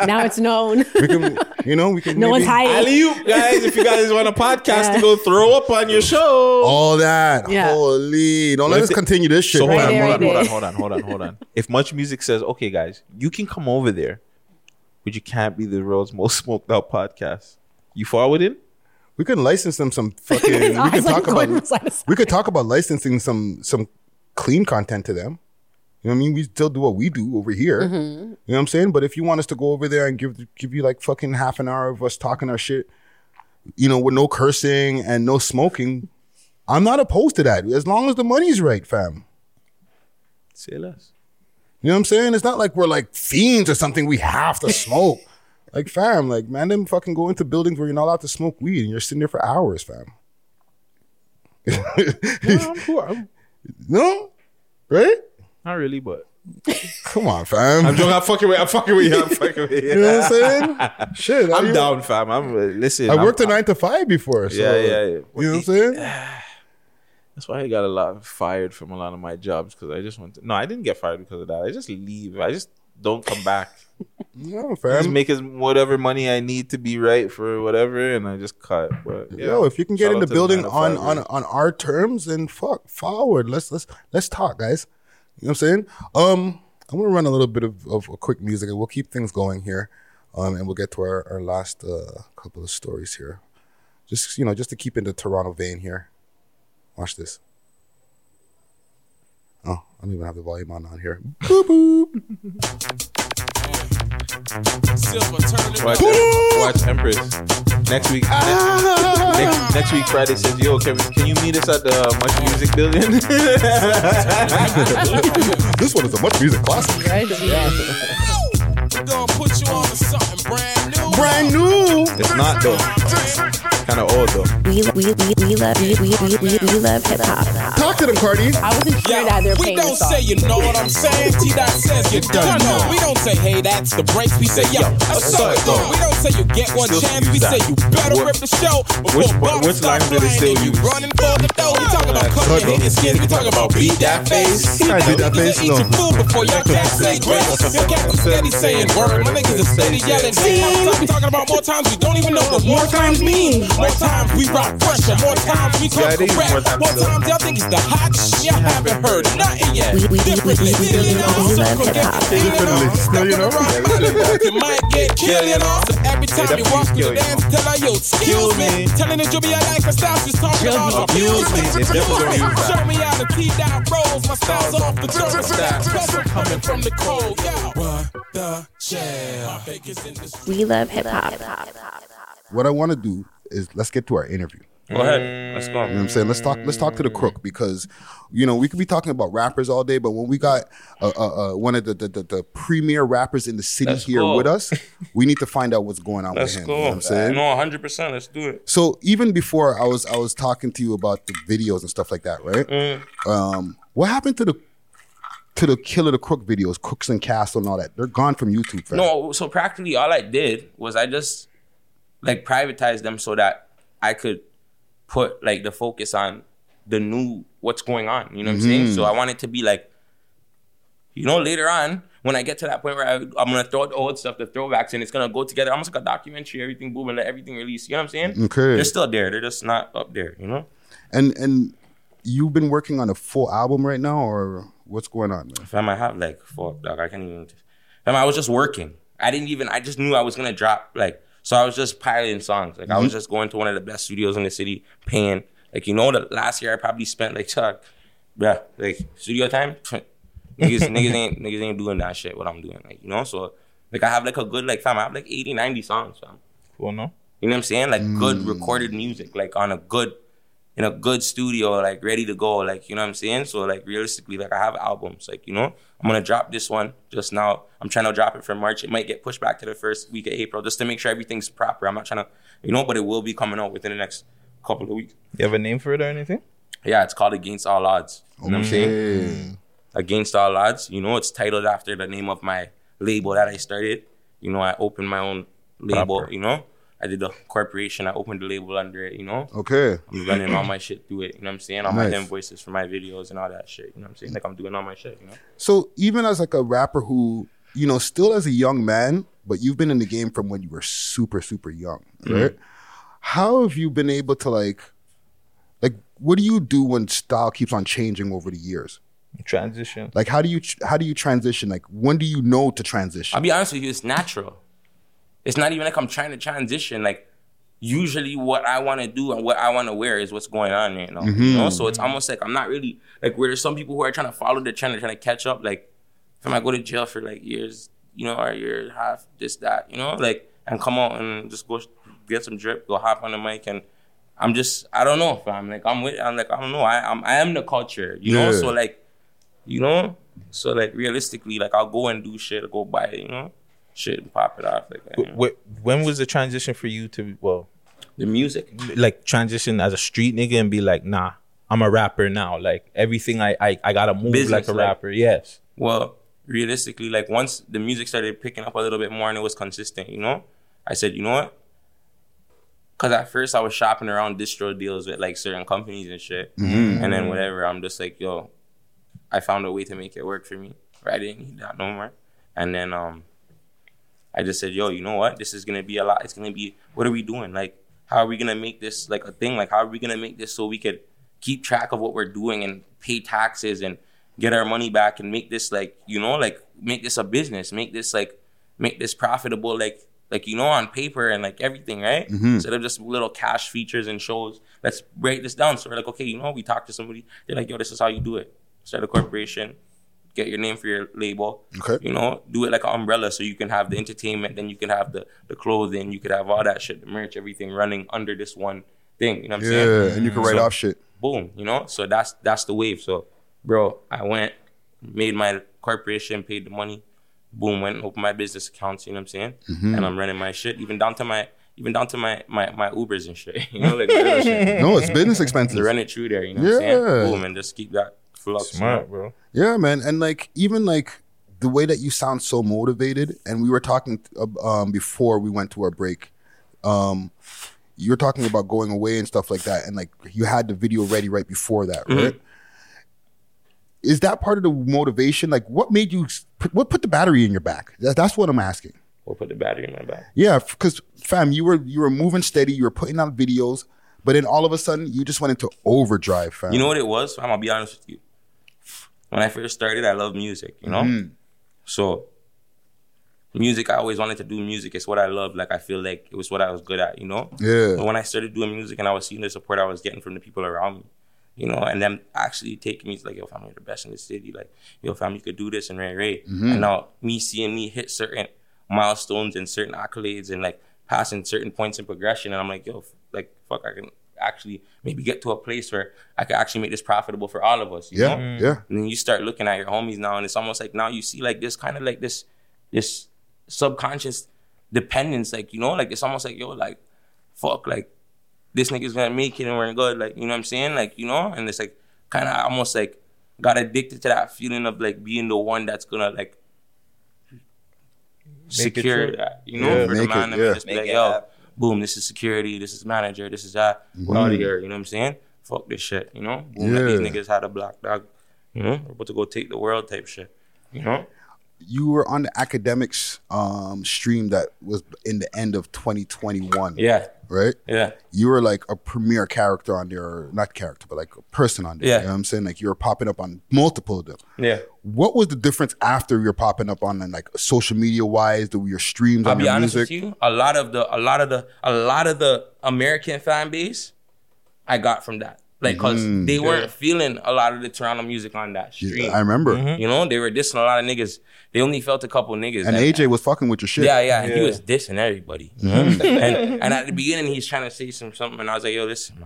Now it's known. We can. No one's hiding. Alley you guys, if you guys want a podcast to go throw up on your show, all that. Yeah. Holy! Don't let us continue this shit. So hold on. If Much Music says, "Okay, guys, you can come over there, but you can't be the world's most smoked out podcast," you forwarded. We can license them some fucking. we could talk about licensing some clean content to them. You know what I mean? We still do what we do over here. You know what I'm saying? But if you want us to go over there and give you like fucking half an hour of us talking our shit, you know, with no cursing and no smoking, I'm not opposed to that as long as the money's right, fam. Say less. You know what I'm saying? It's not like we're like fiends or something. We have to smoke. Like, fam, like, man, them fucking go into buildings where you're not allowed to smoke weed and you're sitting there for hours, fam. No, I'm cool. No? Right? Not really, but. Come on, fam. I'm fucking with you. You know what I'm saying? Shit. I'm down, fam. I worked a 9 to 5 before. So, yeah. You know what I'm saying? That's why I got fired from a lot of my jobs because I just I didn't get fired because of that. I just leave. I just don't come back. No, fam. Just make whatever money I need to be right for whatever, and I just cut. But yeah. Yo, if you can get in the building on our terms, then fuck forward. Let's talk, guys. You know what I'm saying? I'm gonna run a little bit of a quick music, and we'll keep things going here, and we'll get to our last couple of stories here. Just just to keep in the Toronto vein here. Watch this. Oh, I don't even have the volume on here. Boop boop. Silver, watch Empress. Next week. next week Friday says, yo, can you meet us at the Much Music Building? This one is a Much Music classic. Right? We're going to put you on to something brand new. Brand new. It's not though. Kind of old though. We love hip hop. Talk to them, Cardi. I wasn't sure that they're paying. We don't say you know what I'm saying. T-Dot says you don't know. We don't say hey, that's the breaks. We say yo, that's so good. We don't say you get one chance. We say you better rip the show before bumps start playing and you running for the dough. We talking about cutting hitting skins. We talking about beat that face. Try to beat that face. Eat your food before your cat say grass. Your cat is steady saying word. My niggas is steady yelling. We talking about more times. We don't even know what more times mean. More times we rock pressure. More times we come correct. More times y'all think it's the hot shit. Y'all haven't heard nothing yet. Differently, you might get killing off. So every time you walk through the dance, tell her yo, excuse me. Telling the jubilee like my style's just talking all the music. Show me how the T-Dot rolls. My style's off the turn style. Plus I'm coming from the cold. What the shit? We love hip hop. What I want to do is let's get to our interview. Go ahead. Let's go. You know what I'm saying? Let's talk to the crook because, you know, we could be talking about rappers all day, but when we got one of the premier rappers in the city with us, we need to find out what's going on with him. You know what I'm saying? No, 100%. Let's do it. So even before I was talking to you about the videos and stuff like that, right? What happened to the Killer the Crook videos, Crooks and Castle and all that? They're gone from YouTube. Fam. No, so practically all I did was I just like privatized them so that I could put like the focus on the new what's going on, you know what I'm saying? So I want it to be like, you know, later on when I get to that point where I'm gonna throw out the old stuff, the throwbacks, and it's gonna go together almost like a documentary, everything boom and let everything release, you know what I'm saying? Okay. They're still there, they're just not up there, you know? And you've been working on a full album right now, or what's going on, man? Fam, I have like four, dog, I can't even, fam, I was just working. I just knew I was gonna drop like, so I was just piloting songs. Like I was just going to one of the best studios in the city, paying. Like, you know, the last year I probably spent like Chuck, bruh, like studio time. niggas ain't doing that shit. What I'm doing, like, you know. So like I have like a good like fam. I have like 80, 90 songs, fam. Cool, no. You know what I'm saying? Like good recorded music, like on in a good studio, like ready to go. Like, you know what I'm saying? So like realistically, like I have albums, like, you know, I'm gonna drop this one just now. I'm trying to drop it for March. It might get pushed back to the first week of April just to make sure everything's proper. I'm not trying to, you know, but it will be coming out within the next couple of weeks. You have a name for it or anything? Yeah, it's called Against All Odds. You know what I'm saying? Against All Odds. You know, it's titled after the name of my label that I started. You know, I opened my own label, proper. You know? I did the corporation. I opened the label under it, you know? Okay. I'm running all my shit through it, you know what I'm saying? All my invoices for my videos and all that shit, you know what I'm saying? Like, I'm doing all my shit, you know? So even as, like, a rapper who, you know, still as a young man, but you've been in the game from when you were super, super young, right? How have you been able to, like, what do you do when style keeps on changing over the years? Transition. Like, how do you transition? Like, when do you know to transition? I'll be honest with you, it's natural. It's not even like I'm trying to transition. Like, usually what I want to do and what I want to wear is what's going on right now. You know? So it's almost like I'm not really... Like, where there's some people who are trying to follow the trend, they're trying to catch up. Like, if I go to jail for, like, years, you know, or a year and a half, this, that, you know? Like, and come out and just go get some drip, go hop on the mic. And I'm just... I don't know, fam. Like, I don't know. I am the culture, you know? So, like, you know? So, like, realistically, like, I'll go and do shit, go buy it, you know? Shit and pop it off like that. You know? When was the transition for you to the music? Like transition as a street nigga and be like, nah, I'm a rapper now. Like everything I gotta move business, like a rapper. Yes. Well, realistically, like once the music started picking up a little bit more and it was consistent, you know, I said, you know what? Cause at first I was shopping around distro deals with like certain companies and shit. And then whatever, I'm just like, yo, I found a way to make it work for me. Right? I didn't need that no more. And then I just said, yo, you know what? This is going to be a lot. It's going to be, what are we doing? Like, how are we going to make this like a thing? Like, how are we going to make this so we could keep track of what we're doing and pay taxes and get our money back and make this like, you know, like make this a business, make this profitable, like, you know, on paper and like everything, right? Instead of just little cash features and shows, let's break this down. So we're like, okay, you know, we talk to somebody. They're like, yo, this is how you do it. Start a corporation. Get your name for your label, okay. You know, do it like an umbrella so you can have the entertainment, then you can have the clothing, you could have all that shit, the merch, everything running under this one thing. You know what I'm saying? Yeah, and you can write off shit. Boom, you know? So that's the wave. So, bro, I went, made my corporation, paid the money. Boom, went and opened my business accounts, you know what I'm saying? Mm-hmm. And I'm running my shit, even down to my Ubers and shit, you know, like real shit. No, it's business expenses. To run it through there, you know what I'm saying? Boom, and just keep that flux. Smart, bro. Yeah, man. And like, even like the way that you sound so motivated, and we were talking before we went to our break, you were talking about going away and stuff like that, and like you had the video ready right before that, right? Mm-hmm. Is that part of the motivation? Like, what made you? What put the battery in your back? That's what I'm asking. What put the battery in my back? Yeah, because fam, you were moving steady. You were putting out videos, but then all of a sudden, you just went into overdrive, fam. You know what it was? I'm gonna be honest with you. When I first started, I loved music. You know, so music. I always wanted to do music. It's what I loved. Like I feel like it was what I was good at. You know. Yeah. But when I started doing music, and I was seeing the support I was getting from the people around me. You know, and them actually taking me to like, yo, fam, you're the best in the city. Like, yo, fam, you could do this and right. Mm-hmm. And now me seeing hit certain milestones and certain accolades and like passing certain points in progression. And I'm like, yo, like, fuck, I can actually maybe get to a place where I could actually make this profitable for all of us. You know? Mm-hmm. Yeah. And then you start looking at your homies now, and it's almost like now you see like this kind of like this subconscious dependence. Like, you know, like it's almost like, yo, like, fuck, like, this nigga's gonna make it and we're good, like, you know what I'm saying? Like, you know? And it's like, kind of almost like got addicted to that feeling of like being the one that's gonna like secure that, you know? For the man, just be like, yo, boom, this is security, this is manager, this is that, we're out of here, you know what I'm saying? Fuck this shit, you know? Boom, like these niggas had a black dog, you know? We're about to go take the world type shit, you know? You were on the academics stream that was in the end of 2021. Yeah. Right? Yeah. You were like a premier character on there, not character, but like a person on there. Yeah. You know what I'm saying? Like you were popping up on multiple of them. Yeah. What was the difference after you're popping up on like social media wise, your streams on your music? I'll be honest with you, a lot of the American fan base I got from that. Like, because they weren't feeling a lot of the Toronto music on that stream. Yeah, I remember. Mm-hmm. You know, they were dissing a lot of niggas. They only felt a couple niggas. And AJ was fucking with your shit. Yeah. He was dissing everybody. Mm-hmm. and at the beginning, he's trying to say something, and I was like, yo, listen.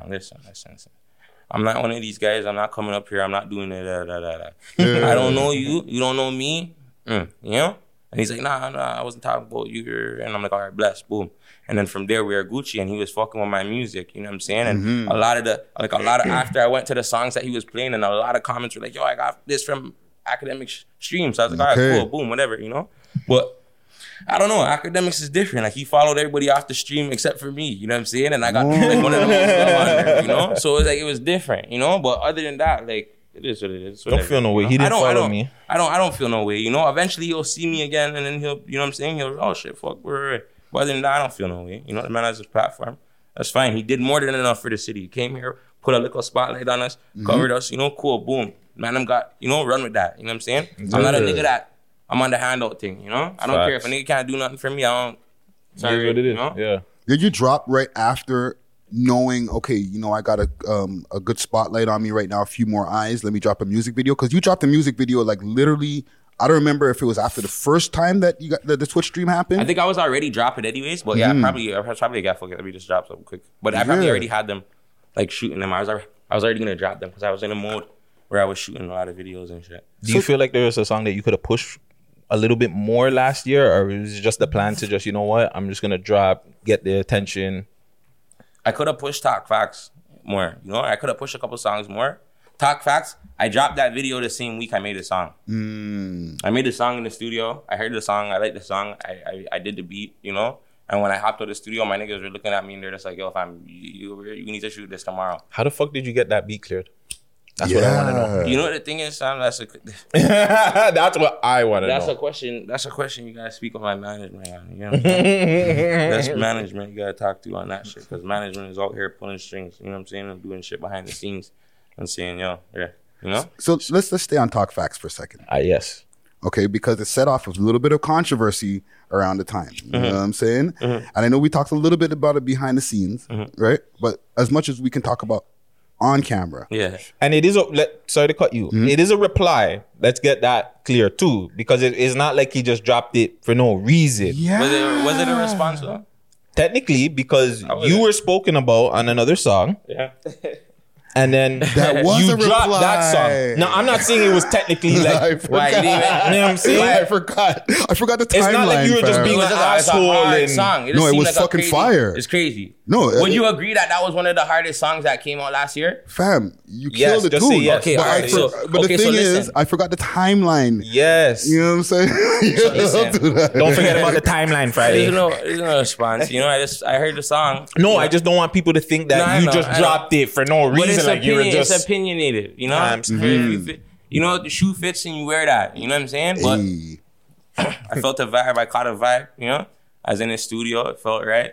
I'm not one of these guys. I'm not coming up here. I'm not doing it. I don't know you. You don't know me. You know? And he's like, nah, I wasn't talking about you. And I'm like, all right, bless, boom. And then from there, we were Gucci, and he was fucking with my music. You know what I'm saying? And a lot of after I went to the songs that he was playing, and a lot of comments were like, yo, I got this from academic streams. So I was like, all right, cool, boom, whatever, you know? But I don't know. Academics is different. Like, he followed everybody off the stream except for me. You know what I'm saying? And I got like, one of the most love on there, you know? So it was like, it was different, you know? But other than that, like, it is what it is. Whatever, don't feel no way. You know? He didn't follow me. I don't feel no way, you know? Eventually, he'll see me again, and then he'll, you know what I'm saying? He'll, oh, shit, fuck, we're But other than that, I don't feel no way. You know, the man has his platform. That's fine. He did more than enough for the city. He came here, put a little spotlight on us, covered us, you know, cool, boom. Man, I'm got, you know, run with that. You know what I'm saying? Yeah. I'm not a nigga that I'm on the handout thing, you know? I don't care if a nigga can't do nothing for me. I don't. Sorry, what it is. You know? Yeah. Did you drop right after knowing, okay, you know, I got a good spotlight on me right now, a few more eyes, let me drop a music video? Because you dropped a music video like literally... I don't remember if it was after the first time that you got the Twitch stream happened. I think I was already dropping anyways, but yeah, I probably got forget. Let me just drop something quick. But I probably already had them, like shooting them. I was already gonna drop them because I was in a mode where I was shooting a lot of videos and shit. Do you feel like there was a song that you could have pushed a little bit more last year, or was it just the plan to just, you know what, I'm just gonna drop, get the attention? I could have pushed Talk Facts more. You know, I could have pushed a couple songs more. Talk Facts, I dropped that video the same week I made the song. I made the song in the studio. I heard the song. I liked the song. I did the beat, you know? And when I hopped out of the studio, my niggas were looking at me, and they're just like, yo, fam, you need to shoot this tomorrow. How the fuck did you get that beat cleared? That's what I want to know. You know what the thing is, Sam? That's what I want to know. That's a question you got to speak with my management on. You know what I'm saying? That's management you got to talk to on that shit, because management is out here pulling strings, you know what I'm saying, and doing shit behind the scenes. I'm saying, yo, yeah, you know? So let's stay on Talk Facts for a second. Yes. Okay, because it set off a little bit of controversy around the time. You know what I'm saying? And I know we talked a little bit about it behind the scenes, right? But as much as we can talk about on camera. Yeah. And it is sorry to cut you. It is a reply. Let's get that clear too, because it's not like he just dropped it for no reason. Yeah. Was it a response though? Technically, because you were spoken about on another song. Yeah. And then that was you dropped that song. Now, I'm not saying it was technically like... I forgot the timeline. It's not like you were just being an asshole. No, it was like fucking fire. It's crazy. No, would you agree that that was one of the hardest songs that came out last year? Fam, you killed the tune. Yes. Okay, but the thing is, I forgot the timeline. Yes. You know what I'm saying? Don't forget about the timeline, Friday. There's no response. You know, I heard the song. No, I just don't want people to think that you just dropped it for no reason. Like it's opinionated, you know. You know, the shoe fits and you wear that. You know what I'm saying? But I felt a vibe. I caught a vibe. You know, I was in the studio. It felt right.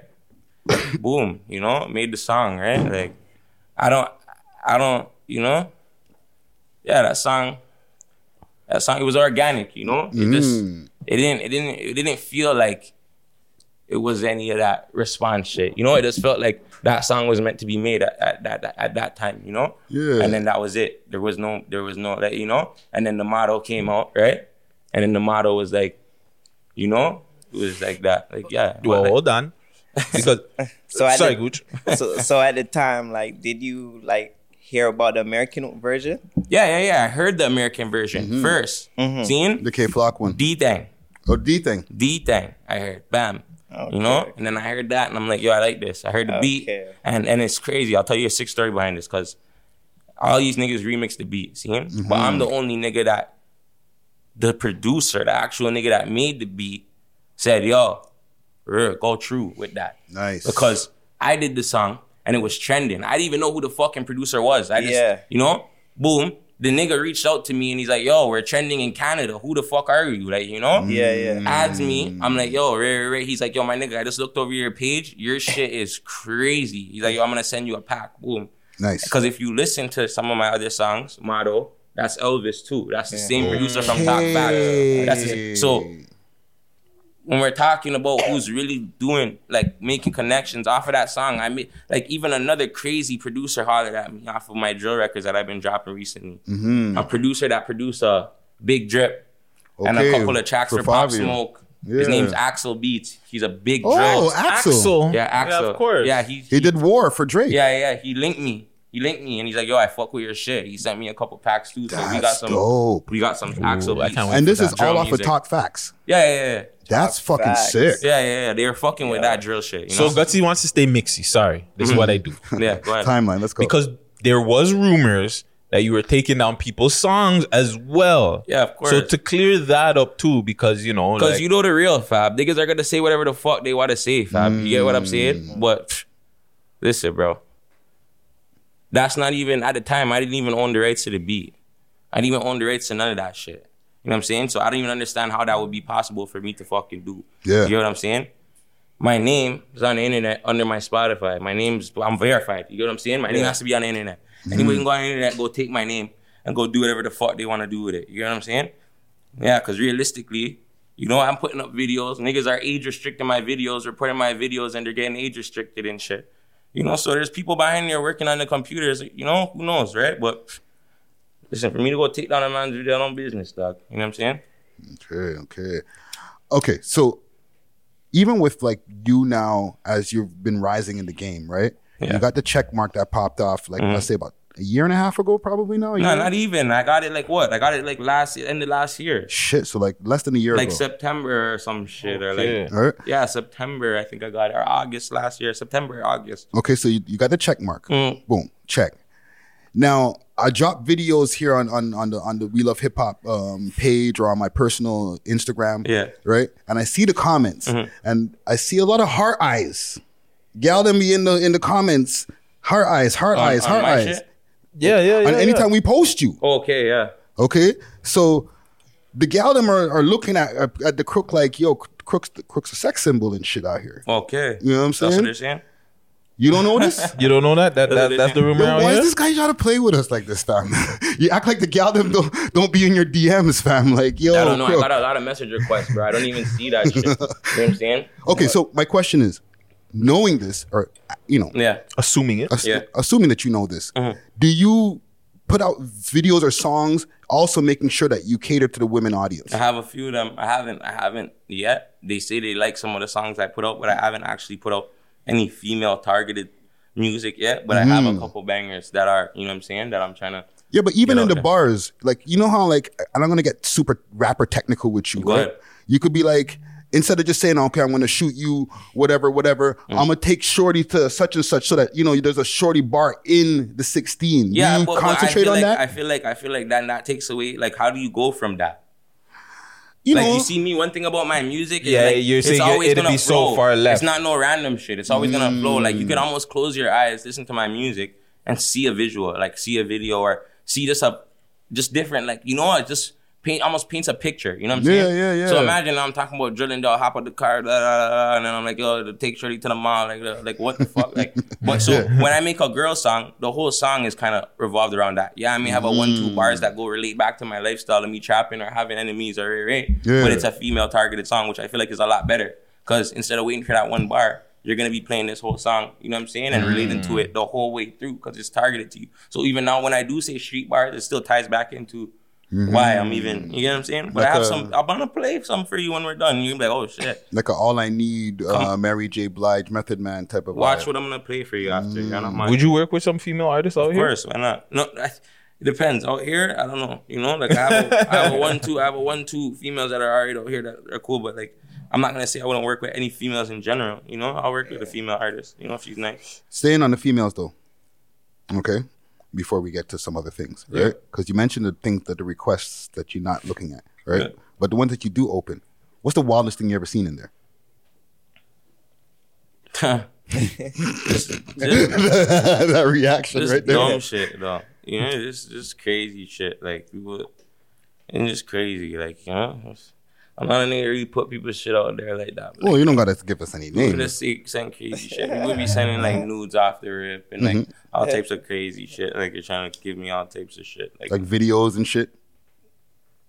Boom. You know, made the song right. Like I don't. You know. Yeah, that song. It was organic. You know, it didn't feel like it was any of that response shit. You know, it just felt like that song was meant to be made at that time, you know? Yeah. And then that was it. There was no, like, you know? And then the motto came out, right? And then the motto was like, you know? It was like that. Like, yeah. Well, hold on. Because, sorry, Gooch. So at the time, like, did you, like, hear about the American version? Yeah. I heard the American version first. Mm-hmm. Seen? The K-Flock one. D-Thang. Oh, D-Thang. D-Thang, I heard. Bam. Okay. You know, and then I heard that, and I'm like, yo, I like this. I heard the beat, and it's crazy. I'll tell you a sick story behind this, because all these niggas remix the beat, see him? Mm-hmm. But I'm the only nigga that, the producer, the actual nigga that made the beat, said, yo, go through with that. Nice. Because I did the song, and it was trending. I didn't even know who the fucking producer was. I just, you know, boom. The nigga reached out to me and he's like, yo, we're trending in Canada. Who the fuck are you? Like, you know? Yeah. Adds me. I'm like, yo, right. He's like, yo, my nigga, I just looked over your page. Your shit is crazy. He's like, yo, I'm going to send you a pack. Boom. Nice. Because if you listen to some of my other songs, Motto, that's Elvis too. That's the same producer from Talk Facts. So when we're talking about who's really doing, like, making connections off of that song, I mean, like, even another crazy producer hollered at me off of my drill records that I've been dropping recently. Mm-hmm. A producer that produced Big Drip and a couple of tracks for Pop Smoke. Yeah. His name's Axel Beats. He's a big drip. Oh, Axel. Yeah, Axel. Yeah, of course. Yeah, he did War for Drake. Yeah. He linked me, and he's like, "Yo, I fuck with your shit." He sent me a couple packs too, so that's dope. We got some Axel Beats. And this is all off of Talk Facts. Yeah. That's fucking sick. Yeah. They were fucking with that drill shit. You know? So Gutsy wants to stay mixy. Sorry. This is what I do. Yeah, go ahead. Timeline, let's go. Because there was rumors that you were taking down people's songs as well. Yeah, of course. So to clear that up too, because, you know. Because, like, you know the real, fab. Niggas are going to say whatever the fuck they want to say, fab. You get what I'm saying? But listen, bro. That's not even, at the time, I didn't even own the rights to the beat. I didn't even own the rights to none of that shit. You know what I'm saying? So I don't even understand how that would be possible for me to fucking do. Yeah. You know what I'm saying? My name is on the internet under my Spotify. I'm verified. You know what I'm saying? My name has to be on the internet. Mm-hmm. Anyone can go on the internet, go take my name, and go do whatever the fuck they want to do with it. You know what I'm saying? Yeah, because realistically, you know, I'm putting up videos. Niggas are age restricting my videos, reporting my videos, and they're getting age restricted and shit. You know, so there's people behind there working on the computers. You know, who knows, right? But... listen, for me to go take down a man, do their own business, dog. You know what I'm saying? Okay, so even with, like, you now, as you've been rising in the game, right? Yeah. You got the check mark that popped off, like, let's say about a year and a half ago, probably now? No, not even. I got it, like, end of last year. Shit, so, like, less than a year ago. Like, September or some shit. Okay. Or, like, all right. Yeah, September, I think I got it. Or August last year. September, August. Okay, so you got the check mark. Boom, check. Now, I drop videos here on the We Love Hip Hop page or on my personal Instagram, right? And I see the comments, and I see a lot of heart eyes. Y'all them be in the comments, heart eyes. Shit? Yeah. And anytime we post you, okay. So the gal them are looking at the Crook like, yo, Crook's a sex symbol and shit out here. Okay, you know what I'm saying? That's what they're saying. You don't know this? You don't know that? That's the rumor out here? Why is this guy trying to play with us like this, fam? You act like the gal them don't be in your DMs, fam. Like, yo, I don't know. Bro. I got a lot of message requests, bro. I don't even see that shit. You know what I'm saying? Okay, but, so my question is, knowing this, or, you know. Assuming it. Assuming that you know this. Do you put out videos or songs, also making sure that you cater to the women audience? I have a few of them. I haven't yet. They say they like some of the songs I put out, but I haven't actually put out any female targeted music yet. But I have a couple bangers that are, you know what I'm saying, that I'm trying to. Yeah, but even in the bars, like, you know how, like, and I'm going to get super rapper technical with you, right? You could be like, instead of just saying, okay, I'm going to shoot you, whatever, I'm going to take shorty to such and such so that, you know, there's a shorty bar in the 16. Yeah, you concentrate on that? I feel like that takes away, like, how do you go from that? You know, you see me, one thing about my music is, like, you're saying it'll be so far left. It's not no random shit. It's always going to flow. Like, you can almost close your eyes, listen to my music, and see a visual, like, see a video or see just different, like, you know, it just almost paints a picture, you know what I'm saying? Yeah. So imagine I'm talking about drilling, dog, hop out the car, blah, blah, blah, and then I'm like, yo, take shorty to the mall, like what the fuck? Like, but so when I make a girl song, the whole song is kind of revolved around that. Yeah, I may have a 1-2 bars that go relate back to my lifestyle and me trapping or having enemies or right? Yeah. But it's a female targeted song, which I feel like is a lot better, because instead of waiting for that one bar, you're going to be playing this whole song, you know what I'm saying, and relating to it the whole way through, because it's targeted to you. So even now when I do say street bars, it still ties back into why I'm even, you know what I'm saying? But like I have some, I'm going to play some for you when we're done. You're going to be like, oh, shit. Like an All I Need, Mary J. Blige, Method Man type of Watch vibe. What I'm going to play for you after. You know, would you work with some female artists out here? Of course, why not? No, it depends. Out here, I don't know. You know, like I have a one, two females that are already out here that are cool, but like, I'm not going to say I wouldn't work with any females in general. You know, I'll work with a female artist, you know, if she's nice. Staying on the females, though, okay, before we get to some other things, right? Because you mentioned the things that the requests that you're not looking at, right? Yeah. But the ones that you do open, what's the wildest thing you ever seen in there? just that reaction right there. Dumb shit, though. You know, just crazy shit. Like, people, and just crazy, like, you know? I'm not a nigga really put people's shit out there like that. Well, like, you don't gotta give us any names. Just send crazy shit. People be sending like nudes off the rip and like all types of crazy shit. Like, you're trying to give me all types of shit. Like videos and shit?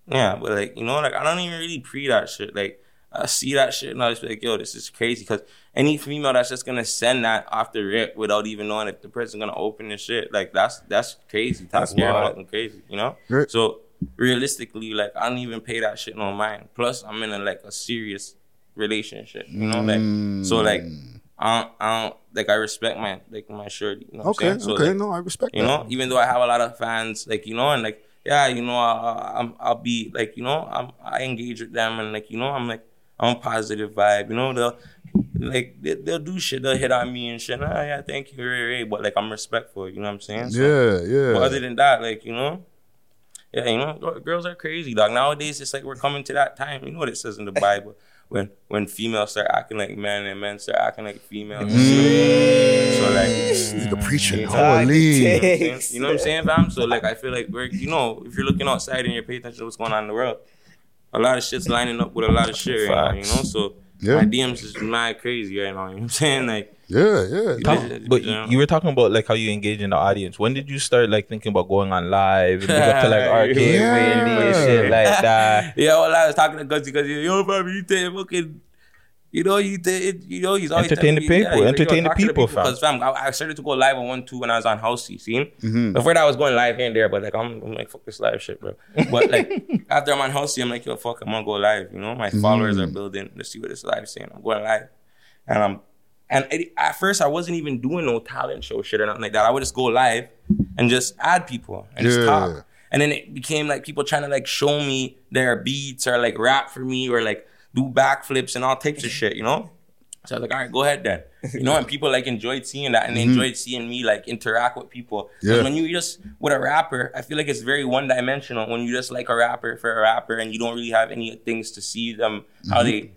Yeah, but like, you know, like I don't even really pre that shit. Like, I see that shit and I'll just be like, yo, this is crazy. Because any female that's just gonna send that off the rip without even knowing if the person's gonna open the shit, like that's crazy. That's fucking crazy, you know? Right. So realistically, like, I don't even pay that shit no mind. Plus, I'm in a serious relationship, you know, like, so, like, I don't like, I respect my shorty, you know what I'm saying? So, like, no, I respect you that. Know, even though I have a lot of fans, like, you know, and, like, yeah, you know, I'll be, like, you know, I engage with them and, like, you know, I'm positive vibe, you know, they'll do shit, they'll hit on me and shit, oh, yeah, thank you, Ray. But, like, I'm respectful, you know what I'm saying? So, yeah. But other than that, like, you know, yeah, you know, girls are crazy, dog. Nowadays, it's like we're coming to that time. You know what it says in the Bible. When females start acting like men and men start acting like females. So, like, the preaching, holy. You know what I'm saying, fam? So, like, I feel like we're, you know, if you're looking outside and you're paying attention to what's going on in the world, a lot of shit's lining up with a lot of shit right now, you know? So, my DMs is mad crazy right now, you know what I'm saying? Like, but you were talking about like how you engage in the audience. When did you start like thinking about going on live and up to like arcade and shit like that? Yeah, well, I was talking to Gutsy because yo, bro, you take fucking, you know, he's always entertain the people, fam. Because fam, I started to go live on 1-2 when I was on Housey. See, before that I was going live here and there, but like I'm like fuck this live shit, bro. But like after I'm on Housey, I'm like yo, fuck, I'm gonna go live. You know, my followers are building. Let's see what this live saying. I'm going live, and I'm. And at first, I wasn't even doing no talent show shit or nothing like that. I would just go live and just add people and just talk. And then it became like people trying to like show me their beats or like rap for me or like do backflips and all types of shit, you know? So I was like, all right, go ahead then. You know, and people like enjoyed seeing that and they enjoyed seeing me like interact with people. Because when you just, with a rapper, I feel like it's very one-dimensional when you just like a rapper for a rapper and you don't really have any things to see them, how they...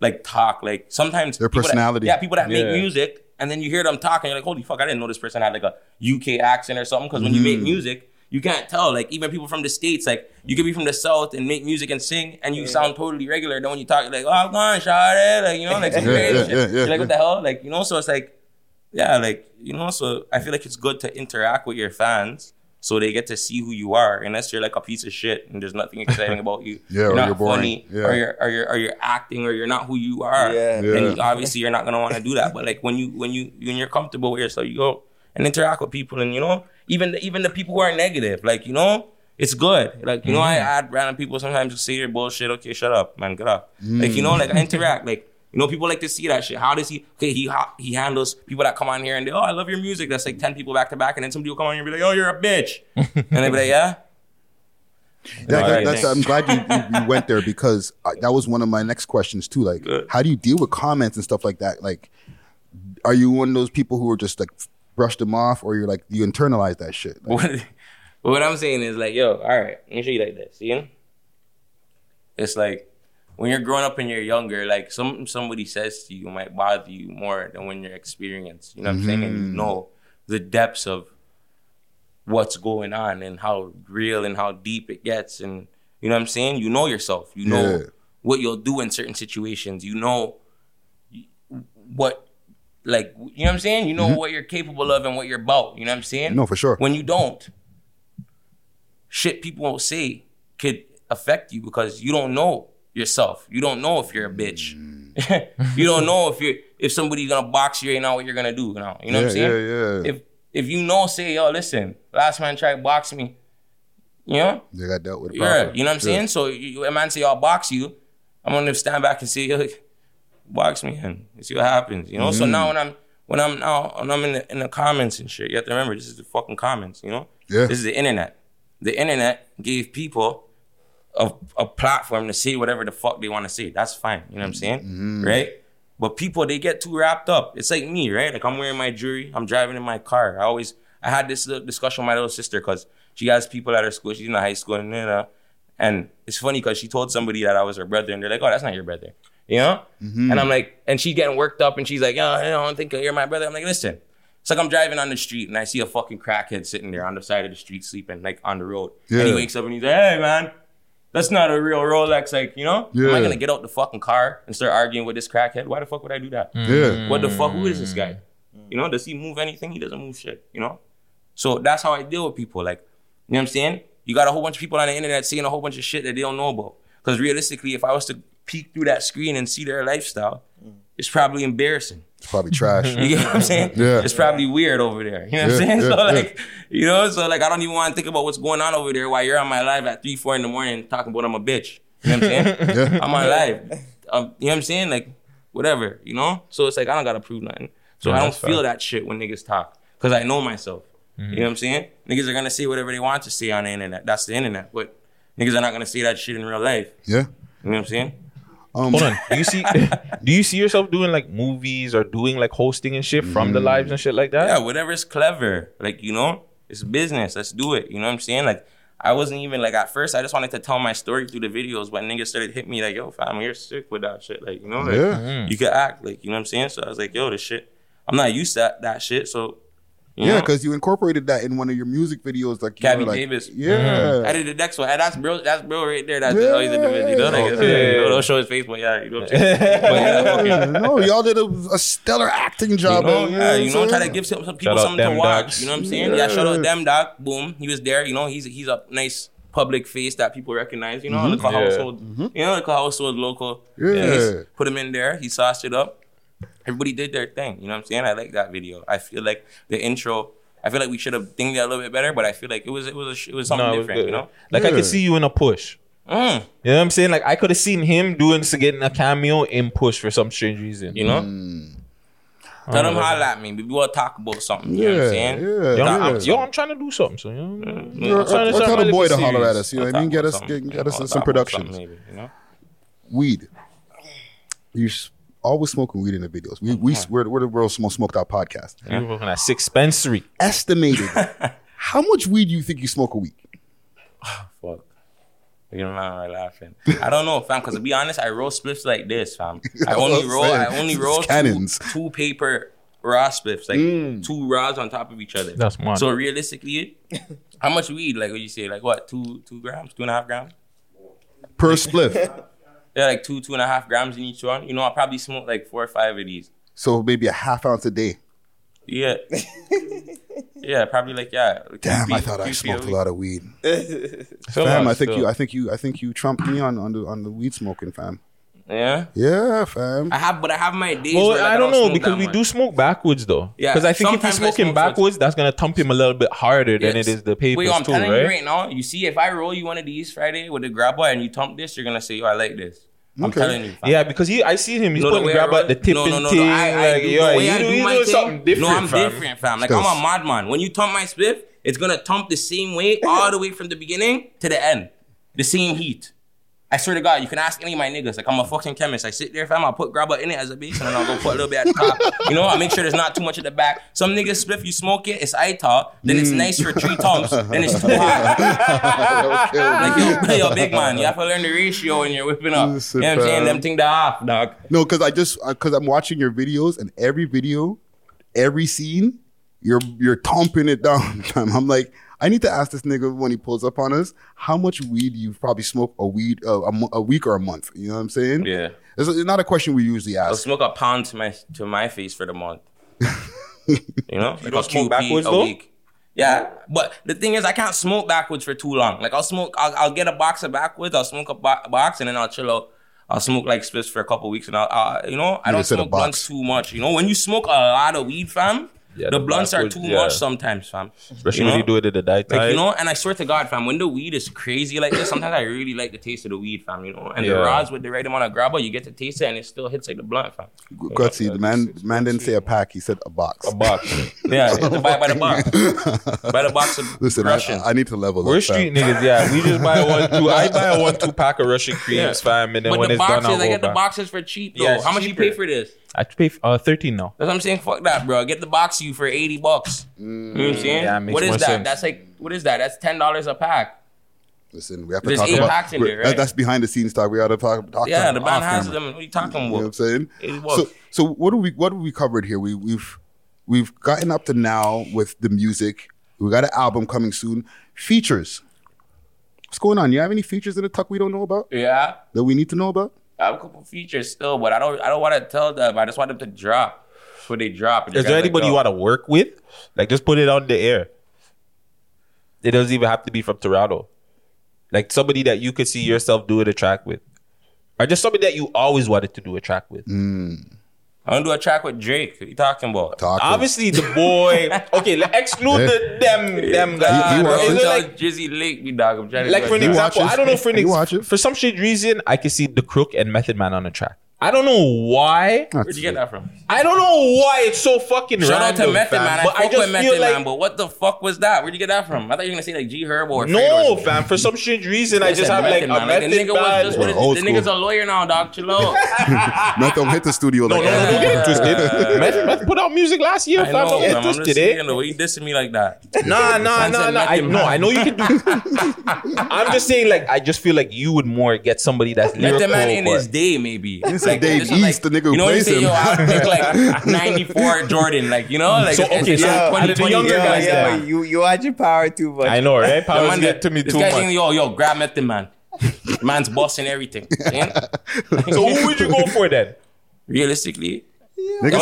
like talk, like sometimes their personality. People that make music and then you hear them talking, you're like, holy fuck, I didn't know this person had like a UK accent or something. Because when you make music, you can't tell. Like even people from the States, like you could be from the South and make music and sing, and you sound totally regular. Then when you talk, you're like, oh, I'm gone, shawty, like you know, like some crazy shit. You're like, what the hell, like you know. So it's like, yeah, like you know. So I feel like it's good to interact with your fans. So they get to see who you are, unless you're like a piece of shit and there's nothing exciting about you. Yeah, you're not you're funny, or you're acting, or you're not who you are. Yeah. Then obviously you're not gonna want to do that. But like when you're comfortable with yourself, you go and interact with people, and you know, even the people who are negative, like, you know, it's good. Like, you know, I add random people sometimes who say their bullshit. Okay, shut up, man, get up. Like, you know, like, I interact. Like, you know, people like to see that shit. How does he? Okay, he handles people that come on here and they, oh, I love your music. That's like 10 people back to back, and then somebody will come on here and be like, oh, you're a bitch, and they be like, yeah. I'm glad you went there, because that was one of my next questions too. Like, how do you deal with comments and stuff like that? Like, are you one of those people who are just like brush them off, or you're like, you internalize that shit? Like, what I'm saying is like, yo, all right, let me show you like this. You know, it's like when you're growing up and you're younger, like somebody says to you might bother you more than when you're experienced. You know what I'm saying? And you know the depths of what's going on and how real and how deep it gets, and you know what I'm saying? You know yourself. You know what you'll do in certain situations. You know what, like, you know what I'm saying? You know what you're capable of and what you're about. You know what I'm saying? No, for sure. When you don't, shit people will say could affect you because you don't know yourself. You don't know if you're a bitch. You don't know if somebody's gonna box you right now, what you're gonna do now. You know what I'm saying? If you know, say, yo, listen, last man tried to box me, you know? They got dealt with it properly. Yeah, you know what I'm saying? So a man say, I'll box you, I'm going to stand back and say, yo, box me and see what happens, you know? So now when I'm in the comments and shit, you have to remember, this is the fucking comments, you know? Yeah. This is the internet. The internet gave people a platform to say whatever the fuck they want to say. That's fine, you know what I'm saying? Right? But people, they get too wrapped up. It's like me, right? Like, I'm wearing my jewelry. I'm driving in my car. I had this little discussion with my little sister because she has people at her school. She's in high school. And it's funny because she told somebody that I was her brother. And they're like, oh, that's not your brother. You know? And I'm like, and she's getting worked up. And she's like, oh, I don't think you're my brother. I'm like, listen. It's like I'm driving on the street and I see a fucking crackhead sitting there on the side of the street sleeping, like, on the road. Yeah. And he wakes up and he's like, hey, man. That's not a real Rolex, like, you know? Yeah. Am I going to get out the fucking car and start arguing with this crackhead? Why the fuck would I do that? Yeah. What the fuck? Who is this guy? You know, does he move anything? He doesn't move shit, you know? So that's how I deal with people. Like, you know what I'm saying? You got a whole bunch of people on the internet saying a whole bunch of shit that they don't know about. Because realistically, if I was to peek through that screen and see their lifestyle, it's probably embarrassing. It's probably trash. You know what I'm saying? Yeah. It's probably weird over there. You know what I'm saying? So, like, you know, so, like, I don't even want to think about what's going on over there while you're on my live at 3, 4 in the morning talking about I'm a bitch. You know what I'm saying? I'm on live. You know what I'm saying? Like, whatever, you know? So, it's like, I don't got to prove nothing. So, I don't feel that shit when niggas talk because I know myself. You know what I'm saying? Niggas are going to say whatever they want to say on the internet. That's the internet. But niggas are not going to say that shit in real life. Yeah. You know what I'm saying? Hold on. Do you see yourself doing like movies or doing like hosting and shit from the lives and shit like that? Yeah, whatever's clever. Like, you know, it's business. Let's do it. You know what I'm saying? Like, I wasn't even like, at first I just wanted to tell my story through the videos, but niggas started hitting me like, yo, fam, you're sick with that shit. Like, you know, like, you could act, like, you know what I'm saying? So I was like, yo, this shit, I'm not used to that shit. So yeah, because you incorporated that in one of your music videos, like Gabby Davis. I did the next one. And that's bro right there. That's always in the video. You know, like, don't show his face, but yeah, you know what I'm saying? But, yeah, okay. No, y'all did a stellar acting job. You know, try to give some people something to watch. Dogs. You know what I'm saying? Yeah, shout out Dem Doc. Boom. He was there. You know, he's a nice public face that people recognize. You know, local household. You know, local household, local. Yeah. Put him in there. He sauced it up. Everybody did their thing. You know what I'm saying? I like that video. I feel like the intro, I feel like we should have dinged that a little bit better, but I feel like it was something different, you know? Like, I could see you in a Push. You know what I'm saying? Like, I could have seen him getting a cameo in Push for some strange reason. You know? Tell them holla at me. We want to talk about something. You know what I'm saying? I'm trying to do something. So, you know? Tell the boy to holler at us. You know what I mean? Get us in some productions. Maybe, you know? Weed. You always smoking weed in the videos. We're the world's most smoked out podcast. We're working at Sixpensary. Estimated. How much weed do you think you smoke a week? Oh, fuck. You don't know I'm laughing. I don't know, fam, because to be honest, I roll spliffs like this, fam. I only roll two paper raw spliffs, like two raws on top of each other. That's smart. So realistically, how much weed, like what you say, like what, 2 grams, 2.5 grams? Per spliff. Yeah, like 2.5 grams in each one. You know, I probably smoke like 4 or 5 of these. So maybe a half ounce a day. Yeah. Yeah, probably like, yeah. Like damn, I thought I smoked a lot of weed. Fam, I think you trumped me on the weed smoking, fam. Yeah. Yeah, fam. I have my days. Well, where, like, I don't know, because we much. Do smoke backwards though. Yeah. Because I think sometimes if you're smoking backwards, that's gonna thump him a little bit harder than it is the papers. Wait, I'm telling you right now. You see, if I roll you one of these Friday with a grabber and you thump this, you're gonna say, "Yo, I like this." I'm telling you. Fam. Yeah, because I see him. He's putting grabber at the tip and thing. You do something different. No, I'm different, fam. Like, I'm a madman. When you thump my spliff, it's gonna thump the same way all the way from the beginning to the end. The same heat. I swear to God, you can ask any of my niggas. Like, I'm a fucking chemist. I sit there, fam. I'll put grabber in it as a base, and then I'll go put a little bit at the top. You know, I make sure there's not too much at the back. Some niggas spliff, you smoke it, it's ITAR. Then it's nice for 3 tons. Then it's too hot. Like, yo, big man, you have to learn the ratio when you're whipping up. You know what I'm saying? Them thing to half, dog. No, because I'm watching your videos, and every video, every scene, you're thumping it down, fam. I'm like, I need to ask this nigga when he pulls up on us, how much weed you probably smoke a week or a month? You know what I'm saying? Yeah. It's not a question we usually ask. I'll smoke a pound to my face for the month. You know? Like, I'll smoke backwards a week. Yeah. But the thing is, I can't smoke backwards for too long. Like, I'll get a box of backwards, I'll smoke a box, and then I'll chill out. I'll smoke like splits for a couple of weeks, and I'll you know, I don't smoke blunts too much. You know, when you smoke a lot of weed, fam, yeah, the blunts are too much sometimes, fam. Especially when you do it at the night time. Like, you know, and I swear to God, fam, when the weed is crazy like this, sometimes I really like the taste of the weed, fam, you know. And the rods with the right amount of grabber, you get to taste it and it still hits like the blunt, fam. Gutsy, the man didn't say a pack, he said a box. A box. Yeah, you have to buy it by the box. By the box of Listen, Russian. I need to level up. We're street niggas, yeah. We just buy I buy a 1-2 pack of Russian creams, fam, and then but when the it's done, I'll I get the boxes for cheap, though. How much do you pay for this? I pay $13 now. That's what I'm saying. Fuck that, bro. Get the box you for $80. You know what I'm saying? Yeah, what is that? Sense. That's like, what is that? That's $10 a pack. Listen, we have to There's talk eight about. Packs in there, right? That's behind the scenes talk. We ought to talk. Yeah, the band has them. What are you talking about? You know what I'm saying? So what do we covered here? We've gotten up to now with the music. We got an album coming soon. Features. What's going on? You have any features in the tuck we don't know about? Yeah. That we need to know about? I have a couple features still, but I don't want to tell them. I just want them to drop when they drop. Is there anybody you want to work with? Like, just put it on the air. It doesn't even have to be from Toronto. Like, somebody that you could see yourself doing a track with. Or just somebody that you always wanted to do a track with. I don't do a track with Drake. What are you talking about? Obviously, the boy. Okay, like, exclude them guys. Is it like Drizzy Lake, me dog? I'm trying to like, for an example, I don't know. For some shit reason, I can see the Crook and Method Man on a track. I don't know why. Where'd you get that from? I don't know why it's so fucking Shout random. Shout out to Method Man. I fuck with Method Man, but what the fuck was that? Where'd you get that from? I thought you were gonna say like G Herbo or No, fam. For some shit reason, I just have like a Method Man. The nigga's a lawyer now, dog. Chill out. Method hit the studio. No, get twisted. Method put out music last year, fam. Don't get twisted. Why you dissing me like that? Nah. I know you can do. I'm just saying, like, I just feel like you would more get somebody that's lyrical. Method Man in his day, maybe. Like, Dave East, the nigga who plays him. You know what I'm saying? Yo, I'll pick like 94 Jordan, like, you know? Like, so, okay, so 20 younger guys. Yeah. You watch your power too much. I know, right? Power's get to me too much. Saying, yo, grab Method Man. Man's bossing everything. Yeah. So who would you go for then? Realistically? Yeah.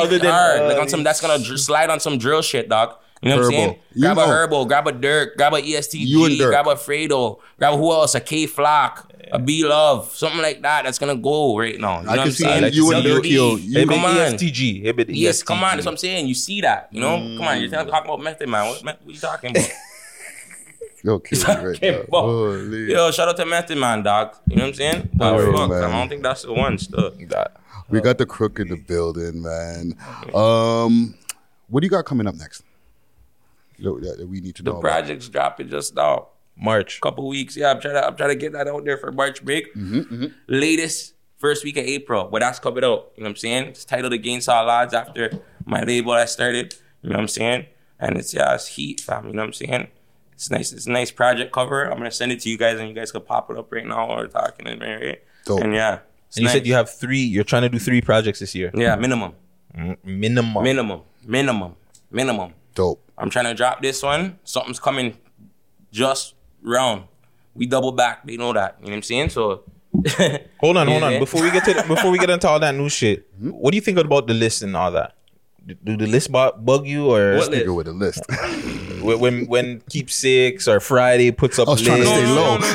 Other than like on some that's gonna slide on some drill shit, dog. You know what I'm saying? Grab a Herbo, grab a Dirk, grab a ESTG, grab a Fredo, grab who else? A K Flock, a B Love, something like that. That's gonna go right now. You know I can see like you and Dirk. Come on, ESTG. Yes, come on. That's what I'm saying. You see that? You know? Come on. You're talking about Method Man. What are you talking about? Yo, shout out to Method Man, dog. You know what I'm saying? But fuck, I don't think that's the one stuff. We got the Crook in the building, man. What do you got coming up next? That we need to know. The project's dropping just now. March. Couple weeks. Yeah, I'm trying to get that out there for March break. Latest first week of April. But that's coming out. You know what I'm saying? It's titled Against All Odds after my label I started. You know what I'm saying? And it's heat, fam. You know what I'm saying? It's nice. It's a nice project cover. I'm gonna send it to you guys and you guys can pop it up right now or talking in there, right? Dope. And yeah. And you said you have 3, you're trying to do 3 projects this year. Yeah, minimum. Dope. I'm trying to drop this one. Something's coming just round. We double back. They know that. You know what I'm saying? So hold on. Before we get into all that new shit, what do you think about the list and all that? Do the list bug you or what list? With a list? when Keep Six or Friday puts up a list. I was trying to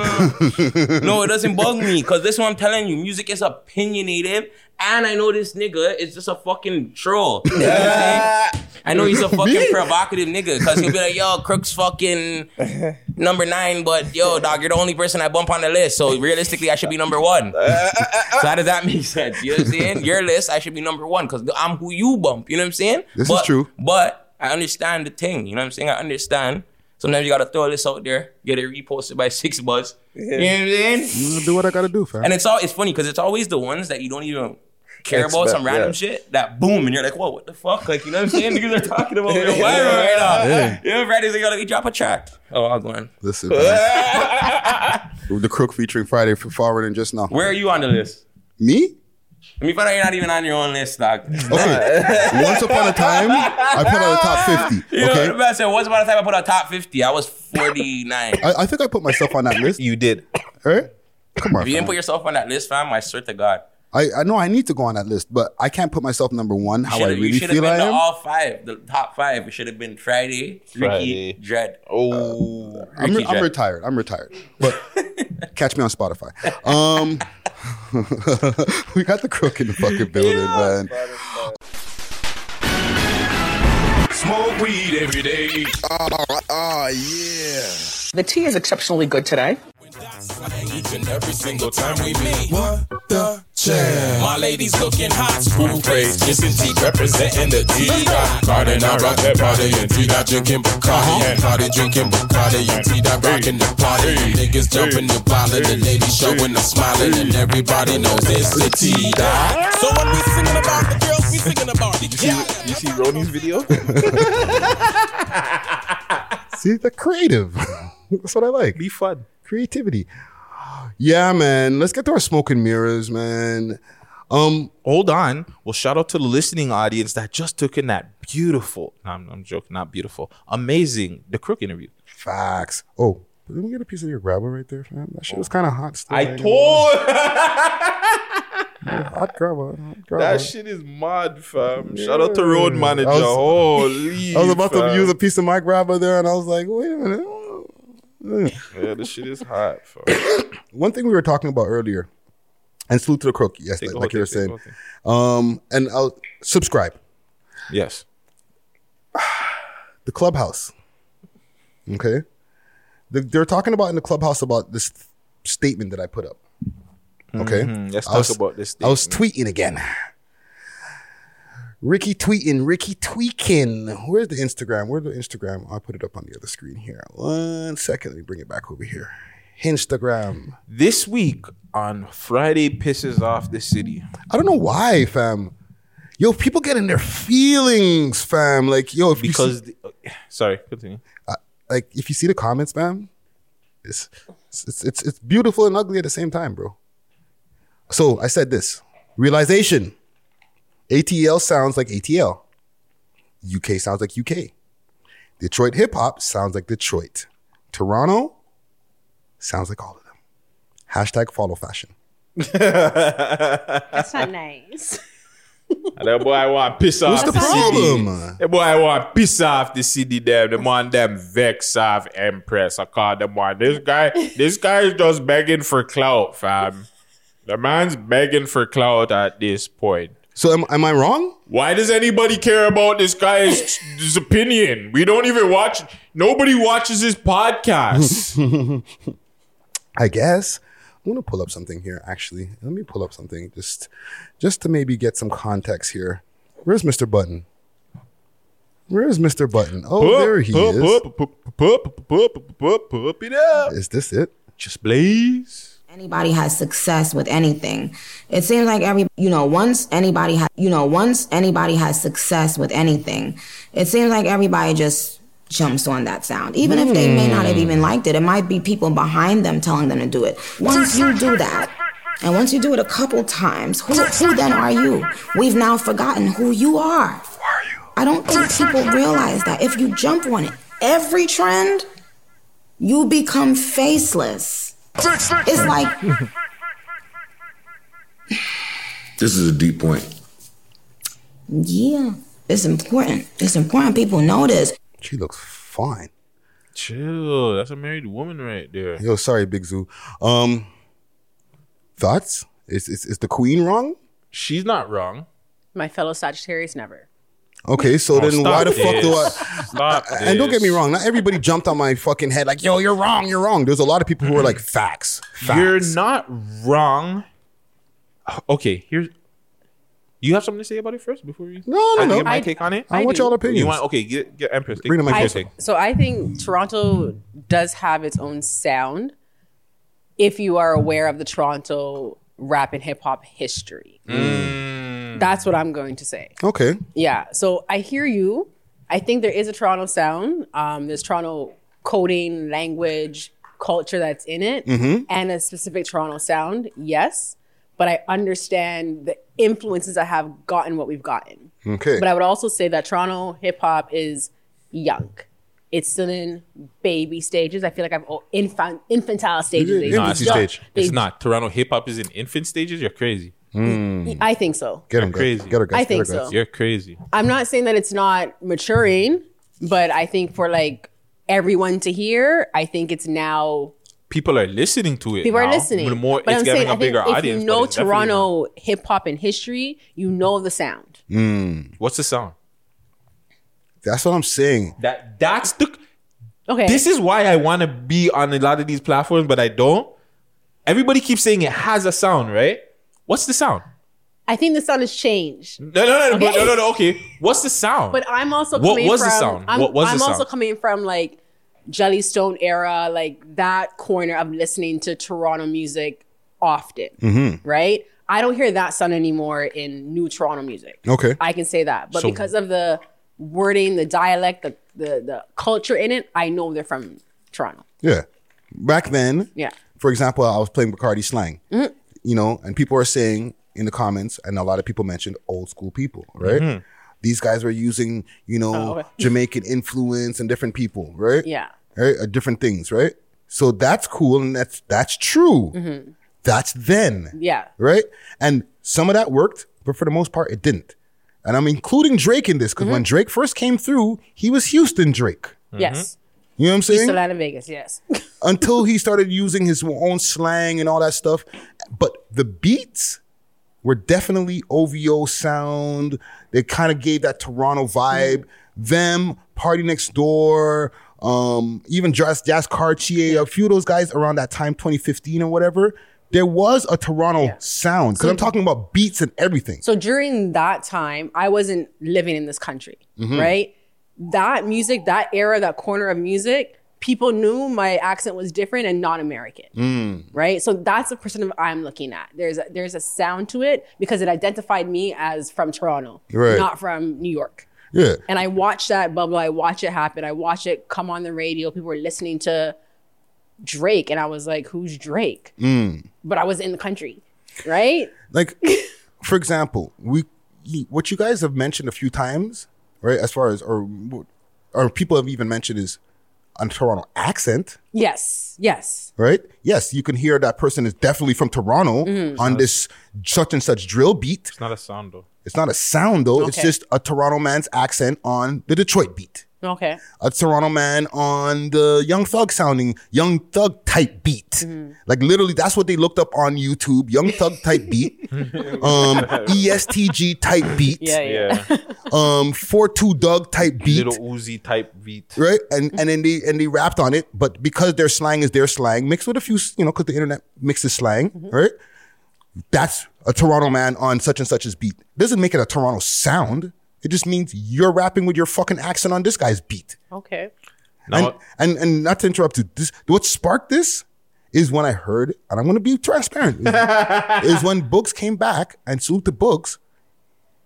stay low. No, it doesn't bug me because this is what I'm telling you. Music is opinionated, and I know this nigga is just a fucking troll. You know what I'm saying? I know he's a fucking provocative nigga because he'll be like, yo, Crook's fucking number 9, but yo, dog, you're the only person I bump on the list, so realistically, I should be number 1. So how does that make sense? You know what I'm saying? Your list, I should be number 1 because I'm who you bump. You know what I'm saying? This is true. But I understand the thing. You know what I'm saying? I understand. Sometimes you got to throw this out there, get it reposted by 6 buzz. Yeah. You know what I'm saying? Do what I got to do, fam. And it's funny because it's always the ones that you don't even... care about some random shit that boom and you're like, whoa, what the fuck? Like, you know what I'm saying? Niggas are talking about it right now. Yeah. You know, Fridays they gotta like, drop a track. Oh, I'll go on. Listen, the Crook featuring Friday for forward and just now. Where are you on the list? Me? Let me find out you're not even on your own list, dog. Okay. Once upon a time, I put out a top 50. You know what I'm saying? Once upon a time, I put out top 50. I was 49. I think I put myself on that list. You did. All right? Come on. If you didn't put yourself on that list, fam, I swear to God. I know I need to go on that list, but I can't put myself number 1 how I really feel I am. You should have been the top 5. It should have been Friday. Ricky, Dredd. Oh, I'm retired. But catch me on Spotify. We got the Crook in the fucking building, man. Spotify. Smoke weed every day. Oh, yeah. The tea is exceptionally good today. Each and every single time we meet. What the chair? My ladies looking hot, spoon face, kissing teeth, representing the T-Dot. Cardi and I rock that body, and T-Dot drinking Bacardi, and Cardi drinking Bacardi, and T-Dot rocking the party. Niggas jumping the bottle, the ladies showing the smiling, and everybody knows it's the T-Dot. So what we singing about, the girls we singing about. You see Ronnie's video? See, the creative. That's what I like. Be fun. Creativity. Yeah, man. Let's get to our smoke and mirrors, man. Hold on. Well, shout out to the listening audience that just took in that beautiful, I'm joking, not beautiful, amazing, the Crook interview. Facts. Oh, didn't we get a piece of your grabber right there, fam? That shit was kind of hot still. Hot grabber. That shit is mod, fam. Yeah. Shout out to Road Manager. Holy. I was about to use a piece of my grabber there, and I was like, wait a minute. Yeah, this shit is hot. One thing we were talking about earlier, and salute to the Crook, yes, like you were saying. And I'll subscribe. Yes. The Clubhouse. Okay. They're talking about in the Clubhouse about this statement that I put up. Okay. Mm-hmm. Let's talk about this statement. I was tweeting again. Ricky tweaking. Where's the Instagram? I'll put it up on the other screen here. One second. Let me bring it back over here. Instagram. This week on Friday pisses off the city. I don't know why, fam. Yo, people get in their feelings, fam. Like, yo. Sorry, continue. Like, if you see the comments, fam, it's beautiful and ugly at the same time, bro. So I said this. Realization. ATL sounds like ATL. UK sounds like UK. Detroit hip-hop sounds like Detroit. Toronto sounds like all of them. #FollowFashion. That's not nice. That boy I want piss off. What's the problem? That boy I want piss off the city them. The man them vex off Empress. I call them one. This guy is just begging for clout, fam. The man's begging for clout at this point. So am I wrong? Why does anybody care about this guy's his opinion? We don't even watch. Nobody watches his podcast. I guess I'm gonna pull up something here. Actually, let me pull up something just to maybe get some context here. Where's Mr. Button? Oh, there he is. Pop it up. Is this it? Just blaze. Anybody has success with anything. It seems like everybody just jumps on that sound. Even if they may not have even liked it, it might be people behind them telling them to do it. Once you do that, and once you do it a couple times, who then are you? We've now forgotten who you are. I don't think people realize that if you jump on it, every trend, you become faceless. It's like this is a deep point. Yeah, It's important. It's important people know this. She looks fine. Chill. That's a married woman right there. Yo, sorry, Big Zoo. Thoughts? Is the queen wrong? She's not wrong. My fellow Sagittarius never. Okay, so then why the fuck do I... And don't get me wrong, not everybody jumped on my fucking head like, yo, you're wrong, you're wrong. There's a lot of people who are like, facts, facts. You're not wrong. Okay, here's... You have something to say about it first before you... No. Get my take on it? I want y'all opinions. You want... Okay, get Empress. Bring them my take. So I think Toronto does have its own sound if you are aware of the Toronto rap and hip-hop history. That's what I'm going to say. Okay. Yeah. So I hear you. I think there is a Toronto sound. There's Toronto coding, language, culture that's in it, and a specific Toronto sound. Yes. But I understand the influences that have gotten what we've gotten. Okay. But I would also say that Toronto hip hop is young. It's still in baby stages. I feel like I've infantile stages. It's not. It's not. Toronto hip hop is in infant stages. You're crazy. I think so. Get him crazy. I think so. You're crazy. I'm not saying that it's not maturing, but I think for like everyone to hear, I think it's now. People are listening to it. People are listening. It's getting a bigger audience. You know Toronto hip hop and history, you know the sound. What's the sound? That's what I'm saying. Okay. This is why I want to be on a lot of these platforms, but I don't. Everybody keeps saying it has a sound, right? What's the sound? I think the sound has changed. No. Okay, what's the sound? But I'm also coming from like Jellystone era, like that corner of listening to Toronto music often, right? I don't hear that sound anymore in new Toronto music. Okay, I can say that, but so, because of the wording, the dialect, the culture in it, I know they're from Toronto. Yeah, back then. Yeah. For example, I was playing Bacardi slang. You know, and people are saying in the comments, and a lot of people mentioned old school people, right? These guys were using, you know, Jamaican influence and different people, right? Yeah. Right? Different things, right? So that's cool and that's true. That's then. Yeah. Right? And some of that worked, but for the most part, it didn't. And I'm including Drake in this because when Drake first came through, he was Houston Drake. Yes. You know what I'm saying? He's still out of Vegas, yes. Until he started using his own slang and all that stuff. But the beats were definitely OVO sound. They kind of gave that Toronto vibe. Them, Party Next Door, even Jazz Cartier, a few of those guys around that time, 2015 or whatever. There was a Toronto sound. Because I'm talking about beats and everything. So during that time, I wasn't living in this country, right? That music, that era, that corner of music, people knew my accent was different and not American, right? So that's the person I'm looking at. There's a sound to it because it identified me as from Toronto, not from New York. Yeah. And I watched that bubble. I watched it happen. I watched it come on the radio. People were listening to Drake, and I was like, who's Drake? But I was in the country, right? Like, for example, what you guys have mentioned a few times, right, as far as, or people have even mentioned is a Toronto accent. Yes. Right? Yes, you can hear that person is definitely from Toronto on this such and such drill beat. It's not a sound, though. Okay. It's just a Toronto man's accent on the Detroit beat. Okay. A Toronto man on the Young Thug sounding, Young Thug type beat. Like, literally, that's what they looked up on YouTube. Young Thug type beat. ESTG type beat. Yeah. 42 Doug type beat. Little Uzi type beat. Right? And then they rapped on it. But because their slang is their slang, mixed with a few, you know, because the internet mixes slang, right? That's a Toronto man on such and such's beat. Doesn't make it a Toronto sound. It just means you're rapping with your fucking accent on this guy's beat. Okay. And not to interrupt you, what sparked this is when I heard, and I'm going to be transparent, is when Boogs came back, and salute to Boogs,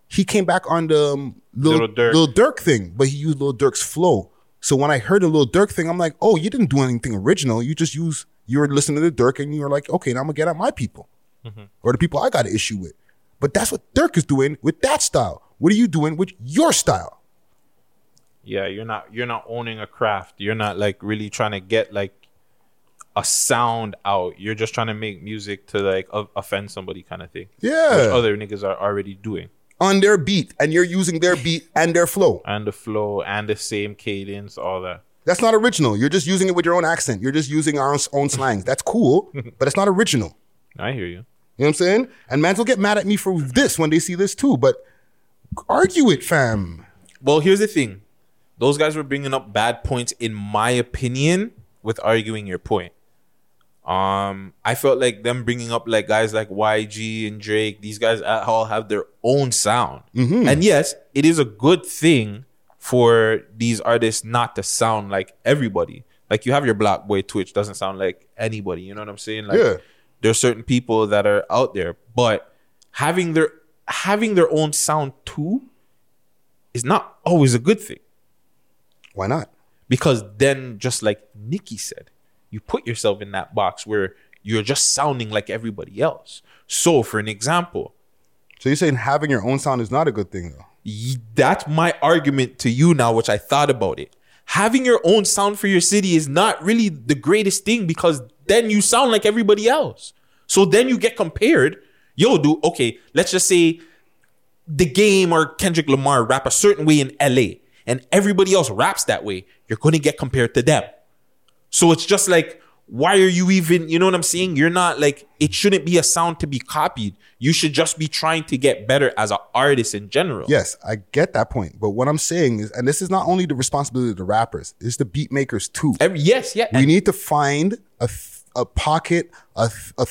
he came back on the Lil Durk thing, but he used Lil Durk's flow. So when I heard the Lil Durk thing, I'm like, oh, you didn't do anything original. You were listening to the Durk, and you were like, okay, now I'm going to get at my people, or the people I got an issue with. But that's what Durk is doing with that style. What are you doing with your style? Yeah, you're not owning a craft. You're not like really trying to get like a sound out. You're just trying to make music to like offend somebody kind of thing. Yeah. Which other niggas are already doing. on their beat and you're using their beat and their flow. And the flow and the same cadence, all that. That's not original. You're just using it with your own accent. You're just using our own slang. That's cool, but it's not original. I hear you. You know what I'm saying? And mans will get mad at me for this when they see this too, but argue it, fam. Well, here's the thing. Those guys were bringing up bad points, in my opinion, with arguing your point. I felt like them bringing up like guys like YG and Drake, these guys all have their own sound. Mm-hmm. And yes, it is a good thing for these artists not to sound like everybody. Like you have your Black Boy Twitch doesn't sound like anybody. You know what I'm saying? Like yeah. There's certain people that are out there, but having their own sound too is not always a good thing. Why not? Because then, just like Nikki said, you put yourself in that box where you're just sounding like everybody else. So, for an example, so you're saying having your own sound is not a good thing, though. That's my argument to you now, which I thought about it. Having your own sound for your city is not really the greatest thing because then you sound like everybody else. So then you get compared. Yo, dude, okay, let's just say The Game or Kendrick Lamar rap a certain way in LA and everybody else raps that way. You're going to get compared to them. So it's just like, why are you even, you know what I'm saying? You're not like, it shouldn't be a sound to be copied. You should just be trying to get better as an artist in general. Yes, I get that point. But what I'm saying is, and this is not only the responsibility of the rappers, it's the beat makers too. We need to find a pocket, a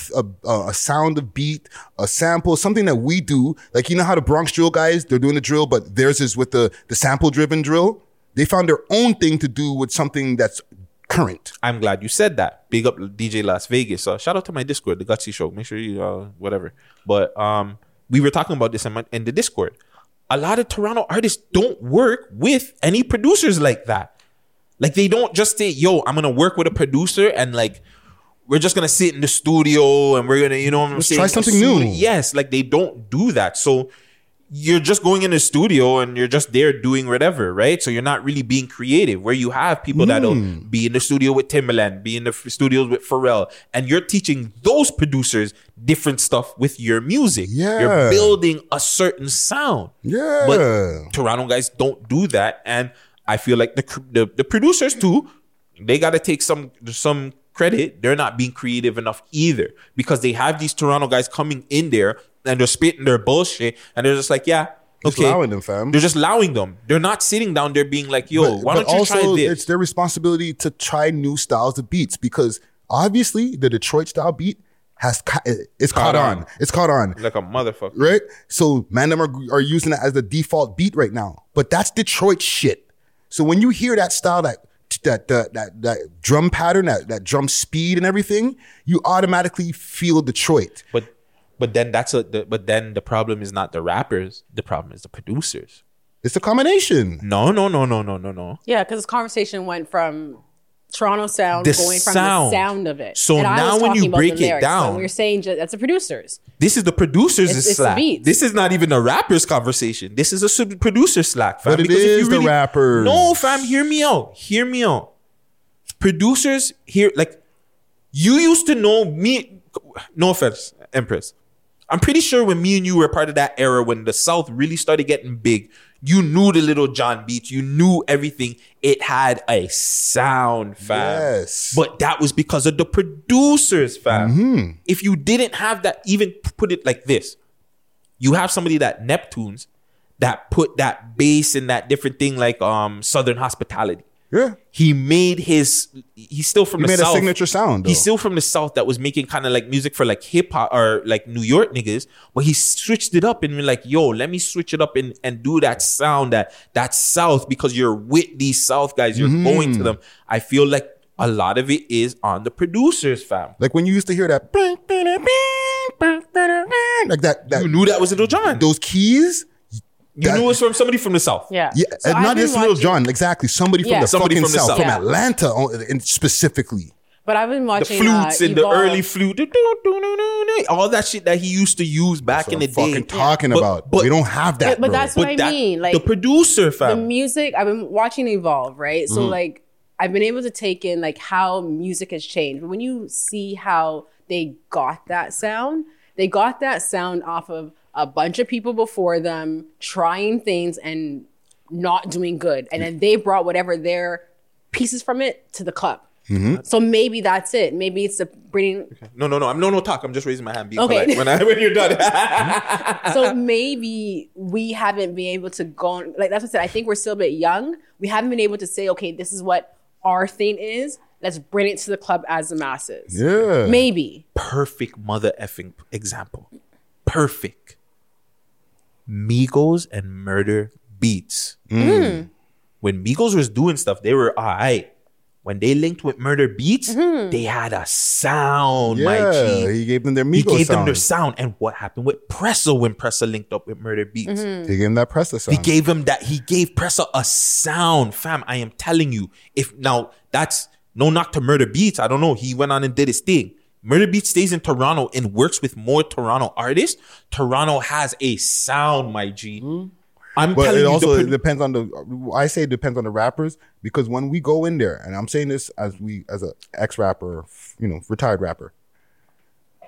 sound of beat, a sample, something that we do. Like, you know how the Bronx drill guys, they're doing the drill, but theirs is with the sample driven drill. They found their own thing to do with something that's current. I'm glad you said that. Big up DJ Las Vegas. Shout out to my Discord, the Gutsy Show. Make sure you whatever. But we were talking about this in the Discord. A lot of Toronto artists don't work with any producers like that. Like they don't just say, "Yo, I'm gonna work with a producer," and like we're just gonna sit in the studio and we're gonna, you know, what I'm saying, try something new. Yes, like they don't do that. So you're just going in the studio and you're just there doing whatever, right? So you're not really being creative, where you have people that'll be in the studio with Timbaland, be in the studios with Pharrell, and you're teaching those producers different stuff with your music. Yeah. You're building a certain sound. Yeah. But Toronto guys don't do that. And I feel like the producers too, they got to take some credit. They're not being creative enough either, because they have these Toronto guys coming in there and they're spitting their bullshit and they're just like, yeah, okay. They're just allowing them. They're not sitting down there being like, yo, why don't you try this? Also, it's their responsibility to try new styles of beats, because obviously the Detroit style beat has caught on. It's caught on. Like a motherfucker. Right? So man, them are using it as the default beat right now. But that's Detroit shit. So when you hear that style, that drum pattern, that drum speed and everything, you automatically feel Detroit. But then the problem is not the rappers. The problem is the producers. It's a combination. No. Yeah, because this conversation went from Toronto sound from the sound of it. So now when you break it down, we're saying that's the producers. This is the producers' slack. This is not even a rapper's conversation. This is a producer slack, fam. But it is the rappers. No, fam, hear me out. Producers here, like you used to know me. No offense, Empress. I'm pretty sure when me and you were part of that era when the South really started getting big, you knew the Little John beats, you knew everything. It had a sound, fam. Yes. But that was because of the producers, fam. Mm-hmm. If you didn't have that, even put it like this, you have somebody that Neptunes that put that bass and that different thing like Southern Hospitality. Yeah. He's still from the South. He made a signature sound, though. He's still from the South that was making kind of like music for like hip hop or like New York niggas. But he switched it up and been like, yo, let me switch it up and do that sound, that South, because you're with these South guys. You're going to them. I feel like a lot of it is on the producers, fam. Like when you used to hear that, like that you knew that was Little John. Those keys. You knew it's from somebody from the South. Yeah. So not just Little John. Exactly. Somebody from the South. From Atlanta specifically. But I've been watching... The flutes and the early flute. All that shit that he used to use back in the day. That's what I'm fucking talking about. But we don't have that, But that's what I mean. Like, the producer, fam. The music, I've been watching evolve, right? So, like, I've been able to take in, like, how music has changed. But when you see how they got that sound off of a bunch of people before them trying things and not doing good. And then they brought whatever their pieces from it to the club. Mm-hmm. So maybe that's it. Maybe it's the bringing. Okay. No. I'm no talk. I'm just raising my hand. Be okay. Polite when you're done. So maybe we haven't been able to go. Like that's what I said. I think we're still a bit young. We haven't been able to say, okay, this is what our thing is. Let's bring it to the club as the masses. Yeah. Maybe. Perfect mother effing example. Perfect. Migos and Murder Beats. Mm. When Migos was doing stuff, they were all right. When they linked with Murder Beats, they had a sound, my G. He gave them their Migos sound. He gave them their sound. And what happened with Pressa when Pressa linked up with Murder Beats? Mm-hmm. He gave him that Pressa sound. He gave Pressa a sound. Fam, I am telling you. If now, that's no knock to Murder Beats. I don't know. He went on and did his thing. Murder Beats stays in Toronto and works with more Toronto artists. Toronto has a sound, my G. Mm-hmm. It depends on the rappers, because when we go in there, and I'm saying this as an ex-rapper, retired rapper,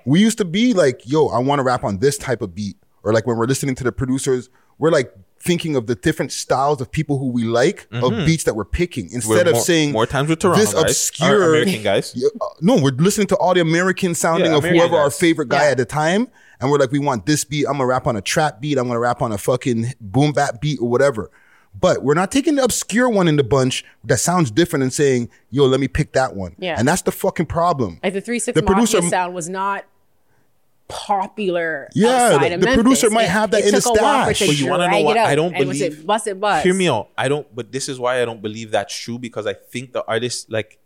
we used to be like, yo, I want to rap on this type of beat. Or like when we're listening to the producers, we're like thinking of the different styles of people who we like, of beats that we're picking. Instead of saying more times with Toronto guys, American guys. No, we're listening to all the American sounding of American whoever guys. Our favorite guy at the time. And we're like, we want this beat. I'm going to rap on a trap beat. I'm going to rap on a fucking boom bap beat or whatever. But we're not taking the obscure one in the bunch that sounds different and saying, yo, let me pick that one. Yeah. And that's the fucking problem. Like the 3 6 Mafia sound was not popular outside of Memphis. The producer might have that in the stash. But you want to know what? I don't believe. Hear me out. But this is why I don't believe that's true, because I think the artists, like,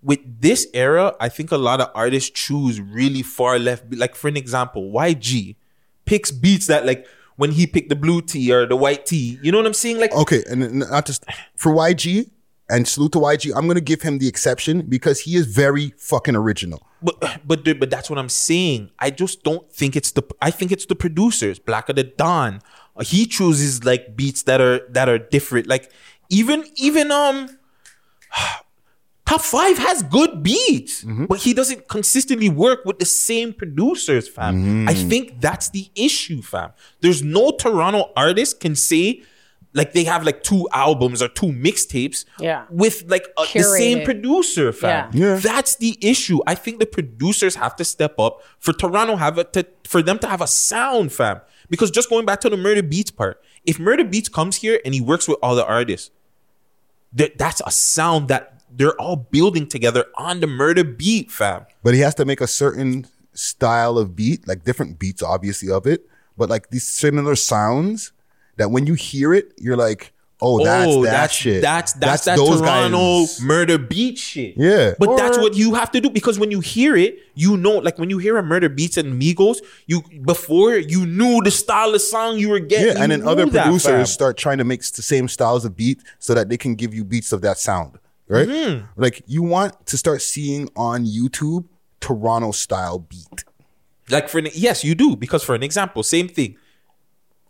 with this era, I think a lot of artists choose really far left. Like, for an example, YG picks beats that, like, when he picked the blue tea or the white tea, you know what I'm saying? Like, okay, and not just for YG, and salute to YG, I'm going to give him the exception because he is very fucking original. But that's what I'm saying. I just don't think it's the... I think it's the producers. Black of the Dawn. He chooses, like, beats that are different. Like, even Top 5 has good beats, but he doesn't consistently work with the same producers, fam. I think that's the issue, fam. There's no Toronto artist can say, like, they have, like, 2 albums or 2 mixtapes with, like, the same producer, fam. Yeah. That's the issue. I think the producers have to step up for Toronto for them to have a sound, fam. Because just going back to the Murder Beats part, if Murder Beats comes here and he works with all the artists, that's a sound that... They're all building together on the Murder Beat, fam. But he has to make a certain style of beat, like different beats, obviously, of it. But like these similar sounds that when you hear it, you're like, oh, that's shit. That's those Toronto guys. Murder Beat shit. Yeah. But that's what you have to do, because when you hear it, you know, like when you hear a Murder Beats and Migos, you knew the style of song you were getting. Yeah, and then other producers start trying to make the same styles of beat so that they can give you beats of that sound. Right? Mm-hmm. Like, you want to start seeing on YouTube Toronto style beat. Like, yes, you do. Because for an example, same thing.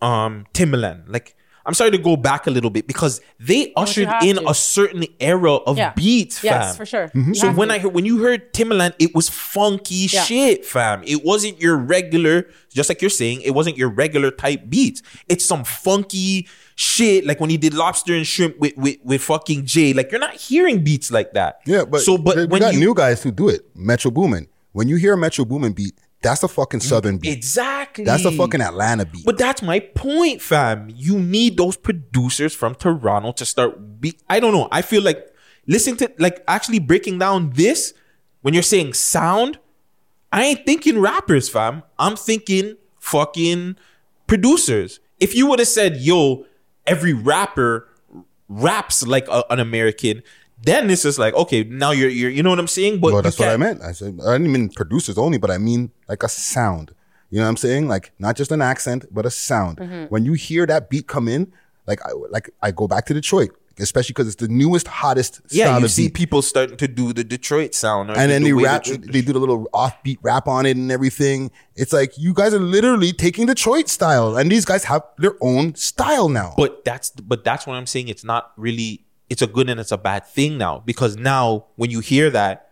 Timbaland. Like, I'm sorry to go back a little bit, because they ushered in a certain era of beats, fam. Yes, for sure. Mm-hmm. So when you heard Timbaland, it was funky shit, fam. It wasn't your regular, just like you're saying, it wasn't your regular type beats. It's some funky shit, like when he did Lobster and Shrimp with fucking Jay. Like, you're not hearing beats like that. Yeah, but we got new guys who do it. Metro Boomin. When you hear a Metro Boomin beat, that's a fucking Southern beat. Exactly. That's a fucking Atlanta beat. But that's my point, fam. You need those producers from Toronto to start... I don't know. I feel like... Listen to... Like, actually breaking down this, when you're saying sound, I ain't thinking rappers, fam. I'm thinking fucking producers. If you would have said, yo, every rapper raps like an American... Then it's just like, okay, now you're you know what I'm saying? But that's what I meant. I said, I didn't mean producers only, but I mean like a sound. You know what I'm saying? Like, not just an accent, but a sound. Mm-hmm. When you hear that beat come in, like I go back to Detroit, especially because it's the newest, hottest style of beat. Yeah, you see people starting to do the Detroit sound. And then they do the little offbeat rap on it and everything. It's like, you guys are literally taking Detroit style, and these guys have their own style now. But that's what I'm saying. It's not really... It's a good and it's a bad thing now, because now when you hear that,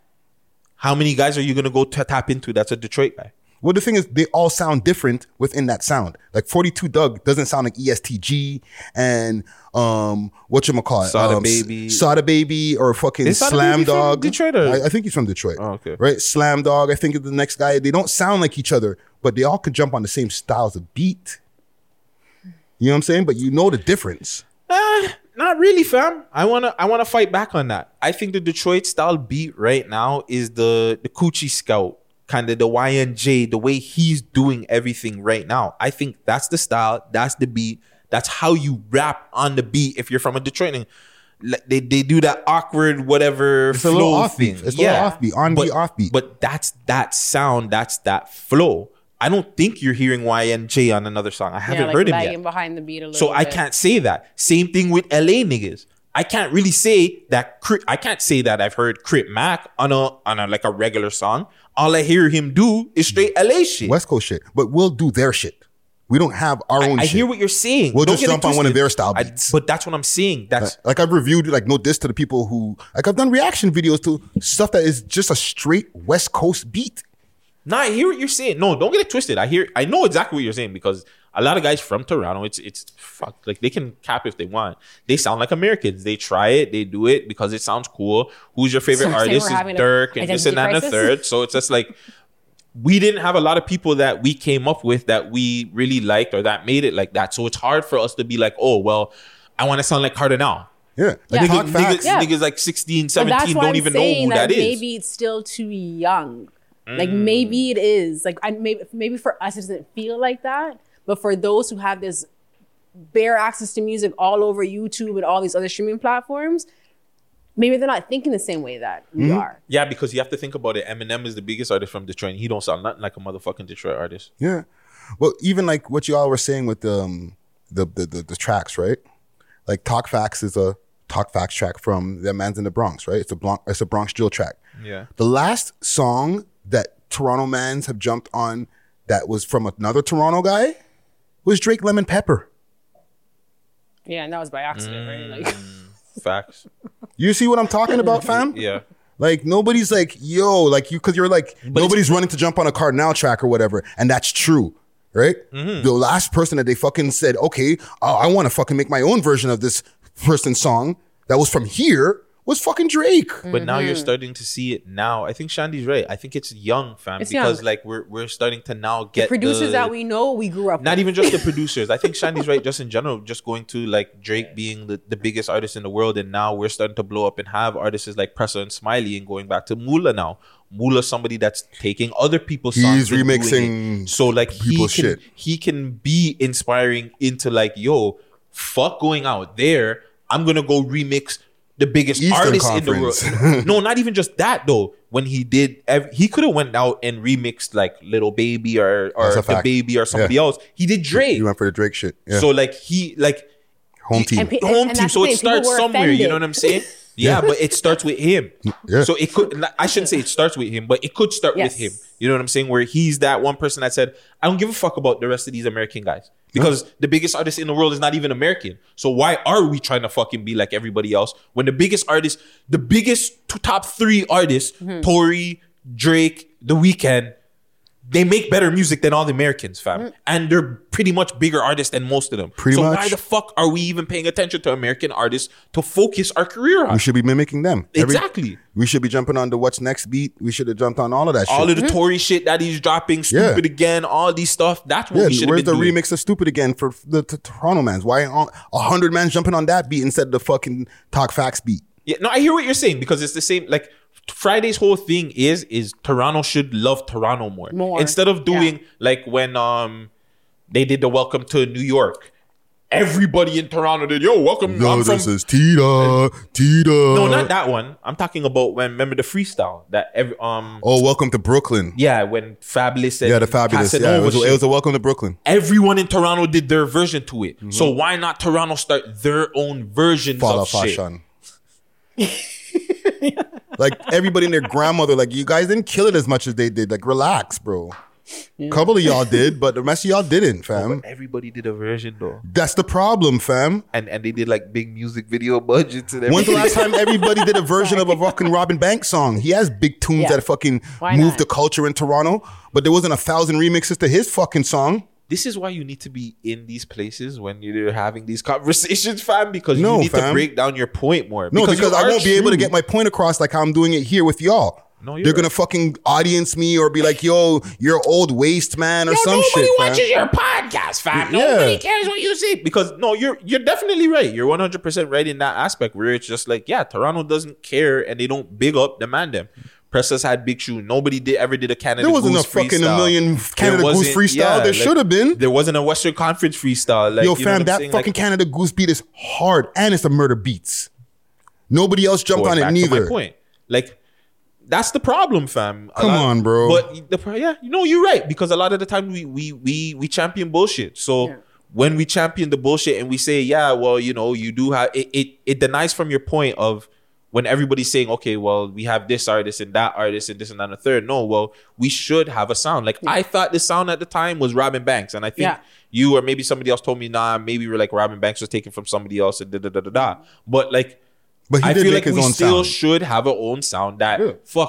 how many guys are you going to go tap into that's a Detroit guy? Well, the thing is, they all sound different within that sound. Like 42 Doug doesn't sound like ESTG and whatchamacallit. Sada Baby or fucking Slam Dog. Detroit or? I think he's from Detroit. Oh, okay. Right? Slam Dog, I think, is the next guy. They don't sound like each other, but they all could jump on the same styles of beat. You know what I'm saying? But you know the difference. Not really, fam. I wanna fight back on that. I think the Detroit style beat right now is the Coochie Scout, kind of the YNJ, the way he's doing everything right now. I think that's the style, that's the beat, that's how you rap on the beat if you're from a Detroit. They do that awkward whatever it's flow. A little off thing. It's yeah. a little offbeat. On the offbeat. But that's that sound, that's that flow. I don't think you're hearing YNJ on another song. I haven't heard him yet. Behind the beat a little so bit. I can't say that. Same thing with LA niggas. I can't really say that. I can't say that I've heard Crip Mac on a like a regular song. All I hear him do is straight LA shit, West Coast shit. But we'll do their shit. We don't have our own. I hear what you're saying. We'll just jump on one of their style beats. But that's what I'm saying. That's like I've reviewed like no diss to the people who like I've done reaction videos to stuff that is just a straight West Coast beat. Nah, I hear what you're saying. No, don't get it twisted. I know exactly what you're saying because a lot of guys from Toronto, it's fucked. Like they can cap if they want. They sound like Americans. They try it, they do it because it sounds cool. Who's your favorite artist? It's Dirk and this and that and the third. So it's just like we didn't have a lot of people that we came up with that we really liked or that made it like that. So it's hard for us to be like, oh well, I want to sound like Cardinal. Yeah, like yeah. Niggas like 16, 17 don't even know who that is. Maybe it's still too young. Like maybe it is like maybe for us it doesn't feel like that, but for those who have this bare access to music all over YouTube and all these other streaming platforms, maybe they're not thinking the same way that we are. Yeah, because you have to think about it. Eminem is the biggest artist from Detroit, and he don't sound nothing like a motherfucking Detroit artist. Yeah, well, even like what y'all were saying with the tracks, right? Like Talk Facts is a Talk Facts track from The Man's in the Bronx, right? It's a Bronx drill track. Yeah, the last song that Toronto mans have jumped on that was from another Toronto guy was Drake Lemon Pepper. Yeah, and that was by accident, right? Like facts. You see what I'm talking about, fam? Yeah. Like nobody's like, yo, like you, cause you're like, but nobody's running to jump on a Cardinal track or whatever. And that's true, right? Mm-hmm. The last person that they fucking said, okay, I want to fucking make my own version of this person's song that was from here was fucking Drake. But now you're starting to see it now. I think Shandy's right. I think it's young, fam. It's because young. Like we're starting to now get the producers that we know we grew up with. Not even just the producers. I think Shandy's right just in general, just going to like Drake being the biggest artist in the world, and now we're starting to blow up and have artists like Pressa and Smiley and going back to Mula now. Mula's somebody that's taking other people's songs. He's remixing. So like he can be inspiring into like, yo, fuck going out there. I'm gonna go remix the biggest artist in the world. No, not even just that though. When he did, he could have went out and remixed like Little Baby or The fact. Baby or somebody else. He did Drake. He went for the Drake shit. Yeah. So like he like home team, and so it starts somewhere. Offended. You know what I'm saying? Yeah, but it starts with him. Yeah. So it could. I shouldn't say it starts with him, but it could start with him. You know what I'm saying? Where he's that one person that said, "I don't give a fuck about the rest of these American guys." Because the biggest artist in the world is not even American. So why are we trying to fucking be like everybody else when the biggest artist, the biggest top three artists, Tory, Drake, The Weeknd, they make better music than all the Americans, fam. And they're pretty much bigger artists than most of them. So why the fuck are we even paying attention to American artists to focus our career on? We should be mimicking them. Exactly. We should be jumping on the What's Next beat. We should have jumped on all of that shit. All of the Tory shit that he's dropping, Stupid Again, all these stuff. That's what we should have been doing. Where's the remix of Stupid Again for the Toronto mans? Why aren't 100 mans jumping on that beat instead of the fucking Talk Facts beat? Yeah, no, I hear what you're saying because it's the same, like, Friday's whole thing is Toronto should love Toronto more. Instead of doing like when they did the Welcome to New York. Everybody in Toronto did, yo, welcome. No, this is Tita. No, not that one. I'm talking about when, remember the freestyle that welcome to Brooklyn. Yeah, when Fabulous and the Fabulous. Yeah, it was a welcome to Brooklyn. Everyone in Toronto did their version to it. Mm-hmm. So why not Toronto start their own versions of fashion. Shit? Like everybody and their grandmother, like you guys didn't kill it as much as they did. Like relax, bro. Yeah. Couple of y'all did, but the rest of y'all didn't, fam. Oh, but everybody did a version though. That's the problem, fam. And they did like big music video budgets and everything. When's the last time everybody did a version of a fucking Robin Banks song? He has big tunes that fucking moved the culture in Toronto, but there wasn't 1,000 remixes to his fucking song. This is why you need to be in these places when you're having these conversations, fam, because you need to break down your point more. No, because I won't be able to get my point across like how I'm doing it here with y'all. No, they're gonna fucking audience me or be like, "Yo, you're old waste man" or some shit. Nobody watches your podcast, fam. Nobody cares what you say because you're definitely right. You're 100% right in that aspect where it's just like, yeah, Toronto doesn't care and they don't big up the man them. Pressa's had big shoe. Nobody ever did a Canada Goose freestyle. There wasn't a fucking a million Canada Goose freestyle. Yeah, there should have been. There wasn't a Western Conference freestyle. Like, yo, fam, that fucking Canada Goose beat is hard and it's a Murder Beats. Nobody else jumped on it neither. To my point, like. That's the problem, fam. Come on, bro. But you're right because a lot of the time we champion bullshit. So when we champion the bullshit and we say, you do have it denies from your point of when everybody's saying, okay, well, we have this artist and that artist and this and that and the third. No, well, we should have a sound. Like I thought the sound at the time was Robin Banks, and I think you or maybe somebody else told me, nah, maybe we're like Robin Banks was taken from somebody else and But like. But I feel like we still should have our own sound that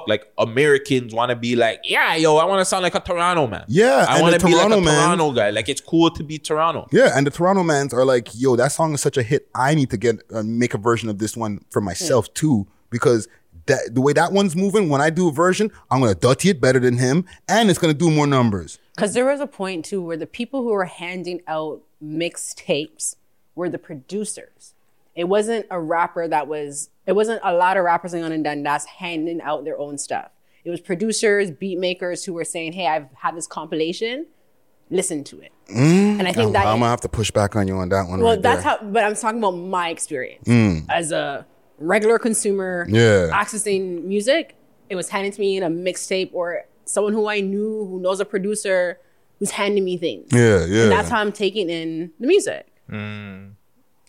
like Americans want to be like, I want to sound like a Toronto man. Yeah. I want to be like a Toronto guy. Like it's cool to be Toronto. Yeah. And the Toronto mans are like, yo, that song is such a hit. I need to make a version of this one for myself too, because the way that one's moving, when I do a version, I'm going to dirty it better than him and it's going to do more numbers. Because there was a point too where the people who were handing out mixtapes were the producers. It wasn't a rapper it wasn't a lot of rappers in London and that's handing out their own stuff. It was producers, beat makers who were saying, hey, I've had this compilation, listen to it. And I think that I'm going to have to push back on you on that one. Well, but I'm talking about my experience as a regular consumer accessing music. It was handed to me in a mixtape or someone who I knew, who knows a producer, who's handing me things. Yeah, yeah. And that's how I'm taking in the music.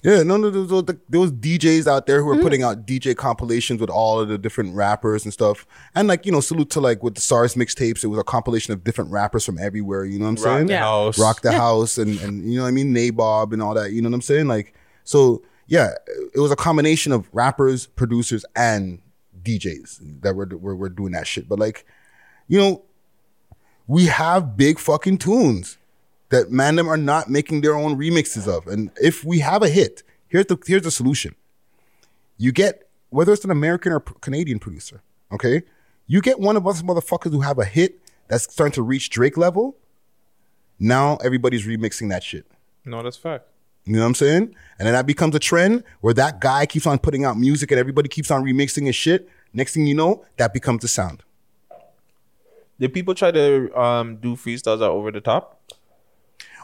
Yeah, those DJs out there who are putting out DJ compilations with all of the different rappers and stuff. And like, salute to like with the SARS mixtapes, it was a compilation of different rappers from everywhere, you know what I'm saying? Rock the House and you know what I mean? Nabob and all that, you know what I'm saying? Like, so yeah, it was a combination of rappers, producers, and DJs that were doing that shit. But like, we have big fucking tunes that mandem are not making their own remixes of. And if we have a hit, here's the solution. You get, whether it's an American or Canadian producer, okay? You get one of us motherfuckers who have a hit that's starting to reach Drake level. Now everybody's remixing that shit. No, that's fact. You know what I'm saying? And then that becomes a trend where that guy keeps on putting out music and everybody keeps on remixing his shit. Next thing you know, that becomes the sound. Did people try to do freestyles that are over the top?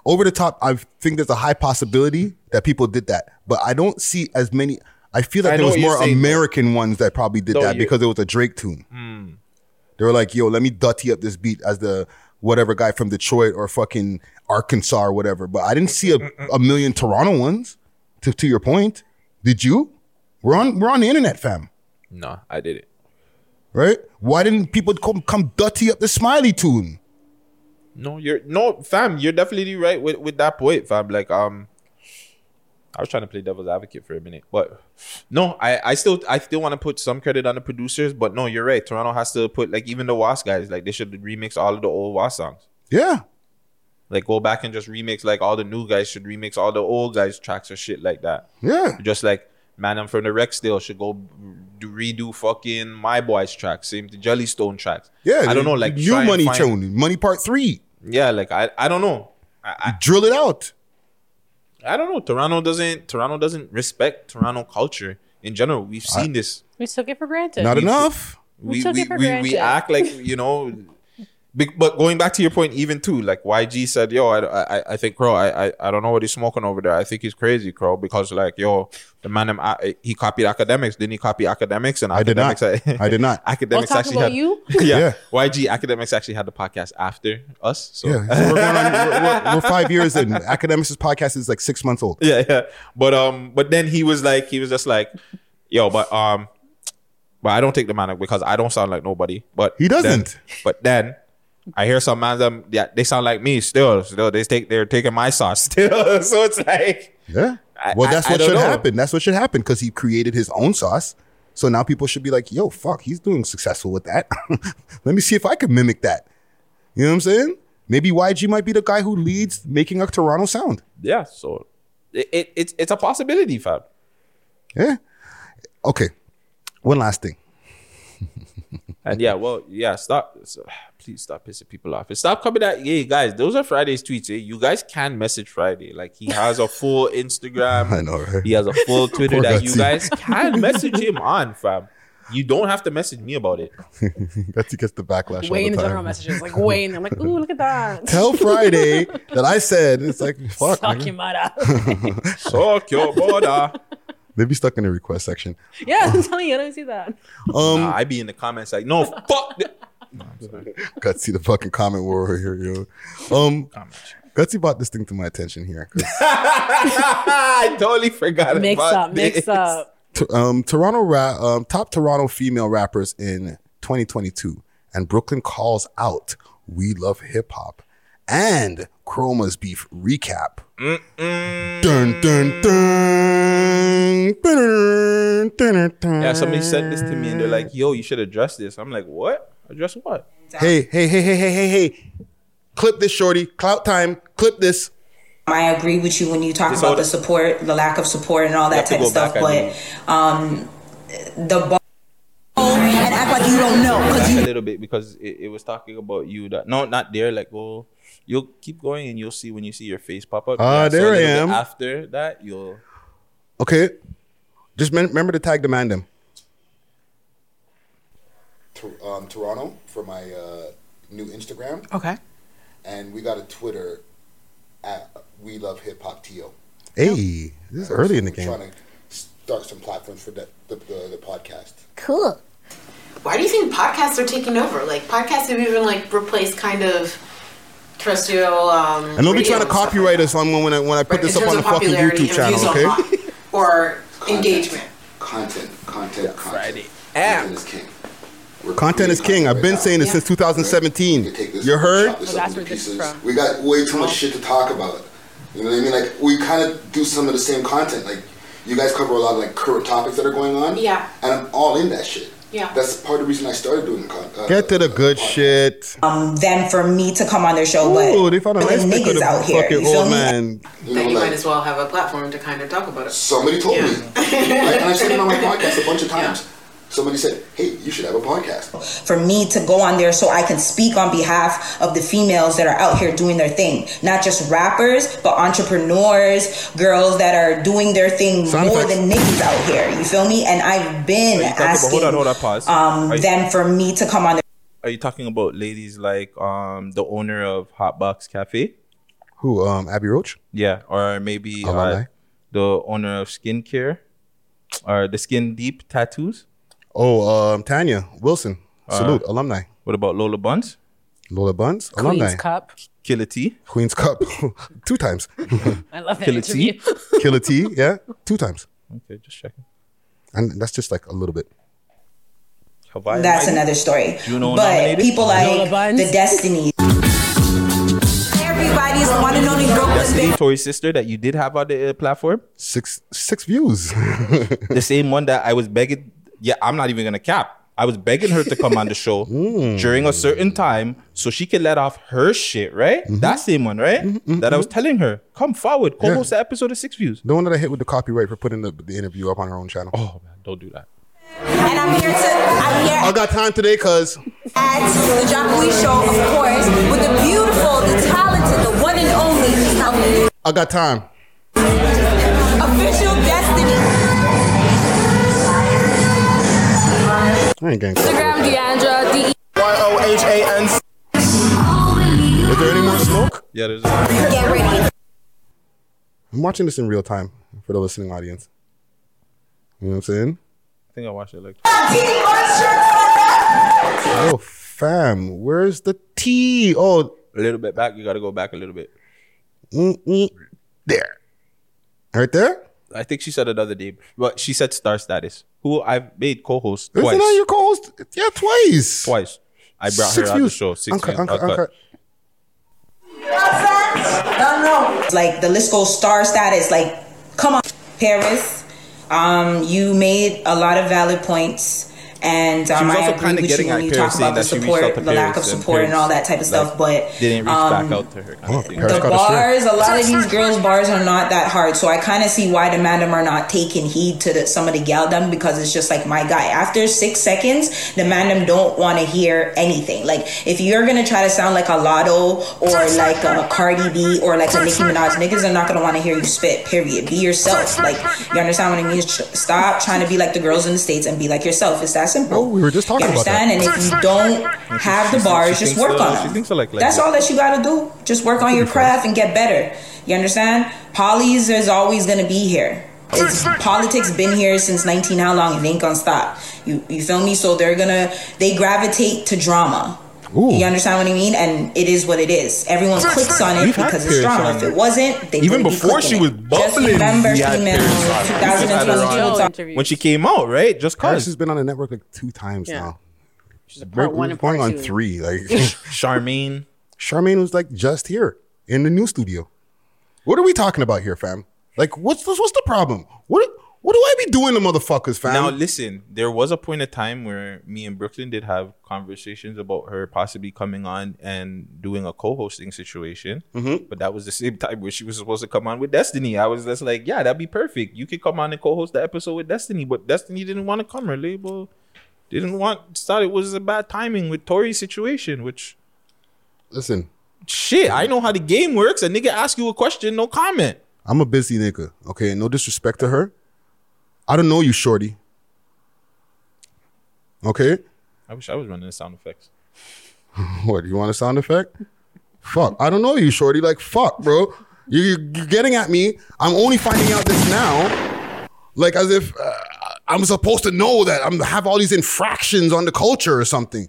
Over the top, I think there's a high possibility that people did that. But I don't see as many. I feel like there was more American ones that probably did that because it was a Drake tune. They were like, yo, let me dirty up this beat as the whatever guy from Detroit or fucking Arkansas or whatever. But I didn't see a million Toronto ones, to your point. Did you? We're on the internet, fam. No, I didn't. Right? Why didn't people come dirty up the Smiley tune? No, fam, you're definitely right with that point, fam. Like, I was trying to play devil's advocate for a minute, but no, I still want to put some credit on the producers, but no, you're right. Toronto has to put, like, even the WASP guys, like, they should remix all of the old WASP songs. Yeah. Like, go back and just remix, like, all the new guys should remix all the old guys' tracks or shit like that. Yeah. Just like, man, I'm from the Rexdale should go redo fucking My Boy's tracks, same to Jellystone tracks. Yeah. I don't know, like, New Money tune, Money Part 3. Yeah, like I don't know. I drill it out. I don't know. Toronto doesn't respect Toronto culture in general. We've seen this. We took it for granted. Not enough. We act like But going back to your point, even too, like YG said, yo, I think Crow, I don't know what he's smoking over there. I think he's crazy, Crow, because like, yo, the man, he copied academics. Didn't he copy academics? And academics, I did not. Academics actually had you. Yeah. YG academics actually had the podcast after us. So, so we're 5 years in. Academics' podcast is like 6 months old. Yeah. But then he was just like, yo, but I don't take the manic because I don't sound like nobody. But he doesn't. I hear some man them, yeah, they sound like me still. They're taking my sauce still. So it's like, yeah. Well, that's what should happen. That's what should happen because he created his own sauce. So now people should be like, yo, fuck, he's doing successful with that. Let me see if I can mimic that. You know what I'm saying? Maybe YG might be the guy who leads making a Toronto sound. Yeah, so it's a possibility, fam. Yeah. Okay. One last thing. And stop. So, please stop pissing people off. And stop coming at, hey, guys, those are Friday's tweets. Eh? You guys can message Friday. Like, he has a full Instagram. I know, right? He has a full Twitter that you guys can message him on, fam. You don't have to message me about it. That's he gets the backlash. Wayne all the time. Is on our messages. Like, Wayne. I'm like, ooh, look at that. Tell Friday that I said. It's like, fuck. Suck your mother. Suck your mother. They'd be stuck in the request section. Yeah, I'm telling you, I don't see that. I'd be in the comments like, no, fuck. No, I'm sorry. Gutsy, the fucking comment warrior here, yo. Gutsy brought this thing to my attention here. I totally forgot Mix up. Top Toronto female rappers in 2022, and Brooklyn calls out We Love Hip Hop and Chromazz beef recap. Dun, dun, dun, dun, dun, dun. Yeah, somebody said this to me and they're like, yo, you should address this. I'm like, what? Address what? Hey. Clip this, shorty. Clout time. Clip this. I agree with you when you talk about the support, the lack of support and all that type of stuff. And act like you don't know. A little bit because it was talking about you. You'll keep going and you'll see when you see your face pop up. I am. After that, you'll... Okay. Just remember to tag the man them. Toronto for my new Instagram. Okay. And we got a Twitter at We Love Hip Hop TO. Hey, this is early in the game. Trying to start some platforms for the podcast. Cool. Why do you think podcasts are taking over? Like, podcasts have even replaced kind of terrestrial. And they'll be trying to copyright us on when I put this up on the fucking YouTube channel, okay? Or engagement. Content. Friday. Content is king. Content is king. I've been saying it since 2017. You heard? That's where this is from. We got way too much shit to talk about. You know what I mean? Like, we kind of do some of the same content. Like, you guys cover a lot of current topics that are going on. Yeah. And I'm all in that shit. Yeah. That's part of the reason I started doing get to the good shit. Then for me to come on their show, ooh, they found a nice niggas out here. You feel me? Then you might as well have a platform to kind of talk about it. Somebody told me. And I've said it on my podcast a bunch of times. Yeah. Somebody said, hey, you should have a podcast. For me to go on there so I can speak on behalf of the females that are out here doing their thing. Not just rappers, but entrepreneurs, girls that are doing their thing than niggas out here. You feel me? And I've been asking them for me to come on there. Are you talking about ladies like the owner of Hot Box Cafe? Who, Abby Roach? Yeah, or maybe the owner of skincare or the Skin Deep Tattoos? Oh, Tanya Wilson. Salute, alumni. What about Lola Buns? Lola Buns, alumni. Queen's Cup. Killa T. Queen's Cup. 2 times. I love that interview. Killa T, yeah. 2 times. Okay, just checking. And that's just a little bit. That's another story. Juno but nominated? People like the Destiny. Everybody's one and only girl. Destiny, Tori's sister that you did have on the platform. Six views. The same one that I was begging... Yeah, I'm not even going to cap. I was begging her to come on the show during a certain time so she could let off her shit, right? Mm-hmm. That same one, right? Mm-hmm. That I was telling her, come forward, co-host the episode of 6 Views. The one that I hit with the copyright for putting the interview up on her own channel. Oh, man, don't do that. And I'm here. I got time today because... At the Jacqueline Show, of course, with the beautiful, the talented, the one and only... I got time. Official Destiny... Instagram, Deandra, DEYOHANC. Is there any more smoke? Yeah, there's. Get ready. I'm watching this in real time for the listening audience. You know what I'm saying? I think I watched it Oh, fam, where's the tea? Oh, a little bit back. You gotta go back a little bit. There. Right there? I think she said another name, but she said Star Status, who I've made co-host twice. Isn't that your co-host? Yeah, twice. I brought six her views. Out the show. 6 views. Uncut. No. Like the list goes star status. Like, come on, Paris. You made a lot of valid points, and she was also I agree with you when you talk about the support, the lack of support, and all that type of stuff. But didn't reach back out to her. The bars, a lot of these girls' bars are not that hard. So I kind of see why the madam are not taking heed to some of the galdom, because it's just like, my guy, after 6 seconds, the madam don't want to hear anything. Like, if you're gonna try to sound like a Lotto or like a Cardi B or like a Nicki Minaj, niggas are not gonna want to hear you spit. Period. Be yourself. Like, you understand what I mean? Stop trying to be like the girls in the States and be like yourself. It's that simple. Oh, we were just talking about that. And if you don't have the bars, just work on them. That's all that you got to do. Just work on your craft and get better. You understand? Polys is always going to be here. Politics been here since 19 how long? It ain't going to stop. You feel me? So they gravitate to drama. Ooh. You understand what I mean? And it is what it is. Everyone clicks on it because it's drama. If it wasn't, they even before she was bubbling. Just remember, female 2022 when she came out, right? Just cause she's been on the network like 2 times now. She's a part 1 and part 2. We're going on 3. Like Charmaine was like just here in the new studio. What are we talking about here, fam? Like, what's the problem? What do I be doing to motherfuckers, fam? Now, listen, there was a point of time where me and Brooklyn did have conversations about her possibly coming on and doing a co-hosting situation. Mm-hmm. But that was the same time where she was supposed to come on with Destiny. I was just like, yeah, that'd be perfect. You could come on and co-host the episode with Destiny. But Destiny didn't want to come. Her label thought it was a bad timing with Tori's situation, which... Listen. Shit, I know how the game works. A nigga ask you a question, no comment. I'm a busy nigga, okay? No disrespect to her. I don't know you, shorty. Okay? I wish I was running the sound effects. What, you want a sound effect? Fuck. I don't know you, shorty. Like, fuck, bro. You're getting at me. I'm only finding out this now. Like, as if I'm supposed to know that I have all these infractions on the culture or something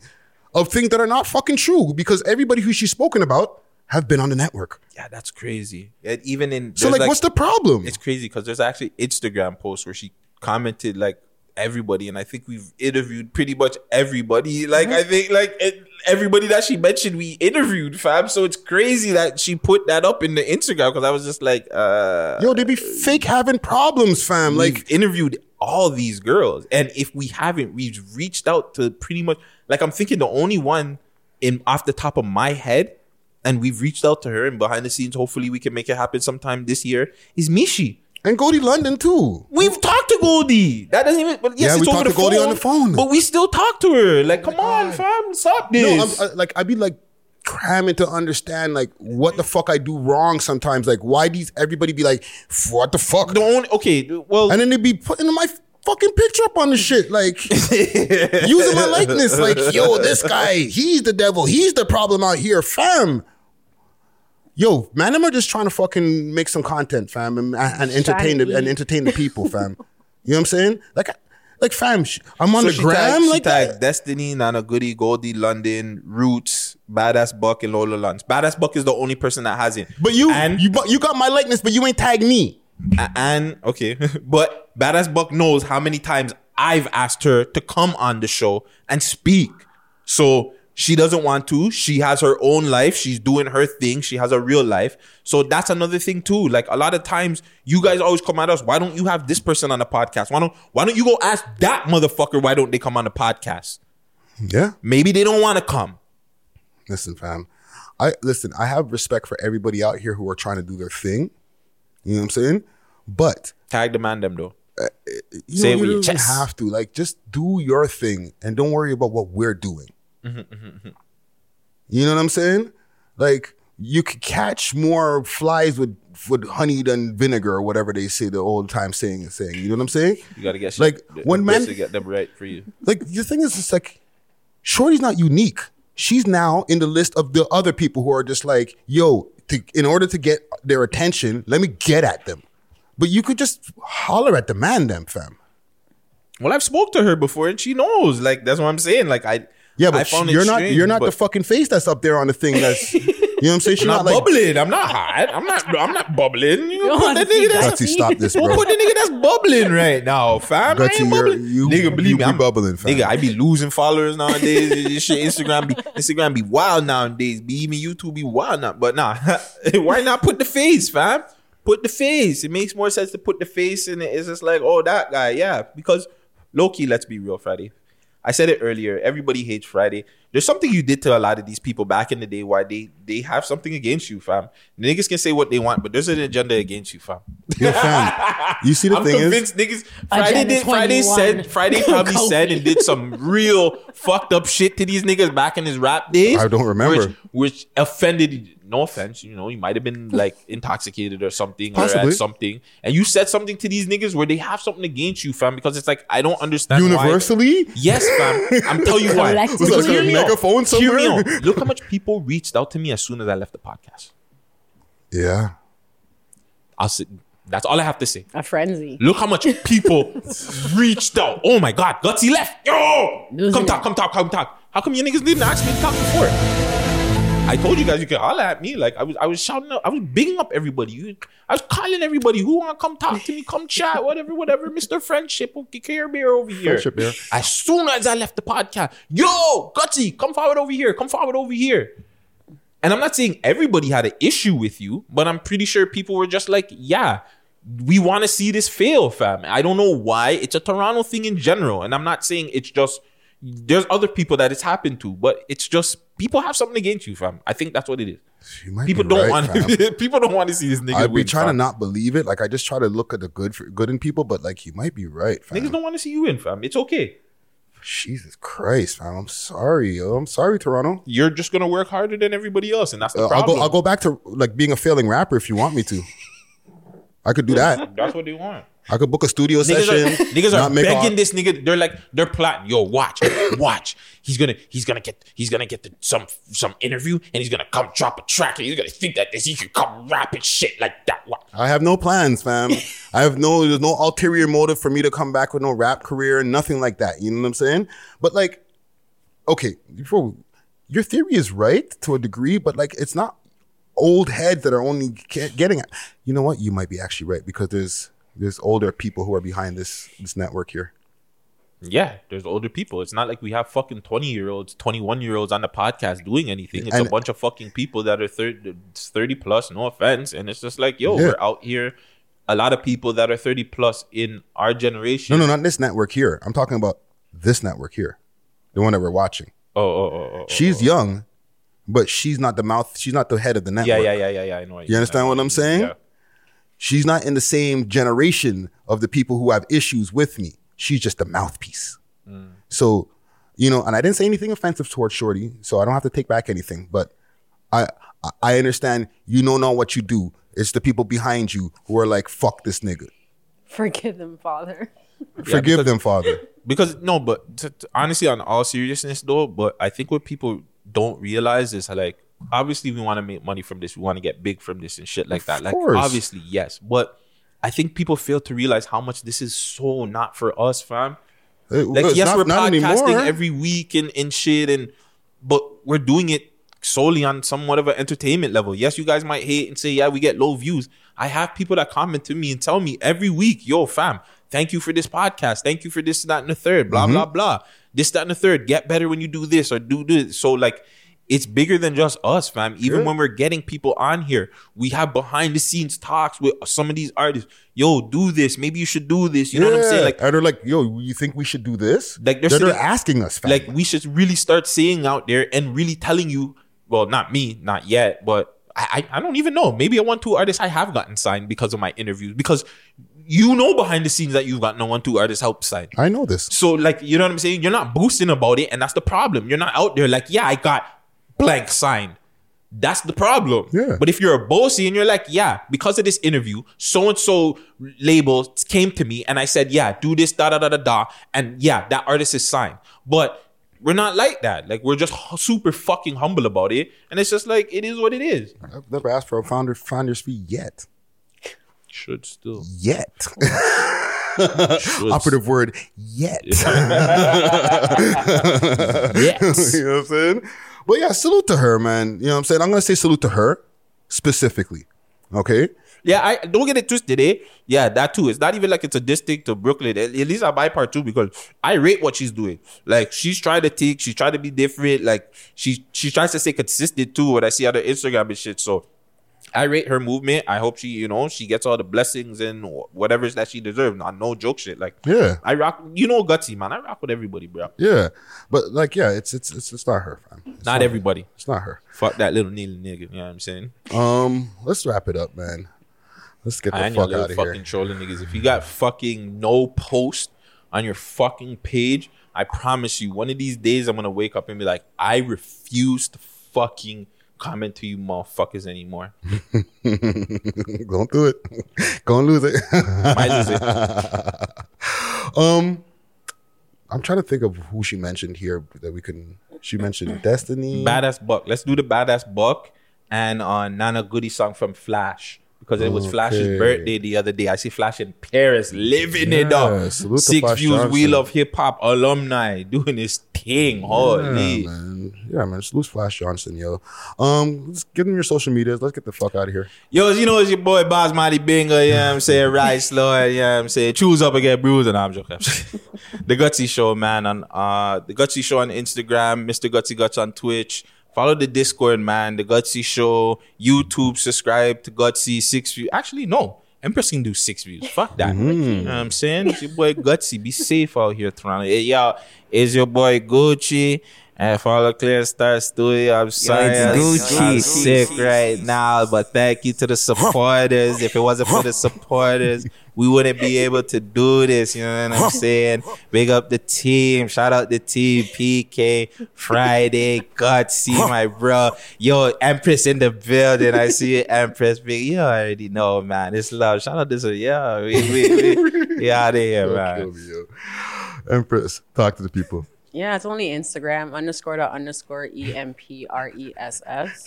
of things that are not fucking true, because everybody who she's spoken about have been on the network. Yeah, that's crazy. And even in... So, like, what's the problem? It's crazy because there's actually Instagram posts where she commented like everybody, and I think we've interviewed pretty much everybody. Like, I think like everybody that she mentioned we interviewed, fam. So it's crazy that she put that up in the Instagram, because I was just like, yo, they be fake having problems, fam. Like, interviewed all these girls, and if we haven't, we've reached out to pretty much, like, I'm thinking the only one in off the top of my head, and we've reached out to her, and behind the scenes, hopefully we can make it happen sometime this year, is Mishi. And Goldie London too. We've talked to Goldie. That doesn't even. But yes, yeah, we talked to Goldie on the phone. But we still talk to her. Like, come on, fam, stop this. No, like, I'd be like cramming to understand like what the fuck I do wrong sometimes. Like, why these everybody be like, what the fuck? And then they be putting my fucking picture up on the shit, like using my likeness. Like, yo, this guy, he's the devil. He's the problem out here, fam. Yo, man, I'm just trying to fucking make some content, fam, and entertain the people, fam. You know what I'm saying? Like, fam, I'm on the gram. She tagged Destiny, Nana Goody, Goldie London, Roots, Badass Buck, and Lola Lunch. Badass Buck is the only person that has it. But you got my likeness, but you ain't tagged me. And okay, but Badass Buck knows how many times I've asked her to come on the show and speak. So. She doesn't want to. She has her own life. She's doing her thing. She has a real life. So that's another thing too. Like, a lot of times you guys always come at us. Why don't you have this person on the podcast? Why don't you go ask that motherfucker? Why don't they come on the podcast? Yeah. Maybe they don't want to come. Listen, fam. I have respect for everybody out here who are trying to do their thing. You know what I'm saying? But tag the man them though. You don't have to. Like, just do your thing and don't worry about what we're doing. You know what I'm saying? Like, you could catch more flies with honey than vinegar, or whatever they say, the old time saying. You know what I'm saying? You gotta get get them right for you. Like, the thing is, it's like, shorty's not unique. She's now in the list of the other people who are just like, yo, in order to get their attention, let me get at them. But you could just holler at the man, them fam. Well, I've spoke to her before, and she knows. Like, that's what I'm saying. Like, I. Yeah, but you're not the fucking face that's up there on the thing that's You know what I'm saying? She's not like, bubbling. I'm not hot. I'm not bubbling. You don't put that nigga that's Gutsy, stop this, bro. Put the nigga that's bubbling right now, fam. Gutsy, I ain't bubbling. Nigga, believe me, I'm bubbling, fam. Nigga, I be losing followers nowadays. This shit, Instagram be wild nowadays. Be even YouTube be wild now. But nah, why not put the face, fam? Put the face. It makes more sense to put the face in it. It's just like, oh, that guy, yeah. Because low-key, let's be real, Friday. I said it earlier. Everybody hates Friday. There's something you did to a lot of these people back in the day why they have something against you, fam. Niggas can say what they want, but there's an agenda against you, fam. Yo, fam. You see the thing is, niggas, Friday probably said and did some real fucked up shit to these niggas back in his rap days. I don't remember. Which offended, no offense, you know, you might have been like intoxicated or something. Possibly. Or at something. And you said something to these niggas where they have something against you, fam, because it's like, I don't understand. Universally? Why. Yes, fam. I'm telling you why. Like a megaphone somewhere. Look how much people reached out to me as soon as I left the podcast. Yeah. I'll sit. That's all I have to say. A frenzy. Look how much people reached out. Oh my God. Gutsy left. Yo! Come talk. How come you niggas didn't ask me to talk before? I told you guys you could holler at me. Like I was shouting out. I was bigging up everybody. I was calling everybody. Who want to come talk to me? Come chat. Whatever. Mr. Friendship. Okay, care bear over here. Friendship bear. As soon as I left the podcast. Yo, Gutsy, come forward over here. And I'm not saying everybody had an issue with you, but I'm pretty sure people were just like, yeah, we want to see this fail, fam. I don't know why. It's a Toronto thing in general. And I'm not saying it's just, there's other people that it's happened to, but it's just people have something against you, fam. I think that's what it is. People don't want to see this nigga. I'd be trying to not believe it. Like, I just try to look at the good in people, but like, he might be right, fam. Niggas don't want to see you in, fam. It's okay. Jesus Christ, man. I'm sorry, yo. I'm sorry, Toronto. You're just going to work harder than everybody else, and that's the problem. I'll go back to like being a failing rapper if you want me to. I could do that. That's what they want. I could book a studio session. Niggas are begging this nigga. They're like, they're plotting. Yo, watch. He's gonna get some interview, and he's gonna come drop a track. And he's gonna think that he can come rap and shit like that. Watch. I have no plans, fam. There's no ulterior motive for me to come back with no rap career and nothing like that. You know what I'm saying? But like, okay, your theory is right to a degree, but like, it's not old heads that are only getting it. You know what? You might be actually right because there's older people who are behind this network here. Yeah, there's older people. It's not like we have fucking 20-year-olds, 21-year-olds on the podcast doing anything. It's a bunch of fucking people that are 30 plus, no offense. And it's just like, yo, yeah. We're out here. A lot of people that are 30 plus in our generation. No, not this network here. I'm talking about this network here. The one that we're watching. Oh. She's young, but she's not the mouth. She's not the head of the network. Yeah. I know. You understand what I'm saying? Yeah. She's not in the same generation of the people who have issues with me. She's just a mouthpiece. Mm. So, you know, and I didn't say anything offensive towards Shorty, so I don't have to take back anything. But I understand you don't know what you do. It's the people behind you who are like, fuck this nigga. Forgive them, Father. Because, no, but honestly, on all seriousness, though, but I think what people don't realize is like, obviously, we want to make money from this. We want to get big from this and shit like that. Like, obviously, yes. But I think people fail to realize how much this is so not for us, fam. Like, yes, we're podcasting every week and shit, but we're doing it solely on somewhat of an entertainment level. Yes, you guys might hate and say, yeah, we get low views. I have people that comment to me and tell me every week, yo, fam, thank you for this podcast. Thank you for this, that, and the third, blah, blah, blah. This, that, and the third. Get better when you do this or do this. So, like, it's bigger than just us, fam. Even when we're getting people on here, we have behind the scenes talks with some of these artists. Yo, do this. Maybe you should do this. You know what I'm saying? Like, and they're like, yo, you think we should do this? Like they're asking us, fam. Like, we should really start saying out there and really telling you, well, not me, not yet, but I don't even know. Maybe 1-2 artists I have gotten signed because of my interviews. Because you know behind the scenes that you've gotten a 1-2 artist help side. I know this. So like, you know what I'm saying? You're not boosting about it, and that's the problem. You're not out there like, yeah, I got blank sign. That's the problem. Yeah. But if you're a bossy and you're like, yeah, because of this interview, so-and-so label came to me and I said, yeah, do this, da-da-da-da-da. And yeah, that artist is signed. But we're not like that. Like, we're just super fucking humble about it. And it's just like, it is what it is. I've never asked for a founder's fee yet. Should still. Yet. Operative word, yet. Yes. You know what I'm saying? But yeah, salute to her, man. You know what I'm saying? I'm going to say salute to her specifically. Okay? Yeah, I don't get it twisted, eh? Yeah, that too. It's not even like it's a distinct to Brooklyn. At least on my part too, because I rate what she's doing. Like, she's trying to take, she's trying to be different. Like, she tries to stay consistent too, what I see on her Instagram and shit. So I rate her movement. I hope she, you know, she gets all the blessings and whatever that she deserves. Not no joke shit. Like, yeah, I rock. You know, gutsy man. I rock with everybody, bro. Yeah, but like, yeah, it's not her, fam. Not everybody. Her. It's not her. Fuck that little kneeling nigga. You know what I'm saying? Let's wrap it up, man. Let's get the fuck out of here. I ain't fucking trolling niggas. If you got fucking no post on your fucking page, I promise you, one of these days I'm gonna wake up and be like, I refuse to fucking comment to you motherfuckers anymore. Don't do it. Go and lose it. Might lose it. I'm trying to think of who she mentioned here that we can. She mentioned Destiny. Badass Buck. Let's do the Badass Buck and Nana Goody song from Flash. Because it was Flash's birthday the other day. I see Flash in Paris living it up. Six Views, Johnson. We Love Hip Hop alumni doing his thing. Holy. Yeah, man. Yeah, man. Salute Flash Johnson, yo. Let's give them your social medias. Let's get the fuck out of here. Yo, you know, it's your boy, Boss Mighty Bingo. You know what I'm saying? Rice Lord. You know what I'm saying? Choose up and get bruised. And I'm joking. The Gutsy Show, man. On The Gutsy Show on Instagram. Mr. Gutsy Guts on Twitch. Follow the Discord, man. The Gutsy Show, YouTube, subscribe to Gutsy, 6 Views. Actually, no. Empress can do 6 Views. Fuck that. Mm-hmm. You know what I'm saying? It's your boy Gutsy. Be safe out here, Toronto. Hey, y'all, it's your boy Gucci. And follow Clear Star Studio. I'm sorry, I'm sick right now, but thank you to the supporters. If it wasn't for the supporters, we wouldn't be able to do this. You know what I'm saying? Big up the team. Shout out the team. PK, Friday, Gutsy, my bro. Yo, Empress in the building. I see you, Empress. You already know, man. It's love. Shout out this one. Yeah, we out of here, man. Empress, talk to the people. Yeah, it's only Instagram, __empress.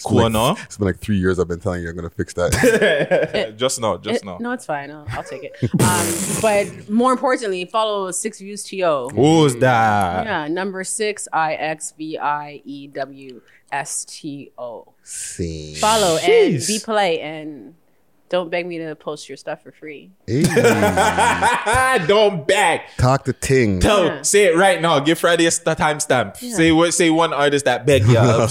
Cool, no? It's been like 3 years I've been telling you I'm going to fix that. Just now. No, it's fine. I'll take it. But more importantly, follow 6 Views TO. Who's that? Yeah, number 6, IXVIEWSTO. See. Follow and be polite and... Don't beg me to post your stuff for free. Hey. Don't beg. Talk the ting. Say it right now. Give Friday a timestamp. Yeah. Say one artist that begged you. I'm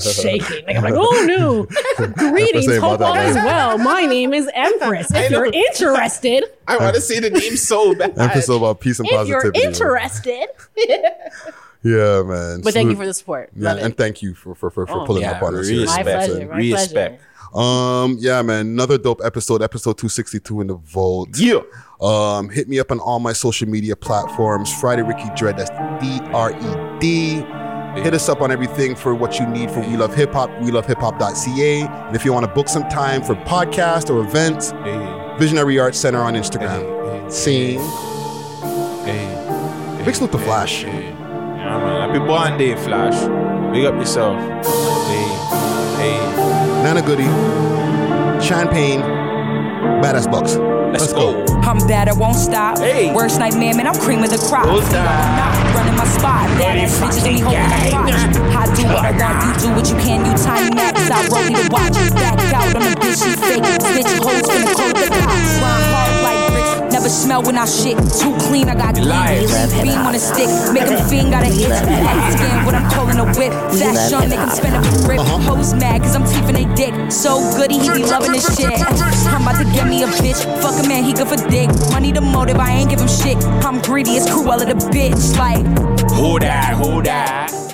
shaking. I'm like, oh no. Greetings. Hope all is well. My name is Empress. If you're interested. I want to say the name so bad. Empress is about peace and positivity. If you're interested. Yeah, man. But thank you for the support. Yeah, and thank you for pulling up on us. My pleasure. Yeah, man. Another dope episode. Episode 262 in the vault. Yeah. Hit me up on all my social media platforms. Friday Ricky Dread. That's DRED. Hit us up on everything for what you need for We Love Hip Hop. WeLoveHipHop.ca. And if you want to book some time for podcast or events, Visionary Arts Center on Instagram. Same. Big salute to Flash. Happy born day, Flash. Big up yourself. Hey. Nana Goody. Champagne. Badass Bucks. Let's go. I'm bad, I won't stop. Hey. Worst nightmare, man, I'm cream of the crop. Not running my spot. Badass bitches be holding my watch. I do what I want, you do what you can, you time max. I run me to watch. Back out on the bitch, you fake. Bitch, hoes in the cold of the house. Rhyme hard like bricks. Never smell when I shit. Too clean, I got clean. Beam on a stick. Make him fiend, got a itch. Head skin, what I'm calling a whip. Fashion, make him spin up a grip. Hoes mad, cause I'm teeping they dick. So goody, he be loving this shit. I'm about to get me a bitch. Fuck a man, he good for dick. Money the motive, I ain't give him shit. I'm greedy, it's Cruella the bitch. Like, who that?